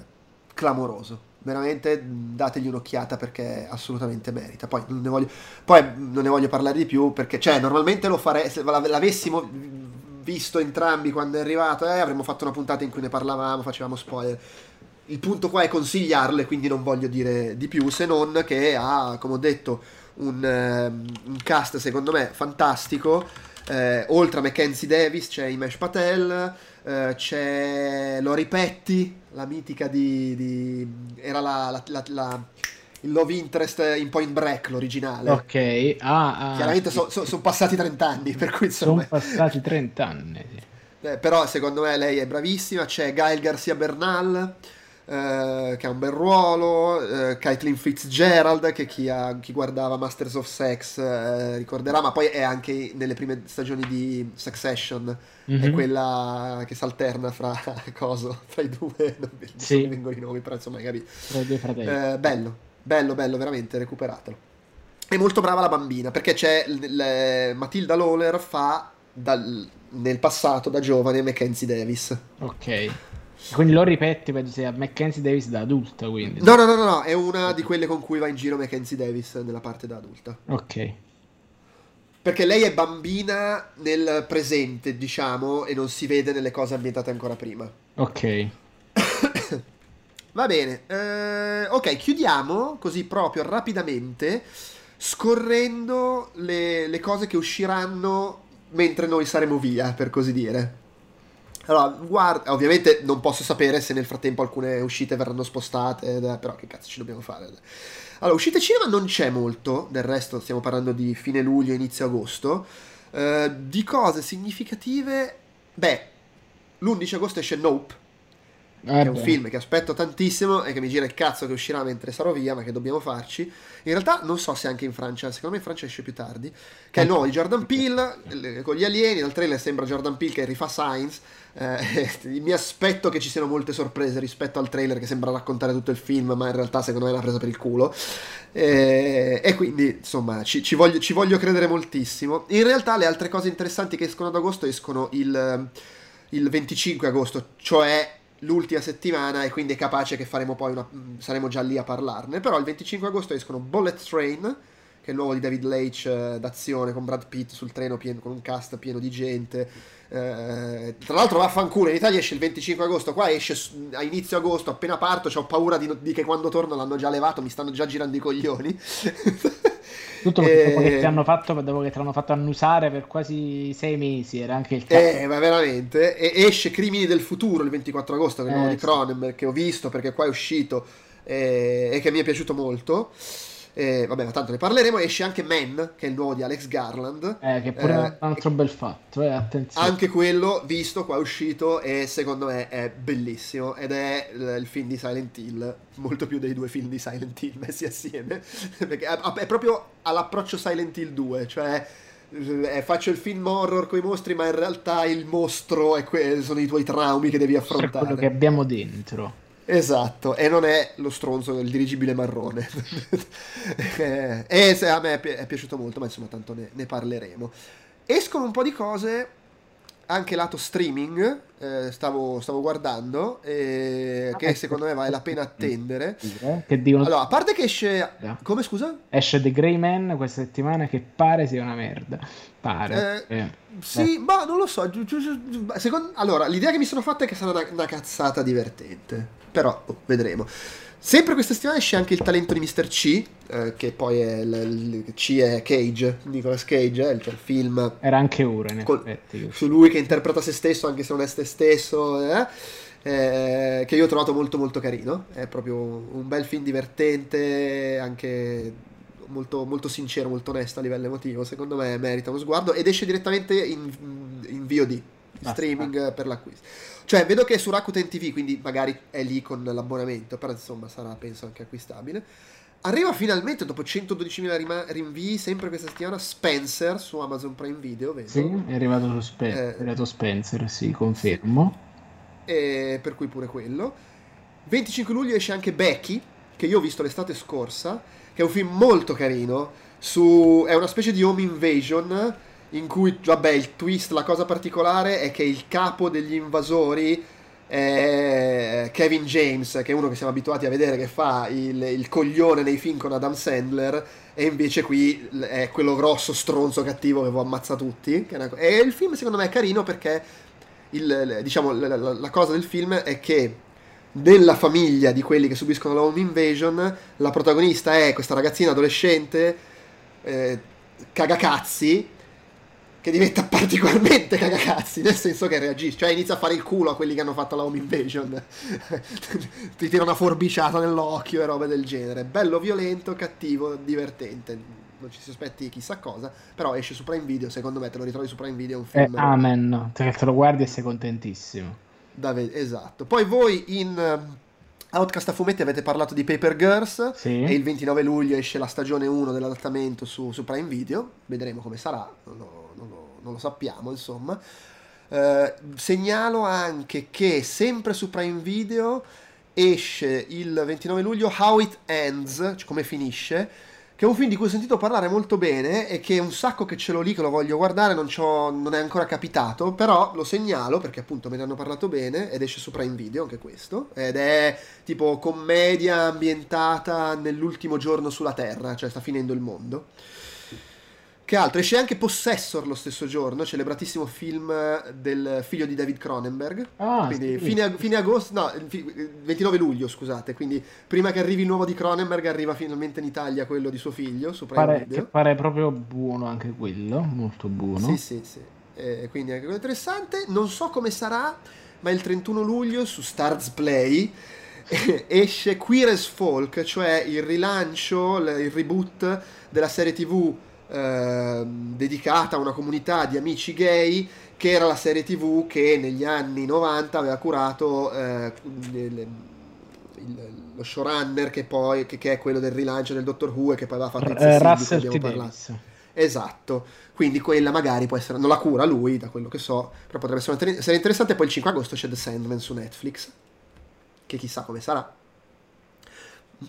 clamoroso. Veramente dategli un'occhiata, perché assolutamente merita. Poi non ne voglio, poi non ne voglio parlare di più, perché cioè normalmente lo farei, se l'avessimo visto entrambi quando è arrivato, eh, avremmo fatto una puntata in cui ne parlavamo, facevamo spoiler. Il punto qua è consigliarle, quindi non voglio dire di più, se non che ha, come ho detto, un, un cast secondo me fantastico. Eh, oltre a Mackenzie Davis c'è Himesh Patel, eh, c'è Lori Petty, la mitica di, di era la, la, la, la, il love interest in Point Break, l'originale, ok. Ah, ah, chiaramente sì. so, so, sono passati trent'anni, per cui sono passati trent'anni, sì. eh, però secondo me lei è bravissima. C'è Gael Garcia Bernal, eh, che ha un bel ruolo, eh, Caitlin Fitzgerald, che chi, ha, chi guardava Masters of Sex eh, ricorderà, ma poi è anche nelle prime stagioni di Succession, mm-hmm. è quella che si alterna fra coso, fra i due, non mi sì. so vengono i nomi, però insomma magari eh, bello, bello, bello, veramente recuperatelo. È molto brava la bambina, perché c'è le, Matilda Lawler fa dal, nel passato da giovane Mackenzie Davis, ok. Quindi lo ripeti, penso sia Mackenzie Davis da adulta, quindi. No, no, no, no, no, è una di quelle con cui va in giro Mackenzie Davis nella parte da adulta. Ok. Perché lei è bambina nel presente, diciamo, e non si vede nelle cose ambientate ancora prima. Ok. Va bene. Eh, ok, chiudiamo così proprio rapidamente, scorrendo le, le cose che usciranno mentre noi saremo via, per così dire. Allora, guarda, ovviamente non posso sapere se nel frattempo alcune uscite verranno spostate, però che cazzo ci dobbiamo fare? Allora, uscite cinema non c'è molto, del resto stiamo parlando di fine luglio, inizio agosto. Eh, di cose significative, beh, l'undici agosto esce Nope, eh che è un film che aspetto tantissimo e che mi gira il cazzo che uscirà mentre sarò via, ma che dobbiamo farci. In realtà non so se anche in Francia, secondo me in Francia esce più tardi, che è il nuovo di Jordan Peele, con gli alieni, dal trailer sembra Jordan Peele che rifà Signs. Eh, mi aspetto che ci siano molte sorprese rispetto al trailer che sembra raccontare tutto il film, ma in realtà secondo me è una presa per il culo, eh, e quindi insomma ci, ci, voglio, ci voglio credere moltissimo. In realtà le altre cose interessanti che escono ad agosto escono il, il venticinque agosto, cioè l'ultima settimana, e quindi è capace che faremo poi una, saremo già lì a parlarne. Però il venticinque agosto escono Bullet Train, che è il nuovo di David Leitch d'azione con Brad Pitt sul treno pieno, con un cast pieno di gente. Eh, tra l'altro vaffanculo, in Italia esce il venticinque agosto, qua esce a inizio agosto, appena parto c'ho paura di, di che quando torno l'hanno già levato, mi stanno già girando i coglioni. Tutto perché dopo che ti hanno fatto, dopo che te l'hanno fatto annusare per quasi sei mesi, era anche il caso. Eh, ma veramente. E esce Crimini del Futuro il ventiquattro agosto, che è il nuovo eh, di Cronenberg, sì, che ho visto perché qua è uscito eh, e che mi è piaciuto molto. Eh, vabbè, ma tanto ne parleremo. Esce anche Man, che è il nuovo di Alex Garland, eh, che pure eh, è un altro bel fatto, eh, attenzione. Anche quello visto, qua è uscito, e secondo me è bellissimo, ed è il film di Silent Hill, molto più dei due film di Silent Hill messi assieme, perché è proprio all'approccio Silent Hill due, cioè faccio il film horror con i mostri, ma in realtà il mostro è que- sono i tuoi traumi che devi affrontare, quello che abbiamo dentro. Esatto, e non è lo stronzo del dirigibile marrone. E a me è, pi- è piaciuto molto, ma insomma tanto ne, ne parleremo. Escono un po' di cose anche lato streaming, eh, stavo, stavo guardando, eh, ah, che secondo me vale la pena attendere. Che dicono... Allora, a parte che esce... Come, scusa? Esce The Grey Man questa settimana, che pare sia una merda. Pare. Eh, eh. Sì, Beh. ma non lo so. Secondo... Allora, l'idea che mi sono fatta è che sarà una, una cazzata divertente. Però, oh, vedremo. Sempre questa settimana esce anche Il talento di mister C, eh, che poi è il, il C è Cage, Nicolas Cage, eh, cioè il film... Era anche ora, in col, effetti. Su lui che interpreta se stesso, anche se non è se stesso, eh, eh, che io ho trovato molto molto carino. È proprio un bel film divertente, anche molto, molto sincero, molto onesto a livello emotivo. Secondo me merita uno sguardo, ed esce direttamente in, in V O D. Streaming per l'acquisto, cioè vedo che è su Rakuten T V, quindi magari è lì con l'abbonamento, però insomma sarà penso anche acquistabile. Arriva finalmente dopo centododicimila rim- rinvii sempre questa settimana Spencer su Amazon Prime Video, vedo. Sì, è arrivato su Spe- eh, è arrivato Spencer, sì, confermo, e per cui pure quello. Venticinque luglio esce anche Becky, che io ho visto l'estate scorsa, che è un film molto carino, su è una specie di home invasion in cui, vabbè, il twist, la cosa particolare è che il capo degli invasori è Kevin James, che è uno che siamo abituati a vedere che fa il, il coglione nei film con Adam Sandler, e invece qui è quello grosso stronzo cattivo che può ammazza tutti, che è una... E il film secondo me è carino perché il, diciamo, la, la, la cosa del film è che nella famiglia di quelli che subiscono la home invasion la protagonista è questa ragazzina adolescente eh, cagacazzi, che diventa particolarmente cagacazzi, nel senso che reagisce, cioè inizia a fare il culo a quelli che hanno fatto la home invasion, ti tira una forbiciata nell'occhio e robe del genere. Bello violento, cattivo, divertente, non ci si aspetti chissà cosa, però esce su Prime Video, secondo me te lo ritrovi su Prime Video, è un film eh, amen, no. Te lo guardi e sei contentissimo. Dav- esatto, poi voi in Outcast a fumetti avete parlato di Paper Girls, sì. E il ventinove luglio esce la stagione uno dell'adattamento su, su Prime Video, vedremo come sarà, non lo Non lo, non lo sappiamo, insomma. Eh, segnalo anche che sempre su Prime Video esce il ventinove luglio How It Ends, cioè come finisce, che è un film di cui ho sentito parlare molto bene e che è un sacco che ce l'ho lì, che lo voglio guardare, non, c'ho, non è ancora capitato, però lo segnalo perché appunto me ne hanno parlato bene, ed esce su Prime Video anche questo, ed è tipo commedia ambientata nell'ultimo giorno sulla Terra, cioè sta finendo il mondo. Che altro? Esce anche Possessor lo stesso giorno, celebratissimo film del figlio di David Cronenberg. Ah, quindi sì. fine, ag- fine agosto, no, ventinove luglio, scusate, quindi prima che arrivi il nuovo di Cronenberg arriva finalmente in Italia quello di suo figlio, su Prime pare, Video. Che pare proprio buono anche quello, molto buono. Sì, sì, sì. Eh, quindi anche quello interessante. Non so come sarà, ma il trentuno luglio su Starz Play esce Queer as Folk, cioè il rilancio, il reboot della serie tivù Eh, dedicata a una comunità di amici gay, che era la serie tivù che negli anni novanta aveva curato eh, il, il, lo showrunner che poi che, che è quello del rilancio del Doctor Who e che poi aveva fatto il R- Russell T. Davies. Esatto, quindi quella magari può essere, non la cura lui da quello che so, però potrebbe essere una serie interessante. Poi il cinque agosto c'è The Sandman su Netflix, che chissà come sarà.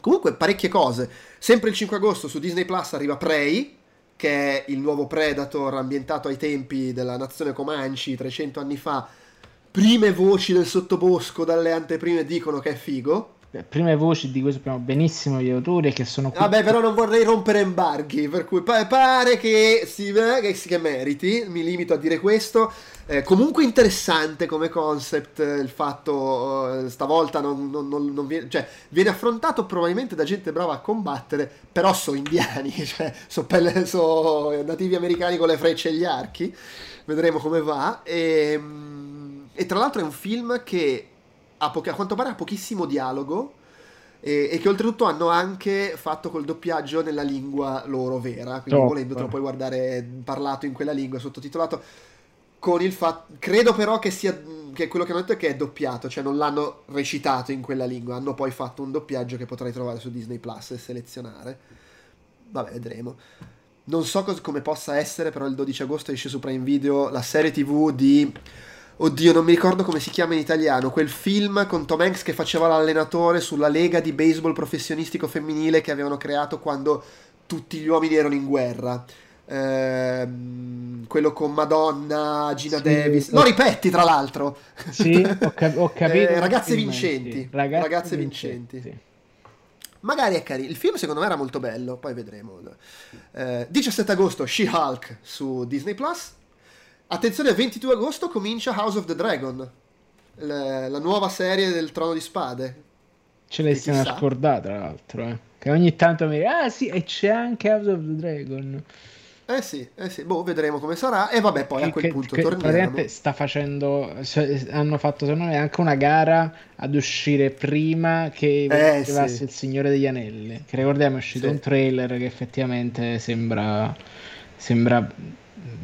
Comunque parecchie cose. Sempre il cinque agosto su Disney Plus arriva Prey, che è il nuovo Predator ambientato ai tempi della nazione Comanche trecento anni fa. Prime voci del sottobosco dalle anteprime dicono che è figo, prime voci di cui sappiamo benissimo gli autori che sono qui. Vabbè, però non vorrei rompere embarghi, per cui pare che si che, che meriti, mi limito a dire questo. Eh, comunque interessante come concept, eh, il fatto eh, stavolta non, non, non, non viene, cioè, viene affrontato probabilmente da gente brava a combattere, però sono indiani, cioè, sono so nativi americani con le frecce e gli archi, vedremo come va. E, e tra l'altro è un film che a, a quanto pare ha pochissimo dialogo e, e che oltretutto hanno anche fatto col doppiaggio nella lingua loro vera, quindi oh, volendo te lo puoi guardare parlato in quella lingua, sottotitolato. Con il fatto, credo però che sia, che quello che hanno detto è che è doppiato, cioè non l'hanno recitato in quella lingua, hanno poi fatto un doppiaggio che potrai trovare su Disney Plus e selezionare. Vabbè, vedremo. Non so cos- come possa essere, però il dodici agosto esce su Prime Video la serie tv di, oddio non mi ricordo come si chiama in italiano, quel film con Tom Hanks che faceva l'allenatore sulla lega di baseball professionistico femminile che avevano creato quando tutti gli uomini erano in guerra. Ehm, quello con Madonna, Gina sì, Davis, lo ripeti tra l'altro. Sì, ho, cap- ho capito. Eh, ragazze vincenti, ragazze, ragazze vincenti. vincenti. Magari è carino. Il film secondo me era molto bello, poi vedremo. Eh, diciassette agosto She-Hulk su Disney Plus. Attenzione, ventidue agosto comincia House of the Dragon, la, la nuova serie del Trono di Spade. Ce l'hai siamo scordata tra l'altro, eh. Che ogni tanto mi ah sì, e c'è anche House of the Dragon. Eh sì, eh sì, boh, vedremo come sarà. E vabbè, poi che, a quel che, punto che torniamo. Sta facendo, hanno fatto secondo me anche una gara ad uscire prima che eh, arrivasse sì. Il Signore degli Anelli, che ricordiamo è uscito sì. Un trailer che effettivamente sembra sembra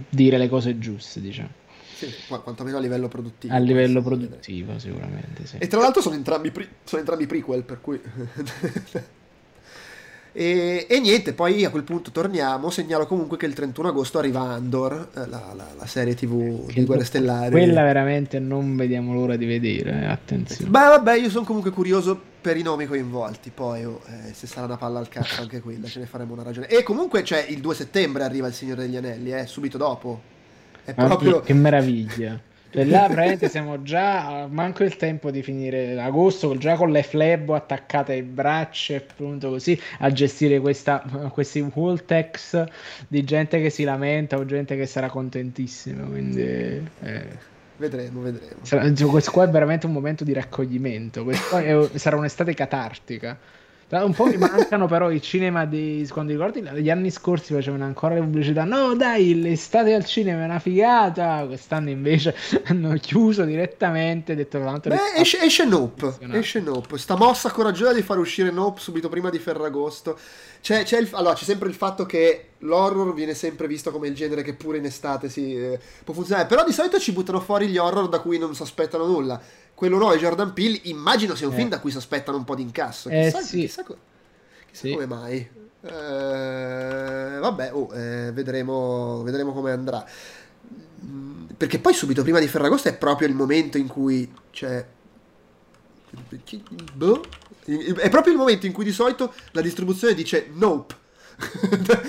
dire le cose giuste, diciamo. Sì, quantomeno a livello produttivo. A livello produttivo, sicuramente, sì. E tra l'altro sono entrambi, pre- sono entrambi prequel, per cui... E, e niente, poi a quel punto torniamo. Segnalo comunque che il trentuno agosto arriva Andor, la, la, la serie tv che di Guerre Stellari. Quella veramente non vediamo l'ora di vedere, attenzione. Beh vabbè, io sono comunque curioso per i nomi coinvolti. Poi oh, eh, se sarà una palla al cazzo anche quella, ce ne faremo una ragione. E comunque c'è, cioè, il due settembre arriva il Signore degli Anelli, eh, subito dopo. È proprio... Che meraviglia. E là praticamente siamo già, manco il tempo di finire agosto, già con le flebo attaccate ai bracci, appunto così, a gestire questa, questi Voltex di gente che si lamenta o gente che sarà contentissima, quindi... Eh. Vedremo, vedremo. Sarà, questo qua è veramente un momento di raccoglimento, questo è, sarà un'estate catartica. Un po' mi mancano però i cinema di quando ricordi gli anni scorsi facevano ancora le pubblicità, no dai l'estate al cinema è una figata, quest'anno invece hanno chiuso direttamente, detto tanto. Beh, esce, esce Nope, esce Nope, sta mossa coraggiosa di far uscire Nope subito prima di Ferragosto. C'è, c'è, il, allora, c'è sempre il fatto che l'horror viene sempre visto come il genere che pure in estate si eh, può funzionare, però di solito ci buttano fuori gli horror da cui non si aspettano nulla. Quello no è Jordan Peele, immagino sia un eh. film da cui si aspettano un po' di incasso, chissà, eh, sì. chissà, co- chissà sì. come mai. Eh, vabbè, oh, eh, vedremo, vedremo come andrà, perché poi subito prima di Ferragosto è proprio il momento in cui c'è... Boh. È proprio il momento in cui di solito la distribuzione dice nope. Esatto.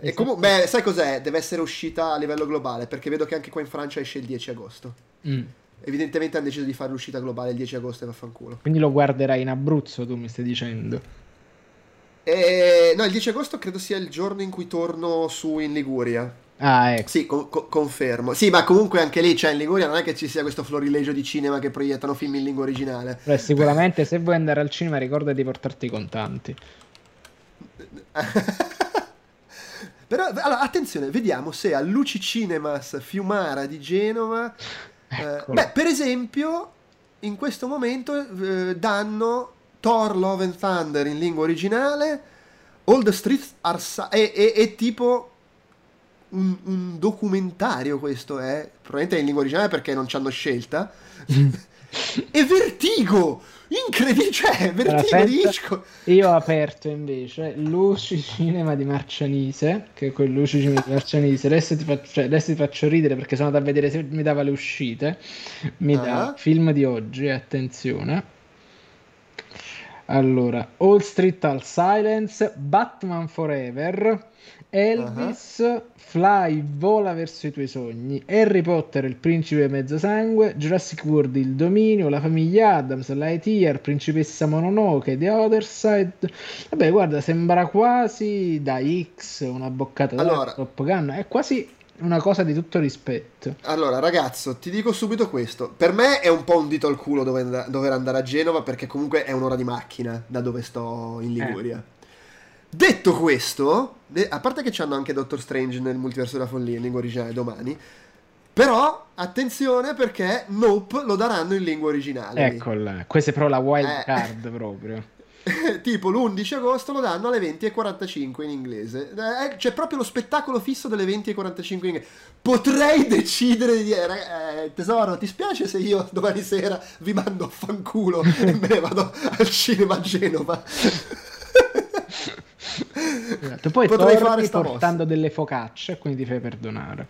E comunque, beh, sai cos'è? Deve essere uscita a livello globale, perché vedo che anche qua in Francia esce il dieci agosto. Mm. Evidentemente hanno deciso di fare l'uscita globale il dieci agosto e vaffanculo. Quindi lo guarderai in Abruzzo, tu mi stai dicendo? E... No, il dieci agosto credo sia il giorno in cui torno su in Liguria. Ah, ecco. Sì, co- co- confermo. Sì, ma comunque anche lì, cioè in Liguria non è che ci sia questo florilegio di cinema che proiettano film in lingua originale. Beh, sicuramente se vuoi andare al cinema ricorda di portarti i contanti. Però allora, attenzione, vediamo se a Luci Cinemas Fiumara di Genova eh, beh, per esempio in questo momento eh, danno Thor Love and Thunder in lingua originale, All the Streets Are Silent, e, e, e tipo Un, un documentario, questo è probabilmente in lingua originale perché non ci hanno scelta. E Vertigo, incredibile, cioè Vertigo di Hitchcock. Io ho aperto invece Luci Cinema di Marcianise, che è quel Luci Cinema di Marcianise. Adesso ti faccio, cioè, adesso ti faccio ridere perché sono andato a vedere se mi dava le uscite. Mi ah. dà film di oggi, attenzione. Allora, All Street All Silence, Batman Forever, Elvis, uh-huh. Fly, vola verso i tuoi sogni, Harry Potter, il principe mezzosangue, Jurassic World, il dominio, la famiglia Adams, Lightyear, principessa Mononoke, The Other Side. Vabbè, guarda, sembra quasi da X, una boccata allora, da Top Gun, è quasi una cosa di tutto rispetto. Allora, ragazzo, ti dico subito questo. Per me è un po' un dito al culo dover, dover andare a Genova, perché comunque è un'ora di macchina da dove sto in Liguria. Eh. Detto questo, a parte che c'hanno anche Doctor Strange nel multiverso della follia in lingua originale domani, però attenzione perché Nope lo daranno in lingua originale. Eccola, questa è però la wild eh. card proprio. Tipo l'undici agosto lo danno alle venti e quarantacinque in inglese. C'è proprio lo spettacolo fisso delle venti e quarantacinque in inglese. Potrei decidere di eh, tesoro, ti spiace se io domani sera vi mando a fanculo e me ne vado al cinema a Genova? Esatto. Poi potrei torni fare portando delle focacce, quindi ti fai perdonare.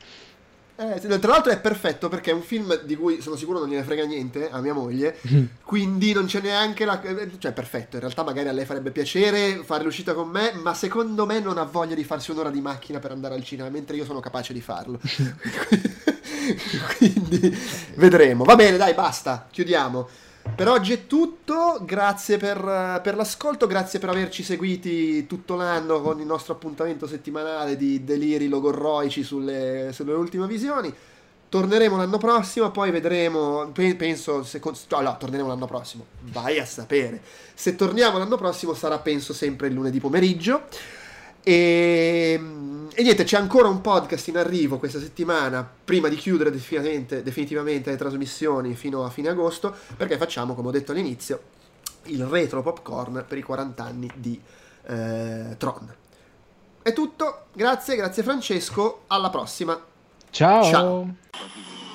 Eh, tra l'altro è perfetto perché è un film di cui sono sicuro non gliene frega niente a mia moglie, mm. quindi non c'è neanche la... cioè perfetto, in realtà magari a lei farebbe piacere fare l'uscita con me, ma secondo me non ha voglia di farsi un'ora di macchina per andare al cinema, mentre io sono capace di farlo. Quindi vedremo. Va bene, dai, basta, chiudiamo. Per oggi è tutto, grazie per, per l'ascolto, grazie per averci seguiti tutto l'anno con il nostro appuntamento settimanale di deliri logorroici sulle, sulle ultime visioni. Torneremo l'anno prossimo, poi vedremo, penso, se, allora, torneremo l'anno prossimo, vai a sapere. Se torniamo l'anno prossimo sarà penso sempre il lunedì pomeriggio. E, e niente, c'è ancora un podcast in arrivo questa settimana prima di chiudere definitivamente, definitivamente le trasmissioni fino a fine agosto, perché facciamo, come ho detto all'inizio, il retro popcorn per i quaranta anni di eh, Tron. È tutto, grazie, grazie Francesco, alla prossima. Ciao, ciao.